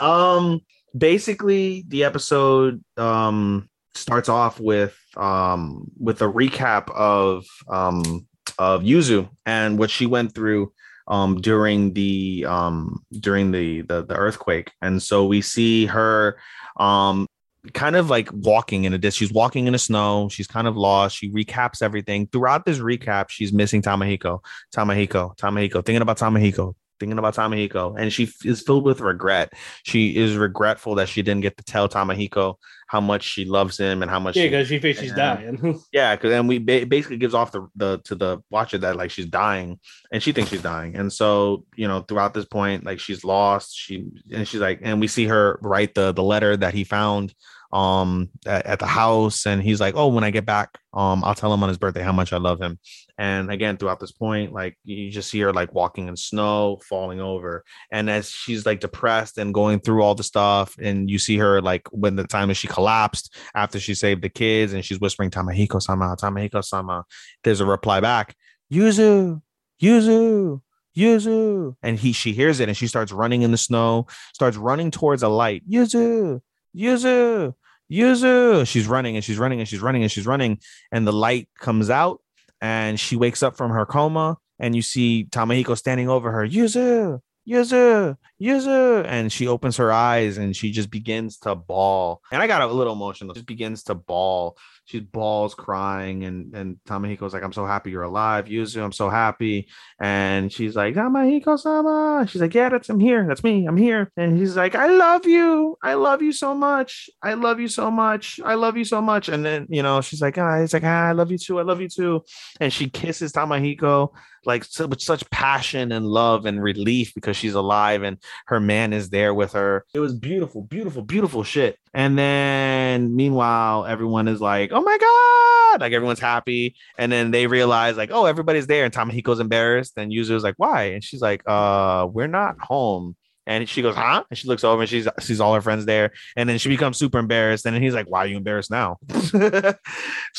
um, basically, the episode um starts off with um with a recap of um of Yuzu and what she went through um during the um during the, the the earthquake. And so we see her um kind of like walking in a dis she's walking in the snow. She's kind of lost. She recaps everything. Throughout this recap, she's missing Tamahiko Tamahiko Tamahiko thinking about Tamahiko thinking about Tamahiko and she is filled with regret. She is regretful that she didn't get to tell Tamahiko how much she loves him and how much yeah because she, she thinks she's dying. Yeah, because then we ba- basically gives off the, the to the watcher that like she's dying and she thinks she's dying. And so, you know, throughout this point, like she's lost. She and she's like, and we see her write the the letter that he found um at, at the house, and he's like, oh, when I get back, um I'll tell him on his birthday how much I love him. And again, throughout this point, like you just see her like walking in snow, falling over, and as she's like depressed and going through all the stuff, and you see her like when the time that she collapsed after she saved the kids, and she's whispering Tamahiko-sama, Tamahiko-sama. There's a reply back, Yuzu, Yuzu, Yuzu, and he she hears it and she starts running in the snow, starts running towards a light, Yuzu, Yuzu, Yuzu. She's running and she's running and she's running and she's running, and the light comes out. And she wakes up from her coma, and you see Tamahiko standing over her, Yuzu, Yuzu, Yuzu. And she opens her eyes and she just begins to bawl. And I got a little emotional. She just begins to bawl. She bawls crying. And, and Tamahiko's like, I'm so happy you're alive, Yuzu. I'm so happy. And she's like, Tamahiko-sama. She's like, yeah, that's I'm here. That's me. I'm here. And he's like, I love you. I love you so much. I love you so much. I love you so much. And then, you know, she's like, ah, he's like, ah, I love you too. I love you too. And she kisses Tamahiko like so, with such passion and love and relief because she's alive and her man is there with her. It was beautiful, beautiful, beautiful shit. And then meanwhile, everyone is like, oh my God, like everyone's happy. And then they realize like, oh, everybody's there. And Tamahiko's embarrassed. And Yuzu's like, why? And she's like, uh, we're not home. And she goes, huh? And she looks over and she's sees all her friends there. And then she becomes super embarrassed. And then he's like, why are you embarrassed now? It's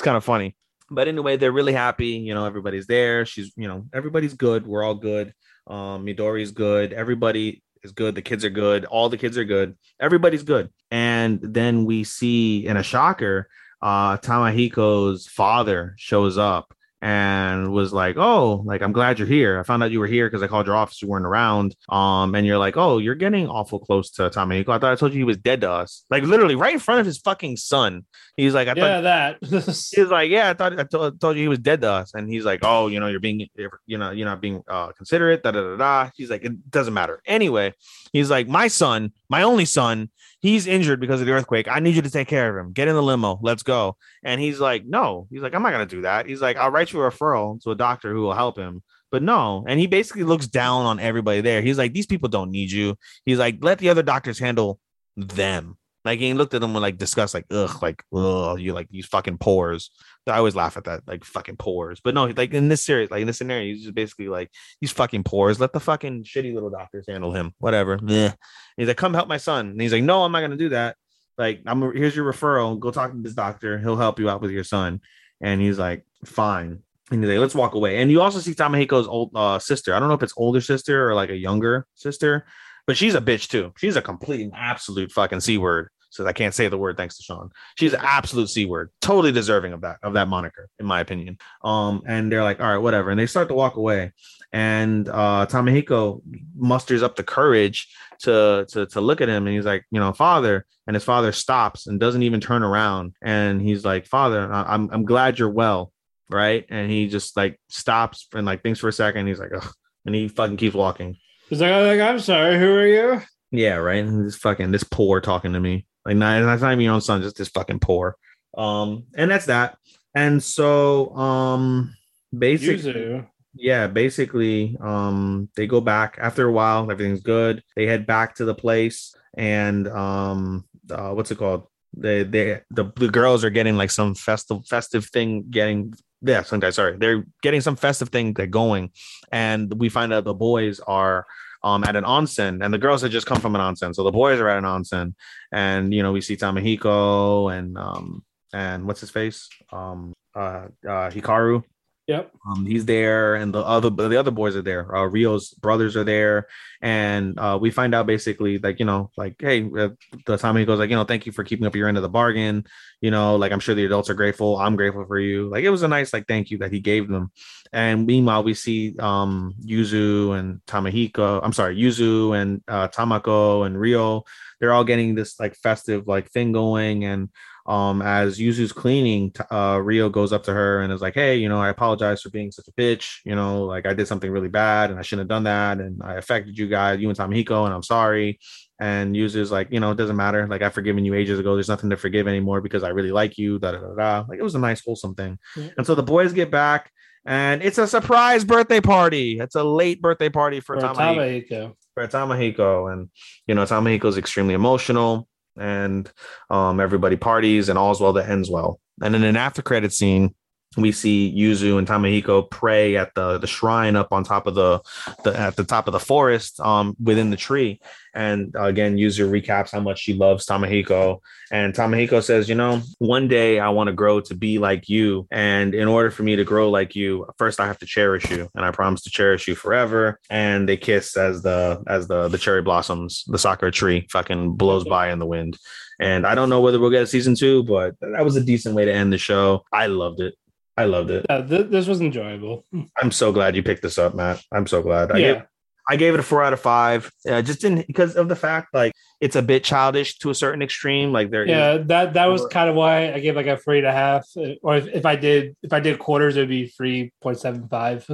kind of funny. But anyway, they're really happy. You know, everybody's there. She's, you know, everybody's good. We're all good. Um, Midori's good. Everybody is good. The kids are good. All the kids are good. Everybody's good. And then we see in a shocker, uh, Tamahiko's father shows up and was like, oh, like, I'm glad you're here. I found out you were here because I called your office. You weren't around. Um, and you're like, oh, you're getting awful close to Tamahiko. I thought I told you he was dead to us. Like literally right in front of his fucking son. He's like, I yeah, thought that he's like, yeah, I thought I, t- I told you he was dead to us. And he's like, oh, you know, you're being, you know, you're not being uh, considerate. Da da da da. He's like, it doesn't matter. Anyway, he's like, my son, my only son, he's injured because of the earthquake. I need you to take care of him. Get in the limo. Let's go. And he's like, no, he's like, I'm not going to do that. He's like, I'll write you a referral to a doctor who will help him. But no. And he basically looks down on everybody there. He's like, these people don't need you. He's like, let the other doctors handle them. Like he looked at them with like disgust, like, ugh, like, ugh, you like these fucking pores. I always laugh at that, like fucking pores. But no, like in this series, like in this scenario, he's just basically like, these fucking pores. Let the fucking shitty little doctors handle him, whatever. Yeah. He's like, come help my son. And he's like, no, I'm not going to do that. Like, I'm here's your referral. Go talk to this doctor. He'll help you out with your son. And he's like, fine. And he's like, let's walk away. And you also see Tamahiko's old uh, sister. I don't know if it's older sister or like a younger sister, but she's a bitch too. She's a complete and absolute fucking C word. Says I can't say the word thanks to Sean. She's an absolute C word, totally deserving of that of that moniker, in my opinion. Um, and they're like, all right, whatever. And they start to walk away. And uh, Tamahiko musters up the courage to, to to look at him. And he's like, you know, father. And his father stops and doesn't even turn around. And he's like, father, I- I'm I'm glad you're well. Right. And he just like stops and like thinks for a second. He's like, ugh. And he fucking keeps walking. He's like, I'm sorry, who are you? Yeah, right. And this fucking this poor talking to me. Like, not, that's not even your own son, just this fucking poor. Um, and that's that. And so, um, basically, Yuzu. yeah, basically, um, they go back after a while, everything's good. They head back to the place and um, uh, what's it called? They they the, the girls are getting like some festive festive thing getting. Yeah, sometimes. Sorry, they're getting some festive thing. They're going, and we find out the boys are um at an onsen, and the girls had just come from an onsen, so the boys are at an onsen, and you know we see Tamahiko and um and what's his face um uh, uh Hikaru. Yep. Um, he's there, and the other the other boys are there. Uh, Rio's brothers are there, and uh, we find out basically like you know like hey, uh, the Tamigo's like you know thank you for keeping up your end of the bargain. You know like I'm sure the adults are grateful. I'm grateful for you. Like it was a nice like thank you that he gave them. And meanwhile we see um, Yuzu and Tamahiko. I'm sorry, Yuzu and uh, Tamako and Rio. They're all getting this like festive like thing going, and. Um, as Yuzu's cleaning, uh, Rio goes up to her and is like, "Hey, you know, I apologize for being such a bitch. You know, like I did something really bad and I shouldn't have done that, and I affected you guys, you and Tamahiko, and I'm sorry." And Yuzu's like, "You know, it doesn't matter. Like I've forgiven you ages ago. There's nothing to forgive anymore because I really like you." Da da da da. Like it was a nice wholesome thing. Yeah. And so the boys get back, and it's a surprise birthday party. It's a late birthday party for, for Tamahiko. Tamahiko. For Tamahiko, and you know, Tamahiko's extremely emotional. And um, everybody parties, and all's well that ends well. And in an after credit scene, we see Yuzu and Tamahiko pray at the, the shrine up on top of the, the at the top of the forest um, within the tree. And again, Yuzu recaps how much she loves Tamahiko, and Tamahiko says, "You know, one day I want to grow to be like you, and in order for me to grow like you, first I have to cherish you, and I promise to cherish you forever." And they kiss as the as the the cherry blossoms, the sakura tree, fucking blows by in the wind. And I don't know whether we'll get a season two, but that was a decent way to end the show. I loved it. I loved it. Yeah, th- this was enjoyable. I'm so glad you picked this up, Matt. I'm so glad. I, yeah. gave, I gave it a four out of five. I just didn't because of the fact like it's a bit childish to a certain extreme. Like there, yeah, is, that that was kind of why I gave like a three and a half. Or if, if I did if I did quarters, it'd be three point seven five.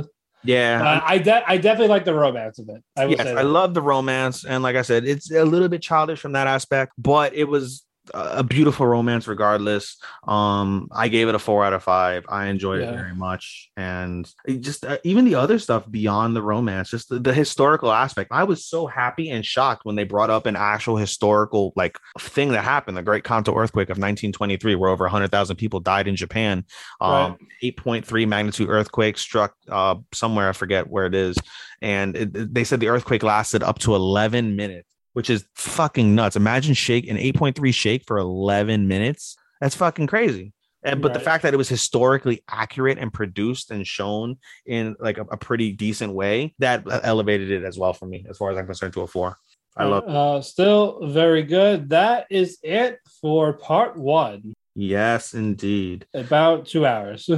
Yeah, uh, I de- I definitely like the romance of it. I yes, I love the romance, and like I said, it's a little bit childish from that aspect, but it was. A beautiful romance regardless. um I gave it a four out of five. I enjoyed yeah. it very much, and just uh, even the other stuff beyond the romance, just the, the historical aspect. I was so happy and shocked when they brought up an actual historical like thing that happened, the Great Kanto earthquake of nineteen twenty-three, where over one hundred thousand people died in Japan. um right. eight point three magnitude earthquake struck uh somewhere, I forget where it is, and it, they said the earthquake lasted up to eleven minutes, which is fucking nuts. Imagine shake an eight point three shake for eleven minutes. That's fucking crazy. And but right. the fact that it was historically accurate and produced and shown in like a, a pretty decent way, that elevated it as well for me, as far as I'm concerned, to a four. I love uh, it. Still very good. That is it for part one. Yes, indeed. About two hours.